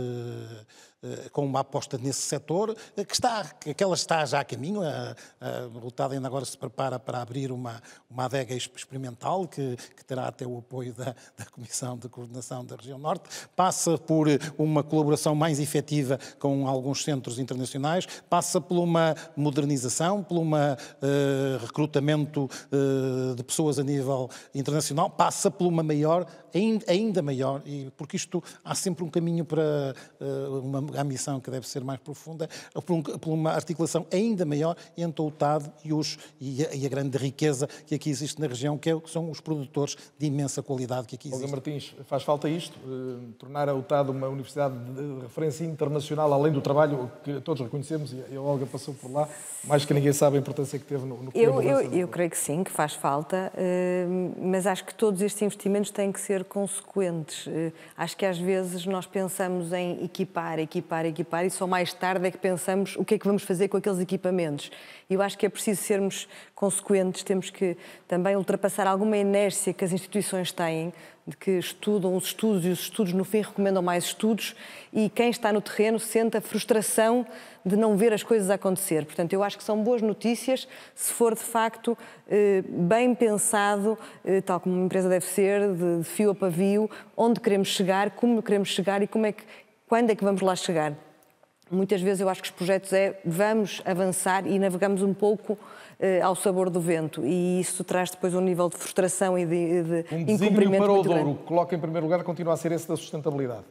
com uma aposta nesse setor, que, está, que ela está já a caminho. A, a U T A D ainda agora se prepara para abrir uma, uma adega experimental, que, que terá até o apoio da, da Comissão de Coordenação da Região Norte. Passa por uma colaboração mais efetiva com alguns centros internacionais, passa por uma modernização, por um uh, recrutamento uh, de pessoas a nível internacional, passa por uma maior, ainda maior, e porque isto há sempre um caminho para uh, uma a missão que deve ser mais profunda, por, um, por uma articulação ainda maior entre o U T A D e, os, e, a, e a grande riqueza que aqui existe na região, que, é, que são os produtores de imensa qualidade que aqui existem. Olga Martins, faz falta isto? Eh, tornar a U T A D uma universidade de referência internacional, além do trabalho que todos reconhecemos, e a Olga passou por lá, mais que ninguém sabe a importância que teve no... no eu eu, eu creio que sim, que faz falta, eh, mas acho que todos estes investimentos têm que ser consequentes. Eh, acho que às vezes nós pensamos em equipar, equipar, equipar, e só mais tarde é que pensamos o que é que vamos fazer com aqueles equipamentos. Eu acho que é preciso sermos consequentes, temos que também ultrapassar alguma inércia que as instituições têm, de que estudam os estudos e os estudos no fim recomendam mais estudos, e quem está no terreno sente a frustração de não ver as coisas acontecer. Portanto, eu acho que são boas notícias se for de facto bem pensado, tal como uma empresa deve ser, de fio a pavio, onde queremos chegar, como queremos chegar e como é que... Quando é que vamos lá chegar? Muitas vezes eu acho que os projetos é vamos avançar e navegamos um pouco eh, ao sabor do vento, e isso traz depois um nível de frustração e de, de um desígnio para o Douro, que coloca em primeiro lugar, continua a ser esse da sustentabilidade.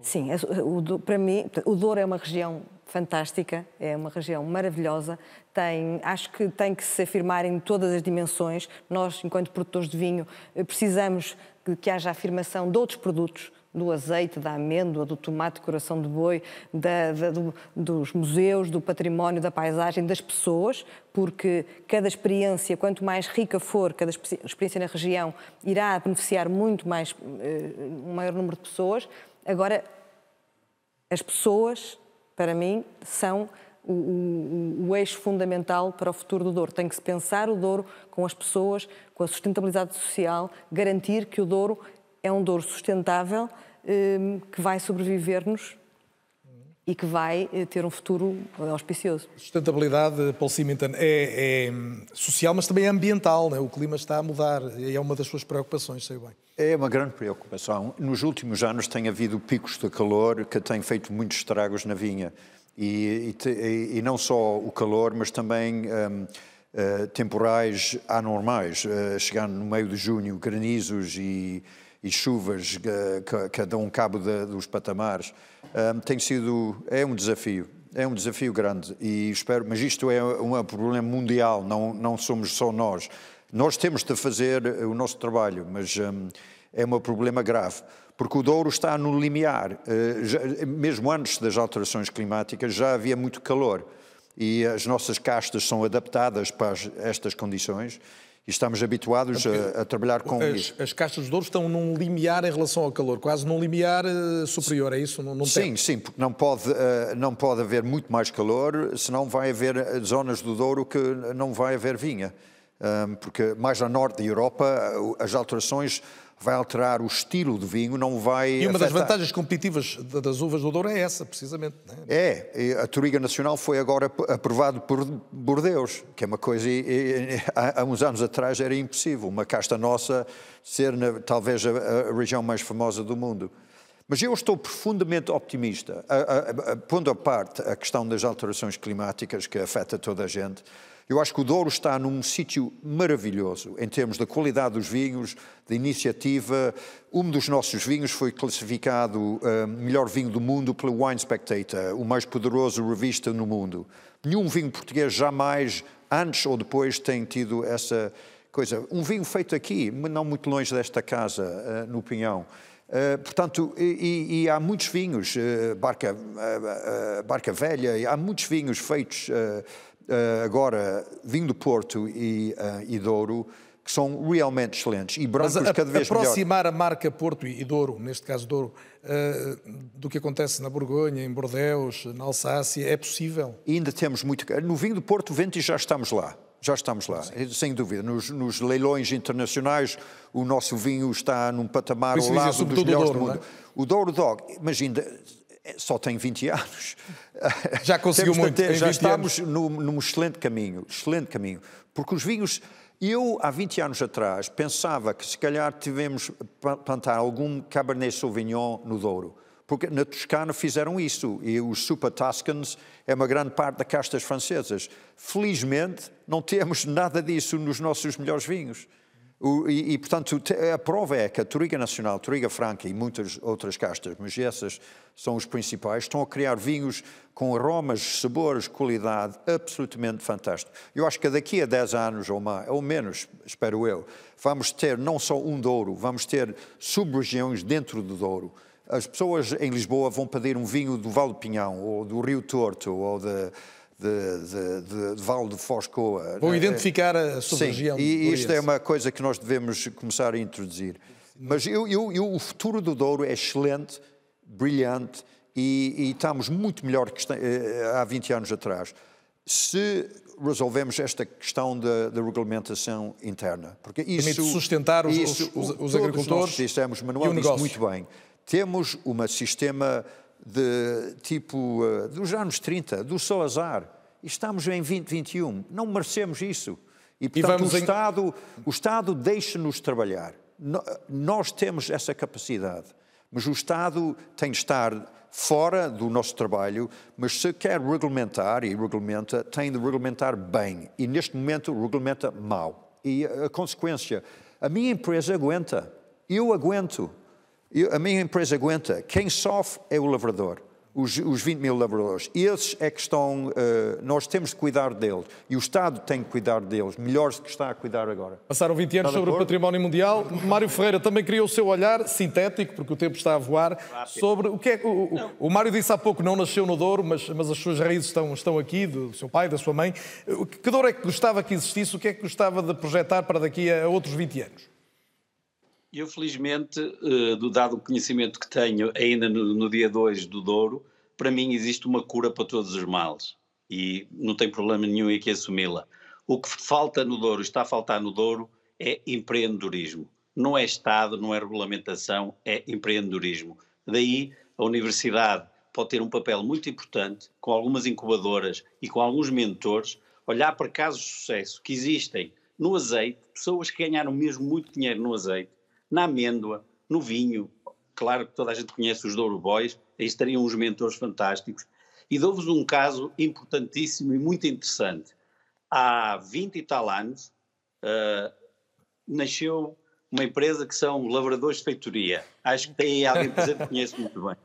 Sim, o, para mim o Douro é uma região fantástica, é uma região maravilhosa, tem, acho que tem que se afirmar em todas as dimensões. Nós, enquanto produtores de vinho, precisamos que haja afirmação de outros produtos, do azeite, da amêndoa, do tomate, coração de boi, da, da, do, dos museus, do património, da paisagem, das pessoas, porque cada experiência, quanto mais rica for, cada experiência na região irá beneficiar muito mais, um maior número de pessoas. Agora, as pessoas, para mim, são o, o, o eixo fundamental para o futuro do Douro. Tem que se pensar o Douro com as pessoas, com a sustentabilidade social, garantir que o Douro é um Douro sustentável, que vai sobreviver-nos e que vai ter um futuro auspicioso. Sustentabilidade, Paul Symington, é, é social, mas também é ambiental, né? O clima está a mudar e é uma das suas preocupações, sei bem. É uma grande preocupação. Nos últimos anos tem havido picos de calor que têm feito muitos estragos na vinha. E, e, e não só o calor, mas também... Um, uh, temporais anormais, uh, chegando no meio de junho, granizos e, e chuvas uh, que dão cabo de, dos patamares, um, tem sido, é um desafio. É um desafio grande e espero, mas isto é um problema mundial, não, não somos só nós. Nós temos de fazer o nosso trabalho, mas hum, é um problema grave, porque o Douro está no limiar. Uh, já, mesmo antes das alterações climáticas já havia muito calor e as nossas castas são adaptadas para as, estas condições e estamos habituados a, a trabalhar com as, isso. As castas do Douro estão num limiar em relação ao calor, quase num limiar uh, superior, é isso? Num, num sim, teto. Sim, porque não pode, uh, não pode haver muito mais calor, senão vai haver zonas do Douro que não vai haver vinha. Porque mais a norte da Europa as alterações vai alterar o estilo de vinho, não vai E uma afetar. Das vantagens competitivas das uvas do Douro é essa, precisamente. Não é? É, a Touriga Nacional foi agora aprovado por Bordeaux, que é uma coisa, há uns anos atrás era impossível, uma casta nossa ser talvez a região mais famosa do mundo. Mas eu estou profundamente optimista, a, a, a, pondo à parte a questão das alterações climáticas que afeta toda a gente. Eu acho que o Douro está num sítio maravilhoso em termos da qualidade dos vinhos, da iniciativa. Um dos nossos vinhos foi classificado uh, melhor vinho do mundo pelo Wine Spectator, o mais poderoso revista no mundo. Nenhum vinho português jamais, antes ou depois, tem tido essa coisa. Um vinho feito aqui, não muito longe desta casa, uh, no Pinhão. Uh, portanto, e, e há muitos vinhos, uh, barca, uh, uh, barca velha, e há muitos vinhos feitos uh, uh, agora, vinho do Porto e, uh, e Douro, que são realmente excelentes e brancos a, cada vez melhor. Aproximar a marca Porto e Douro, neste caso Douro, uh, do que acontece na Borgonha, em Bordeaux, na Alsácia, é possível? E ainda temos muito... No vinho do Porto vinte já estamos lá. Já estamos lá, sim. Sem dúvida. Nos, nos leilões internacionais, o nosso vinho está num patamar ao lado dos melhores do mundo. O Douro Dog, mas ainda só tem vinte anos. Já conseguiu muito. Ter, já estamos num, num excelente caminho, excelente caminho. Porque os vinhos... Eu, há vinte anos atrás, pensava que se calhar tivemos plantar algum Cabernet Sauvignon no Douro. Porque na Toscana fizeram isso, e os Super Tuscans é uma grande parte das castas francesas. Felizmente, não temos nada disso nos nossos melhores vinhos. O, e, e, portanto, a prova é que a Touriga Nacional, Touriga Franca e muitas outras castas, mas essas são os principais, estão a criar vinhos com aromas, sabores, qualidade absolutamente fantástico. Eu acho que daqui a dez anos ou mais, ou menos, espero eu, vamos ter não só um Douro, vamos ter sub-regiões dentro do Douro. As pessoas em Lisboa vão pedir um vinho do Vale do Pinhão, ou do Rio Torto, ou de, de, de, de Vale de Foscoa. Vão identificar a sub-região. E isto é uma coisa que nós devemos começar a introduzir. Mas eu, eu, eu, o futuro do Douro é excelente, brilhante, e, e estamos muito melhor que há vinte anos atrás. Se resolvemos esta questão da, da regulamentação interna. Porque isso permite sustentar os, isso, os, os, os agricultores. Nós dissemos, Manuel, disse muito bem. Temos um sistema de tipo dos anos trinta, do Salazar, e estamos em vinte vinte e um, não merecemos isso. E, portanto, e o, em... Estado, o Estado deixa-nos trabalhar. Nós temos essa capacidade, mas o Estado tem de estar fora do nosso trabalho, mas se quer regulamentar, e regulamenta, tem de regulamentar bem. E, neste momento, regulamenta mal. E a consequência, a minha empresa aguenta, eu aguento. Eu, a minha empresa aguenta. Quem sofre é o lavrador, os, os vinte mil lavradores. Eles é que estão... Uh, nós temos de cuidar deles. E o Estado tem de cuidar deles, melhor do que está a cuidar agora. Passaram vinte anos sobre o património mundial. Mário Ferreira também criou o seu olhar, sintético, porque o tempo está a voar, sobre o que é... O, o, o Mário disse há pouco, não nasceu no Douro, mas, mas as suas raízes estão, estão aqui, do seu pai, da sua mãe. Que Douro é que gostava que existisse? O que é que gostava de projetar para daqui a outros vinte anos? Eu, felizmente, do dado o conhecimento que tenho ainda no, no dia dois do Douro, para mim existe uma cura para todos os males e não tem problema nenhum em que assumi-la. O que falta no Douro, está a faltar no Douro, é empreendedorismo. Não é Estado, não é regulamentação, é empreendedorismo. Daí a universidade pode ter um papel muito importante, com algumas incubadoras e com alguns mentores, olhar para casos de sucesso que existem no azeite, pessoas que ganharam mesmo muito dinheiro no azeite, na amêndoa, no vinho. Claro que toda a gente conhece os Douro Boys, aí estariam uns mentores fantásticos. E dou-vos um caso importantíssimo e muito interessante. há vinte e tal anos, uh, nasceu uma empresa que são Lavradores de Feitoria. Acho que tem alguém presente que conhece muito bem.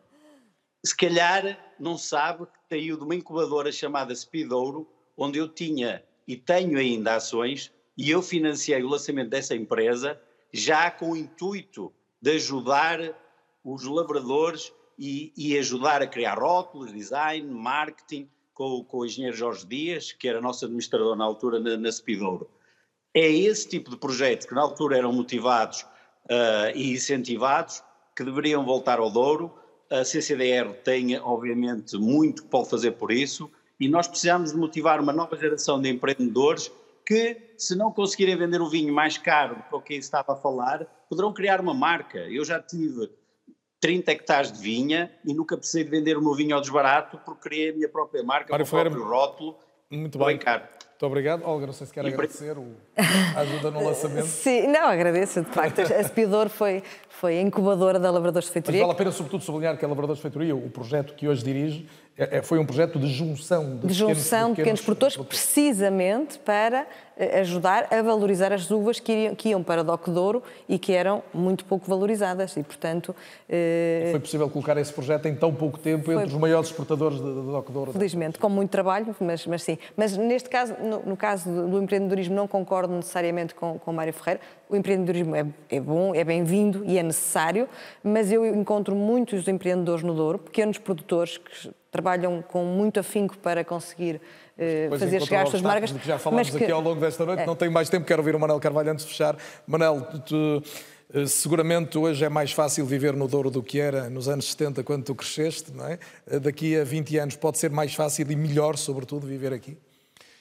Se calhar não sabe que saiu de uma incubadora chamada Speedouro, onde eu tinha e tenho ainda ações, e eu financiei o lançamento dessa empresa já com o intuito de ajudar os lavradores e, e ajudar a criar rótulos, design, marketing, com, com o engenheiro Jorge Dias, que era nosso administrador na altura na, na Speedouro. É esse tipo de projetos que na altura eram motivados uh, e incentivados, que deveriam voltar ao Douro. A C C D R tem, obviamente, muito que pode fazer por isso, e nós precisamos de motivar uma nova geração de empreendedores que, se não conseguirem vender o vinho mais caro do que o que estava a falar, poderão criar uma marca. Eu já tive trinta hectares de vinha e nunca precisei de vender o meu vinho ao desbarato porque criei a minha própria marca, o próprio rótulo. Muito bem. Muito obrigado. Olga, não sei se quer agradecer a ajuda no lançamento. Sim, não, agradeço, de facto. A Speedouro foi, foi a incubadora da Lavradores de Feitoria. Mas vale a pena, sobretudo, sublinhar que a Lavradores de Feitoria, o projeto que hoje dirige, foi um projeto de junção de, de, junção pequenos, de pequenos, pequenos produtores, produtores, precisamente para ajudar a valorizar as uvas que iam, que iam para o D O C Douro e que eram muito pouco valorizadas. E, portanto... Eh... E foi possível colocar esse projeto em tão pouco tempo foi... entre os maiores exportadores do D O C Douro. Felizmente, com muito trabalho, mas, mas sim. Mas, neste caso, no, no caso do empreendedorismo, não concordo necessariamente com, com o Mário Ferreira. O empreendedorismo é, é bom, é bem-vindo e é necessário, mas eu encontro muitos empreendedores no Douro, pequenos produtores que trabalham com muito afinco para conseguir eh, fazer chegar as suas marcas. Que já falámos que... aqui ao longo desta noite, é. Não tenho mais tempo, quero ouvir o Manuel Carvalho antes de fechar. Manuel, tu, eh, seguramente hoje é mais fácil viver no Douro do que era nos anos setenta, quando tu cresceste, não é? Daqui a vinte anos pode ser mais fácil e melhor, sobretudo, viver aqui?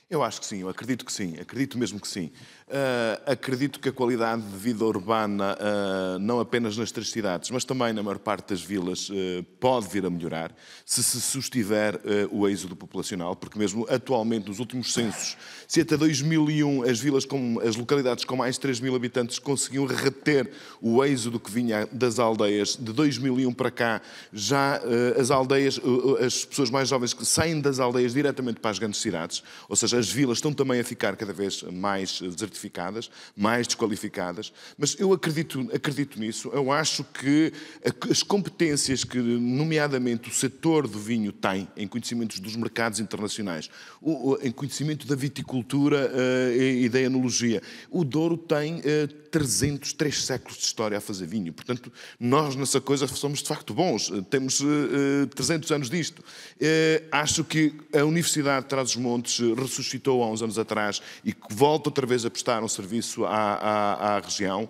Eu acho que sim, eu acredito que sim, acredito mesmo que sim. Uh, acredito que a qualidade de vida urbana, uh, não apenas nas três cidades, mas também na maior parte das vilas, uh, pode vir a melhorar se se sustiver uh, o êxodo populacional, porque mesmo atualmente, nos últimos censos, se até dois mil e um as vilas, com, as localidades com mais de três mil habitantes conseguiam reter o êxodo que vinha das aldeias, de dois mil e um para cá, já uh, as aldeias, uh, as pessoas mais jovens que saem das aldeias diretamente para as grandes cidades, ou seja, as vilas estão também a ficar cada vez mais desertificadas, mais desqualificadas, mas eu acredito, acredito nisso. Eu acho que as competências que, nomeadamente, o setor do vinho tem em conhecimentos dos mercados internacionais, em conhecimento da viticultura e da enologia, o Douro tem trezentos, três séculos de história a fazer vinho. Portanto, nós nessa coisa somos de facto bons. Temos uh, trezentos anos disto. Uh, acho que a Universidade Trás-os-Montes ressuscitou há uns anos atrás e que volta outra vez a prestar um serviço à, à, à região. Uh,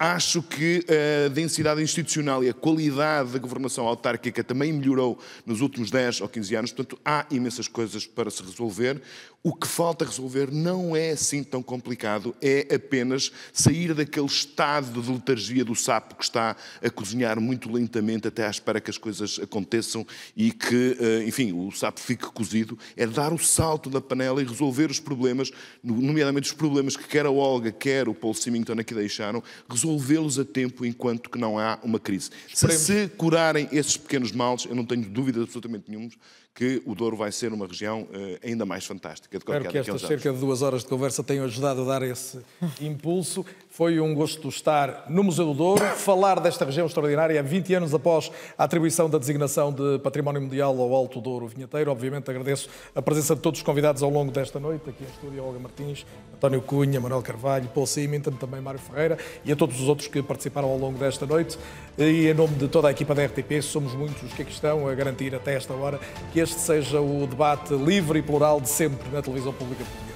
acho que a densidade institucional e a qualidade da governação autárquica também melhorou nos últimos dez ou quinze anos. Portanto, há imensas coisas para se resolver. O que falta resolver não é assim tão complicado, é apenas sair daquele estado de letargia do sapo que está a cozinhar muito lentamente até à espera que as coisas aconteçam e que, enfim, o sapo fique cozido. É dar o salto da panela e resolver os problemas, nomeadamente os problemas que quer a Olga, quer o Paul Symington aqui deixaram, resolvê-los a tempo enquanto que não há uma crise. Se se curarem esses pequenos males, eu não tenho dúvida absolutamente nenhuma, que o Douro vai ser uma região ainda mais fantástica. Espero que estas cerca de duas horas de conversa tenham ajudado a dar esse impulso. Foi um gosto estar no Museu do Douro, falar desta região extraordinária, vinte anos após a atribuição da designação de Património Mundial ao Alto Douro Vinheteiro. Obviamente agradeço a presença de todos os convidados ao longo desta noite, aqui em estúdio Olga Martins, António Cunha, Manuel Carvalho, Paul Symington, também Mário Ferreira e a todos os outros que participaram ao longo desta noite. E em nome de toda a equipa da R T P, somos muitos os que aqui estão a garantir até esta hora que este seja o debate livre e plural de sempre na televisão pública portuguesa.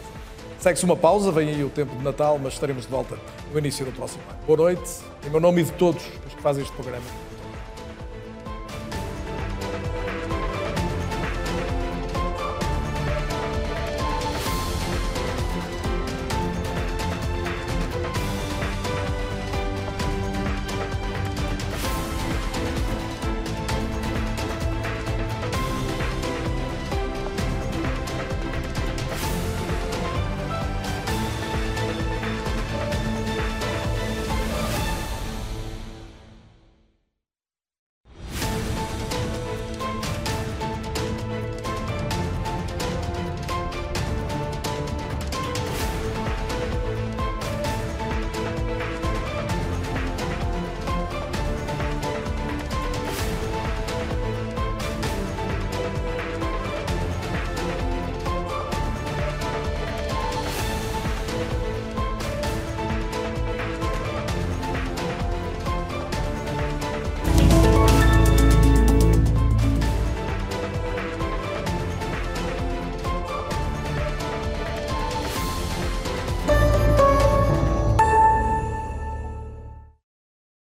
Segue-se uma pausa, vem aí o tempo de Natal, mas estaremos de volta no início do próximo ano. Boa noite, em meu nome e de todos os que fazem este programa.